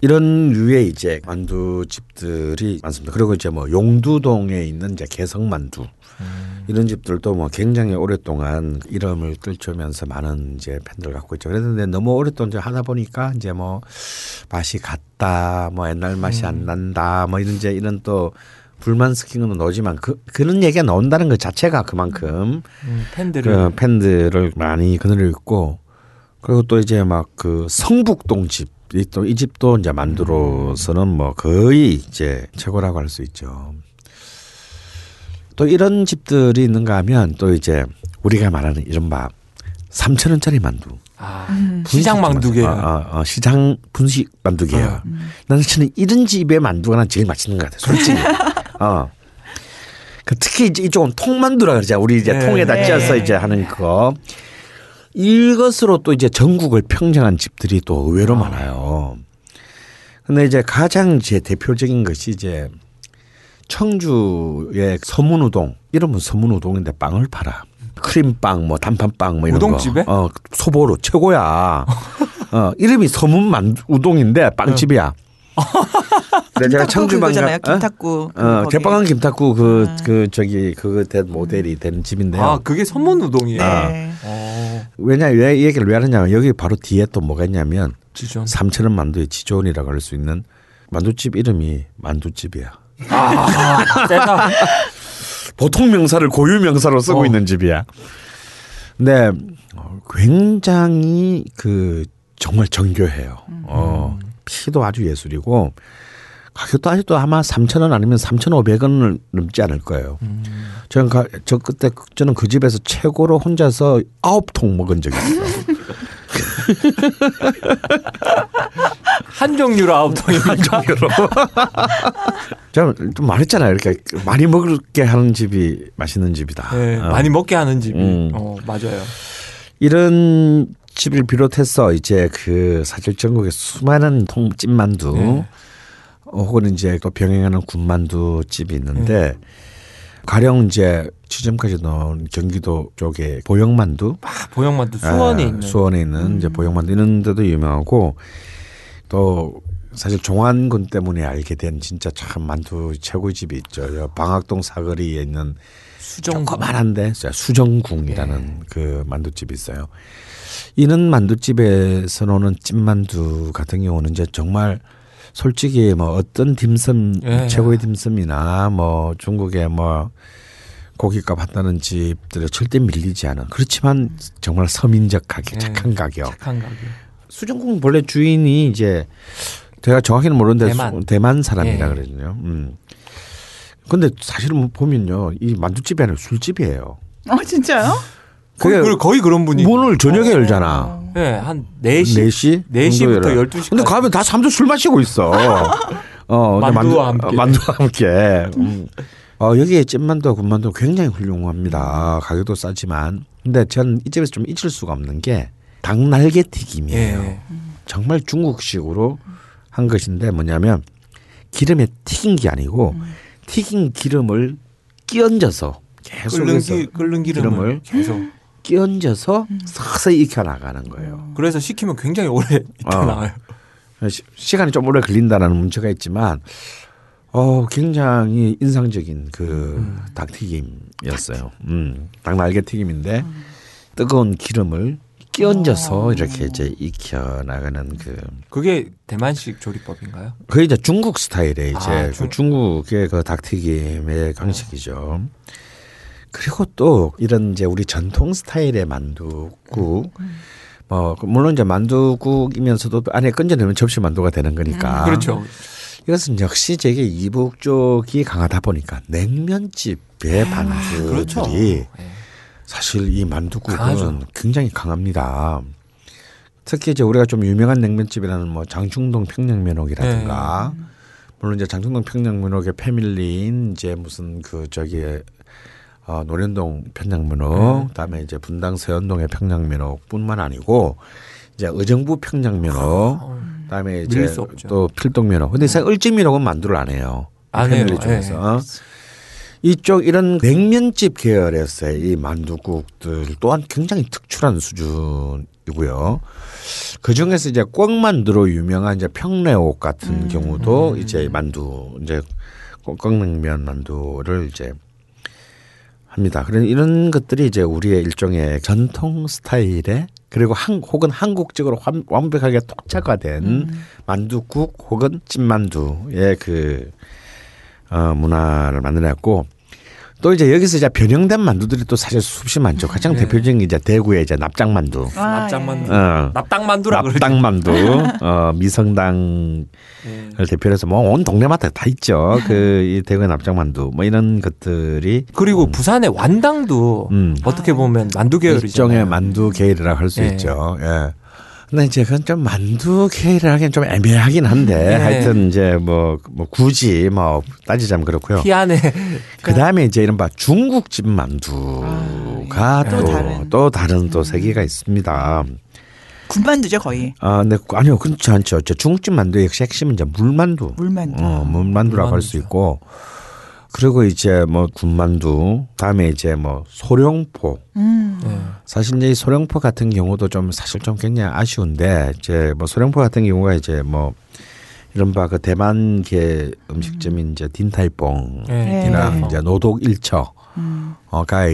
이런 류의 이제 만두 집들이 많습니다. 그리고 이제 뭐 용두동에 있는 이제 개성만두. 이런 집들도 뭐 굉장히 오랫동안 이름을 떨쳐면서 많은 이제 팬들 갖고 있죠. 그런데 너무 오랫동안 이제 하다 보니까 이제 뭐 맛이 같다, 뭐 옛날 맛이 안 난다, 뭐 이런 이제 이런 또 불만 스킨은 오지만 그런 얘기가 나온다는 것 자체가 그만큼 팬들을 많이 거느리고 있고 그리고 또 이제 막 그 성북동 집 또 이 집도 이제 만두로서는 뭐 거의 이제 최고라고 할 수 있죠. 또 이런 집들이 있는가 하면 또 이제 우리가 말하는 이른바 3,000원짜리 만두. 시장 만두게요. 시장 분식 만두게요. 나는 저는 이런 집의 만두가 난 제일 맛있는 것 같아요. 솔직히. 그 특히 이제 이쪽은 통만두라 그러죠. 우리 이제 통에다 찌어서 이제 하는 그거. 이것으로 또 이제 전국을 평정한 집들이 또 의외로 많아요. 근데 이제 가장 제 대표적인 것이 이제 청주의 서문 우동, 이름은 서문 우동인데 빵을 팔아. 크림빵, 뭐 단팥빵, 뭐 이런 우동집에? 거. 소보루 최고야. 이름이 서문 우동인데 빵집이야. 네, 제가 청주 방가 김탁구. 대빵한 김탁구 저기 그거 된 모델이 된 집인데요. 아, 그게 서문 우동이에요. 네. 왜냐 왜 이 얘기를 왜 하느냐면 여기 바로 뒤에 또 뭐가 있냐면 지존. 3,000원 만두의 지존이라고 할 수 있는 만두집 이름이 만두집이야. 세다. 보통 명사를 고유 명사로 쓰고 있는 집이야. 근데 굉장히 그 정말 정교해요. 피도 아주 예술이고 가격도 아직도 아마 3,000원 아니면 3,500원을 넘지 않을 거예요. 저는 그 집에서 최고로 혼자서 9통 먹은 적이 있어요. 한 종류로 9통입니까? 한 종류로. 제가 좀 말했잖아요. 이렇게 많이 먹게 하는 집이 맛있는 집이다. 네, 많이 먹게 하는 집이. 맞아요. 이런 집을 비롯해서 이제 그 사실 전국의 수많은 찐만두 네. 혹은 이제 또 병행하는 군만두 집이 있는데 네. 가령 이제 지점까지 넣은 경기도 쪽에 보영만두, 보영만두 수원에 있는 이제 보영만두 이런 데도 유명하고 또 사실 종안군 때문에 알게 된 진짜 참 만두 최고의 집이 있죠. 방학동 사거리에 있는 조그만한데 수정궁이라는 네. 그 만두집이 있어요. 이런 만두집에서 오는 찐만두 같은 경우는 이제 정말 솔직히 뭐 어떤 딤섬 예. 최고의 딤섬이나 뭐 중국의 뭐 고깃값 한다는 집들에 절대 밀리지 않은 그렇지만 정말 서민적 가격, 예. 착한 가격. 착한 가격. 수정궁 본래 주인이 이제 제가 정확히는 모르는데 대만 사람이라 예. 그러거든요. 근데 사실은 보면요 이 만두집이 아니라 술집이에요. 아 진짜요? 거의 그런 분이 문을 저녁에 열잖아. 예, 네, 한 4시부터 12시. 근데 가면 다 잠수 술 마시고 있어. 만두와 함께. 여기에 찐만두와 군만두 굉장히 훌륭합니다. 가격도 싸지만. 근데 저는 이 집에서 좀 잊을 수가 없는 게 닭날개 튀김이에요. 예. 정말 중국식으로 한 것인데 뭐냐면 기름에 튀긴 게 아니고 튀긴 기름을 끼얹어서 계속 끓는 기름을 계속 끼얹어서 서서히 익혀나가는 거예요. 그래서 식히면 굉장히 오래 익혀나가요. 시간이 좀 오래 걸린다는 문제가 있지만 굉장히 인상적인 그 닭튀김이었어요. 닭날개튀김인데 뜨거운 기름을 끼얹어서 이렇게 이제 익혀나가는 그게 대만식 조리법인가요? 그게 이제 중국 스타일의 이제 중국의 그 닭튀김의 방식이죠. 그리고 또 이런 이제 우리 전통 스타일의 만두국, 물론 이제 만두국이면서도 안에 건져내면 접시 만두가 되는 거니까. 그렇죠. 이것은 역시 제게 이북 쪽이 강하다 보니까 냉면집의 만두들이 그렇죠. 사실 이 만두국은 강하죠. 굉장히 강합니다. 특히 이제 우리가 좀 유명한 냉면집이라는 뭐 장충동 평양면옥이라든가, 물론 이제 장충동 평양면옥의 패밀리인 이제 무슨 노련동 평양면옥, 그다음에 이제 분당 서현동의 평양면옥뿐만 아니고 이제 의정부 평양면옥, 그다음에 이제 또 필동면옥. 근데 사실 을지면옥은 만두를 안 해요. 안 해요. 중에서. 이쪽 이런 냉면집 계열에서의 이 만두국들 또한 굉장히 특출한 수준이고요. 그 중에서 이제 꿩만두로 유명한 이제 평내옥 같은 경우도 이제 만두 이제 꿩냉면 만두를 이제 합니다. 그런 이런 것들이 이제 우리의 일종의 전통 스타일의 그리고 혹은 한국적으로 완벽하게 토착화된 만두국 혹은 찐만두의 그 문화를 만들어냈고 또 이제 여기서 이제 변형된 만두들이 또 사실 수없이 많죠. 가장 대표적인 게 이제 대구의 이제 납작만두, 납작만두, 미성당을 대표해서 뭐 온 동네마다 다 있죠. 그 대구의 납작만두 뭐 이런 것들이 그리고 부산의 완당도 어떻게 보면 만두 계열이죠. 일종의 만두 계열이라고 할 수 있죠. 예. 근데 이제 그건 좀 만두 계열을 하기엔 좀 애매하긴 한데 하여튼 이제 뭐 굳이 뭐 따지자면 그렇고요. 피안에 그다음에 이제 이른바 중국집 만두가 또 다른 세계가 있습니다. 군만두죠 거의. 아니요 그렇지 않죠. 중국집 만두 역시 핵심은 이제 물만두라고 할 수 있고. 그리고 이제 뭐 군만두, 다음에 이제 뭐 소룡포. 사실 이제 이 소룡포 같은 경우도 좀 사실 좀 굉장히 아쉬운데 이제 뭐 소룡포 같은 경우가 이제 뭐 이른바 그 대만계 음식점인 이제 딘타이퐁이랑 이제 노독 일처가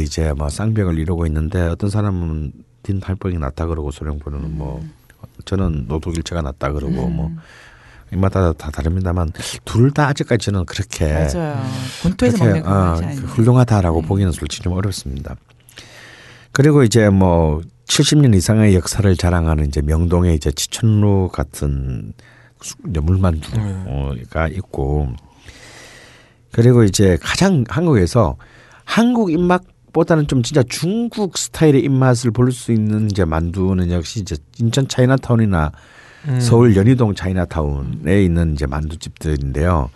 이제 뭐 쌍벽을 이루고 있는데 어떤 사람은 딘타이퐁이 낫다 그러고 소룡포는 뭐 저는 노독 일처가 낫다 그러고 뭐. 입맛마다 다 다릅니다만 둘 다 아직까지는 그렇게 맞아요. 본토에서 먹는 것이 아니에요. 훌륭하다라고 보기는 솔직히 좀 어렵습니다. 그리고 이제 뭐 70년 이상의 역사를 자랑하는 이제 명동의 이제 치천루 같은 물만두가 있고, 그리고 이제 가장 한국에서 한국 입맛보다는 좀 진짜 중국 스타일의 입맛을 볼 수 있는 이제 만두는 역시 이제 인천 차이나타운이나 서울 연희동 차이나타운에 있는 이제 만두집들인데요.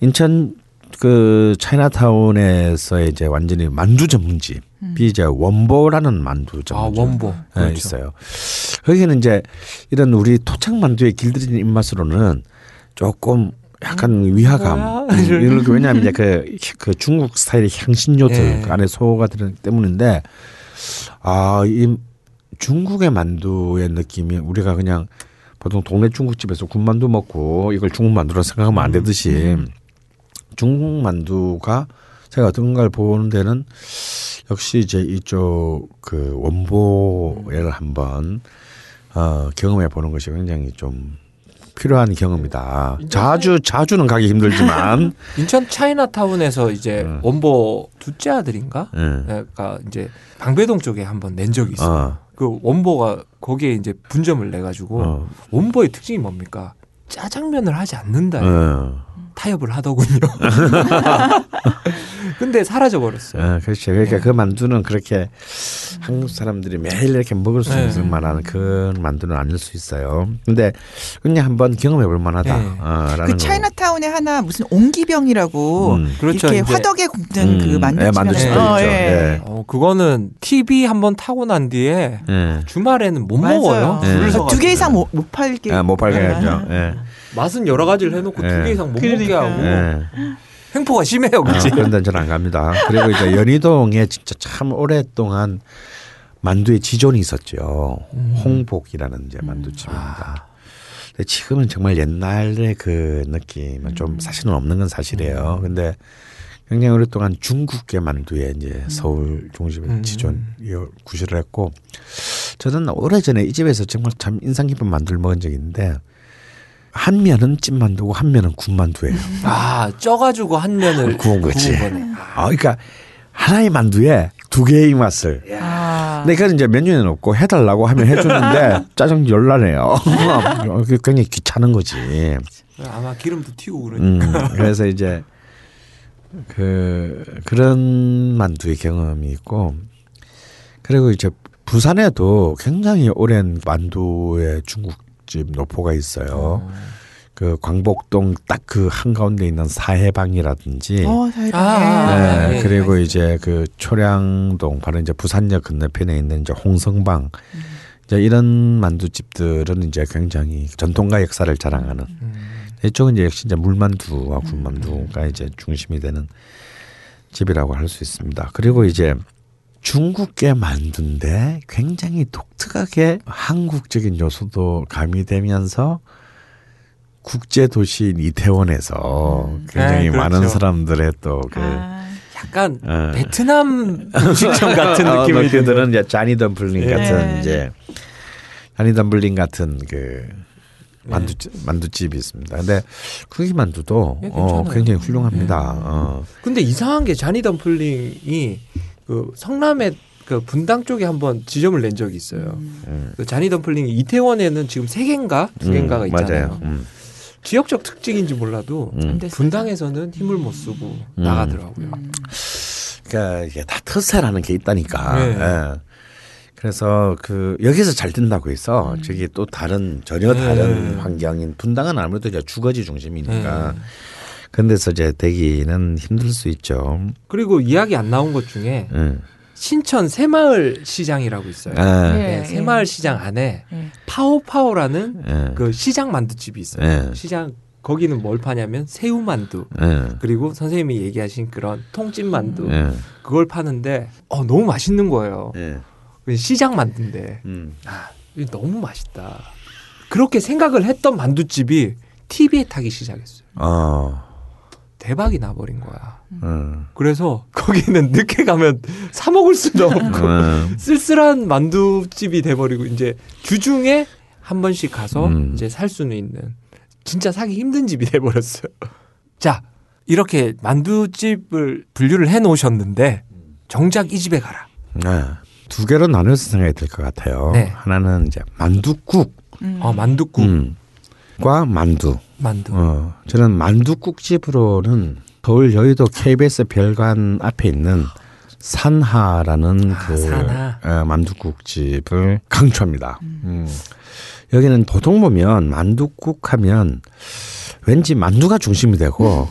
인천 그 차이나타운에서 이제 완전히 만두 전문집이 이제 원보라는 만두 전문집. 아, 원보. 네, 그렇죠. 있어요. 거기는 이제 이런 우리 토착 만두에 길들인 입맛으로는 조금 약간 위화감. 왜냐하면 이제 그 중국 스타일의 향신료들 예. 안에 소가 들어있기 때문인데, 아, 이 중국의 만두의 느낌이 우리가 그냥 보통 동네 중국집에서 군만두 먹고 이걸 중국 만두로 생각하면 안 되듯이 중국 만두가 제가 어떤가를 보는 데는 역시 이제 이쪽 그 원보를 한번 경험해 보는 것이 굉장히 좀 필요한 경험이다. 자주는 가기 힘들지만 인천 차이나타운에서 이제 원보 둘째 아들인가? 그러니까 이제 방배동 쪽에 한번 낸 적이 있어요. 그 원보가 거기에 이제 분점을 내 가지고 원보의 특징이 뭡니까? 짜장면을 하지 않는다. 타협을 하더군요. 근데 사라져 버렸어요. 아, 그렇죠. 그러니까 네. 그 만두는 그렇게 한국 사람들이 매일 이렇게 먹을 수 있을 네. 만한 그 만두는 아닐 수 있어요. 근데 그냥 한번 경험해 볼 만하다. 네. 그 차이나타운에 하나 무슨 옹기병이라고 그렇죠. 이렇게 화덕에 굽는 그 만두집 있죠. 네. 그거는 TV 한번 타고 난 뒤에 주말에는 못 맞아요. 먹어요. 네. 두 개 이상 못 팔게. 아, 못 팔게 하죠. 네. 맛은 여러 가지를 해놓고 두 개 이상 못 먹게 하고 횡포가 심해요, 그치? 그런 데는 잘 안 갑니다. 그리고 이제 연희동에 진짜 참 오랫동안 만두의 지존이 있었죠. 홍복이라는 이제 만두집입니다. 근데 지금은 정말 옛날의 그 느낌은 좀 사실은 없는 건 사실이에요. 근데 굉장히 오랫동안 중국계 만두에 이제 서울 중심의 지존 구실을 했고, 저는 오래전에 이 집에서 정말 참 인상 깊은 만두를 먹은 적이 있는데, 한 면은 찐만두고 한 면은 군만두예요. 아, 쪄가지고 한 면을 구운 거지. 그러니까 하나의 만두에 두 개의 맛을. 근데 그건 이제 메뉴는 없고 해달라고 하면 해주는데 짜증 열나네요. 굉장히 귀찮은 거지. 아마 기름도 튀고 그러니까. 그래서 이제 그런 만두의 경험이 있고, 그리고 이제 부산에도 굉장히 오랜 만두의 중국집 노포가 있어요. 그 광복동 딱 그 한가운데 있는 사해방이라든지 네, 그리고 이제 그 초량동 바로 이제 부산역 건너편에 있는 이제 홍성방 이제 이런 만두집들은 이제 굉장히 전통과 역사를 자랑하는 이쪽은 이제 역시 이제 물만두와 군만두가 이제 중심이 되는 집이라고 할 수 있습니다. 그리고 이제 중국계 만두인데 굉장히 독특하게 한국적인 요소도 가미되면서 국제도시인 이태원에서 굉장히 그렇죠. 많은 사람들의 또 약간 베트남 음식점 같은 느낌이 드는 이제 자니 덤블링 같은 이제 자니 덤블링 같은 그 만두집이 있습니다. 근데 크기 만두도 굉장히 훌륭합니다. 근데 이상한 게 자니 덤블링이 그 성남의 그 분당 쪽에 한번 지점을 낸 적이 있어요. 그 자니 덤플링이 이태원에는 지금 3개인가 2개인가가 있잖아요. 맞아요. 지역적 특징인지 몰라도 분당에서는 힘을 못 쓰고 나가더라고요. 그러니까 이게 다 터세라는 게 있다니까. 예. 그래서 그 여기서 잘 된다고 해서 저기 또 다른 전혀 다른 환경인 분당은 아무래도 이제 주거지 중심이니까. 근데서 이제 대기는 힘들 수 있죠. 그리고 이야기 안 나온 것 중에 신천 새마을 시장이라고 있어요. 네, 새마을 시장 안에 파오파오라는 그 시장 만두집이 있어요. 시장 거기는 뭘 파냐면 새우 만두 그리고 선생님이 얘기하신 그런 통찜 만두 그걸 파는데 너무 맛있는 거예요. 시장 만두인데 너무 맛있다. 그렇게 생각을 했던 만두집이 TV에 타기 시작했어요. 대박이 나버린 거야. 그래서 거기는 늦게 가면 사 먹을 수도 없고 쓸쓸한 만두집이 돼버리고 이제 주중에 한 번씩 가서 이제 살 수는 있는 진짜 사기 힘든 집이 돼버렸어요. 자, 이렇게 만두집을 분류를 해놓으셨는데 정작 이 집에 가라. 두 개로 나눠서 생각이 들 것 같아요. 하나는 이제 만두국. 만두국. 과 만두. 저는 만두국집으로는 서울 여의도 KBS 별관 앞에 있는 산하라는 만두국집을 강추합니다. 여기는 보통 보면 만두국 하면 왠지 만두가 중심이 되고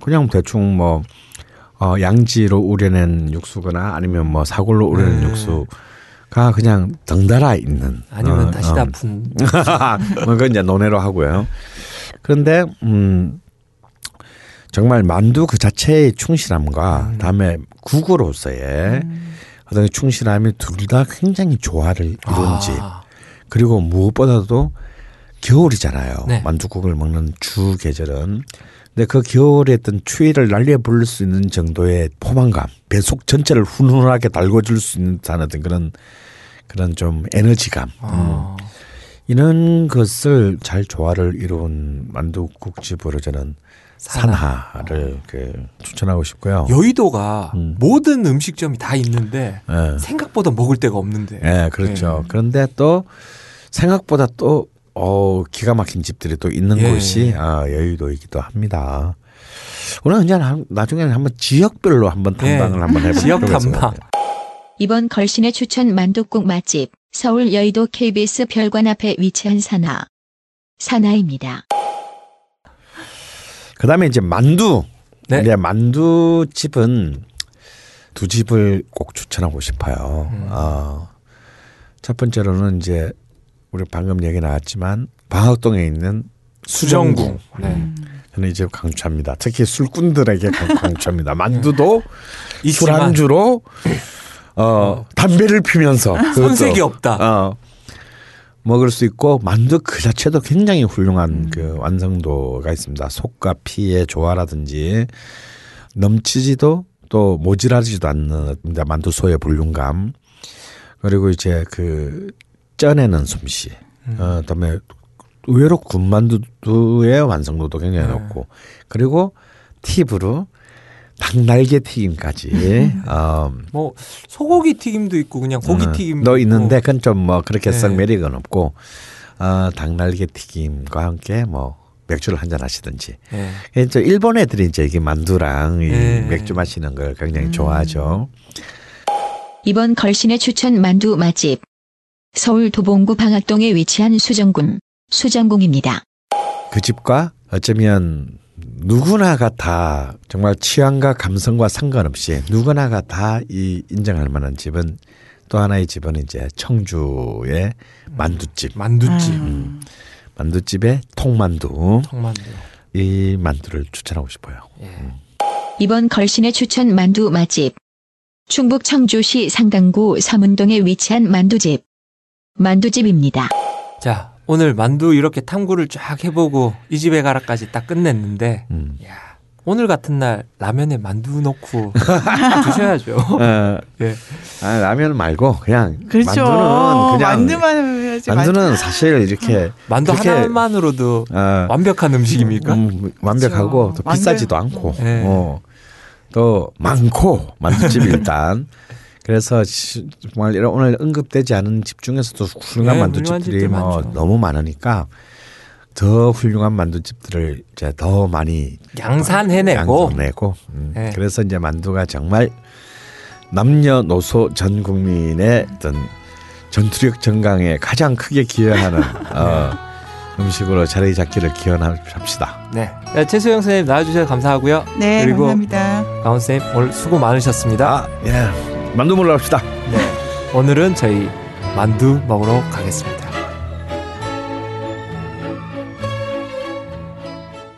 그냥 대충 뭐 양지로 우려낸 육수거나 아니면 뭐 사골로 우려낸 육수가 그냥 덩달아 있는 아니면 다시 다 푼 그건 이제 논외로 하고요. 그런데 정말 만두 그 자체의 충실함과 다음에 국으로서의 어떤 충실함이 둘 다 굉장히 조화를 이룬 집. 그리고 무엇보다도 겨울이잖아요. 네. 만두국을 먹는 주 계절은. 근데 그 겨울에 어떤 추위를 날려 부를 수 있는 정도의 포만감, 배속 전체를 훈훈하게 달궈줄 수 있는 듯한 그런 좀 에너지감. 이런 것을 잘 조화를 이룬 만두국집으로 저는 산하를 추천하고 싶고요. 여의도가 모든 음식점이 다 있는데 생각보다 먹을 데가 없는데. 네, 그렇죠. 그런데 또 생각보다 또 기가 막힌 집들이 또 있는 곳이 여의도이기도 합니다. 오늘 나중에는 한번 지역별로 한번 탐방을 한번 해볼까요? 지역 탐방. 이번 걸신의 추천 만둣국 맛집 서울 여의도 KBS 별관 앞에 위치한 산하입니다. 그다음에 이제 만두. 네. 만두 집은 두 집을 꼭 추천하고 싶어요. 첫 번째로는 이제 우리 방금 얘기 나왔지만 방학동에 있는 수정궁. 네. 저는 이 집 강추합니다. 특히 술꾼들에게 강추합니다. 만두도 술안주로 담배를 피면서 손색이 없다. 먹을 수 있고 만두 그 자체도 굉장히 훌륭한 그 완성도가 있습니다. 속과 피의 조화라든지 넘치지도 또 모질하지도 않는 만두소의 볼륨감, 그리고 이제 그 쪄내는 솜씨, 그다음에 의외로 군만두의 완성도도 굉장히 높고, 그리고 팁으로 닭날개 튀김까지. 뭐 소고기 튀김도 있고 그냥 고기 튀김도 있는데 그건 좀 뭐 그렇게 썩 매력은 없고, 닭날개 튀김과 함께 뭐 맥주를 한잔 하시든지. 이제 일본 애들이 이제 이게 만두랑 이 맥주 마시는 걸 굉장히 좋아하죠. 이번 걸신의 추천 만두 맛집 서울 도봉구 방학동에 위치한 수정궁입니다. 그 집과 어쩌면 누구나가 다 정말 취향과 감성과 상관없이 누구나가 다 이 인정할 만한 집은, 또 하나의 집은 이제 청주의 만두집의 통만두. 이 만두를 추천하고 싶어요. 이번 걸신의 추천 만두 맛집 충북 청주시 상당구 서문동에 위치한 만두집입니다. 자, 오늘 만두 이렇게 탐구를 쫙 해보고 이 집에 가라까지 딱 끝냈는데 오늘 같은 날 라면에 만두 넣고 드셔야죠. 라면 말고 그냥 만두만 해야지. 만두는 사실 이렇게 만두 하나만으로도 완벽한 음식입니까? 완벽하고 또 비싸지도 않고 또 많고 만두집이 일단. 그래서 정말 이런 오늘 언급되지 않은 집 중에서도 훌륭한 만두집들이 너무 많으니까 더 훌륭한 만두집들을 이제 더 많이 양산해내고. 그래서 이제 만두가 정말 남녀노소 전 국민의 어떤 전투력 증강에 가장 크게 기여하는 음식으로 자리 잡기를 기원합시다. 네, 최서영 선생님 나와주셔서 감사하고요. 네, 그리고 감사합니다. 강호 선생님 오늘 수고 많으셨습니다. 만두 먹으러 갑시다. 네. 오늘은 저희 만두 먹으러 가겠습니다.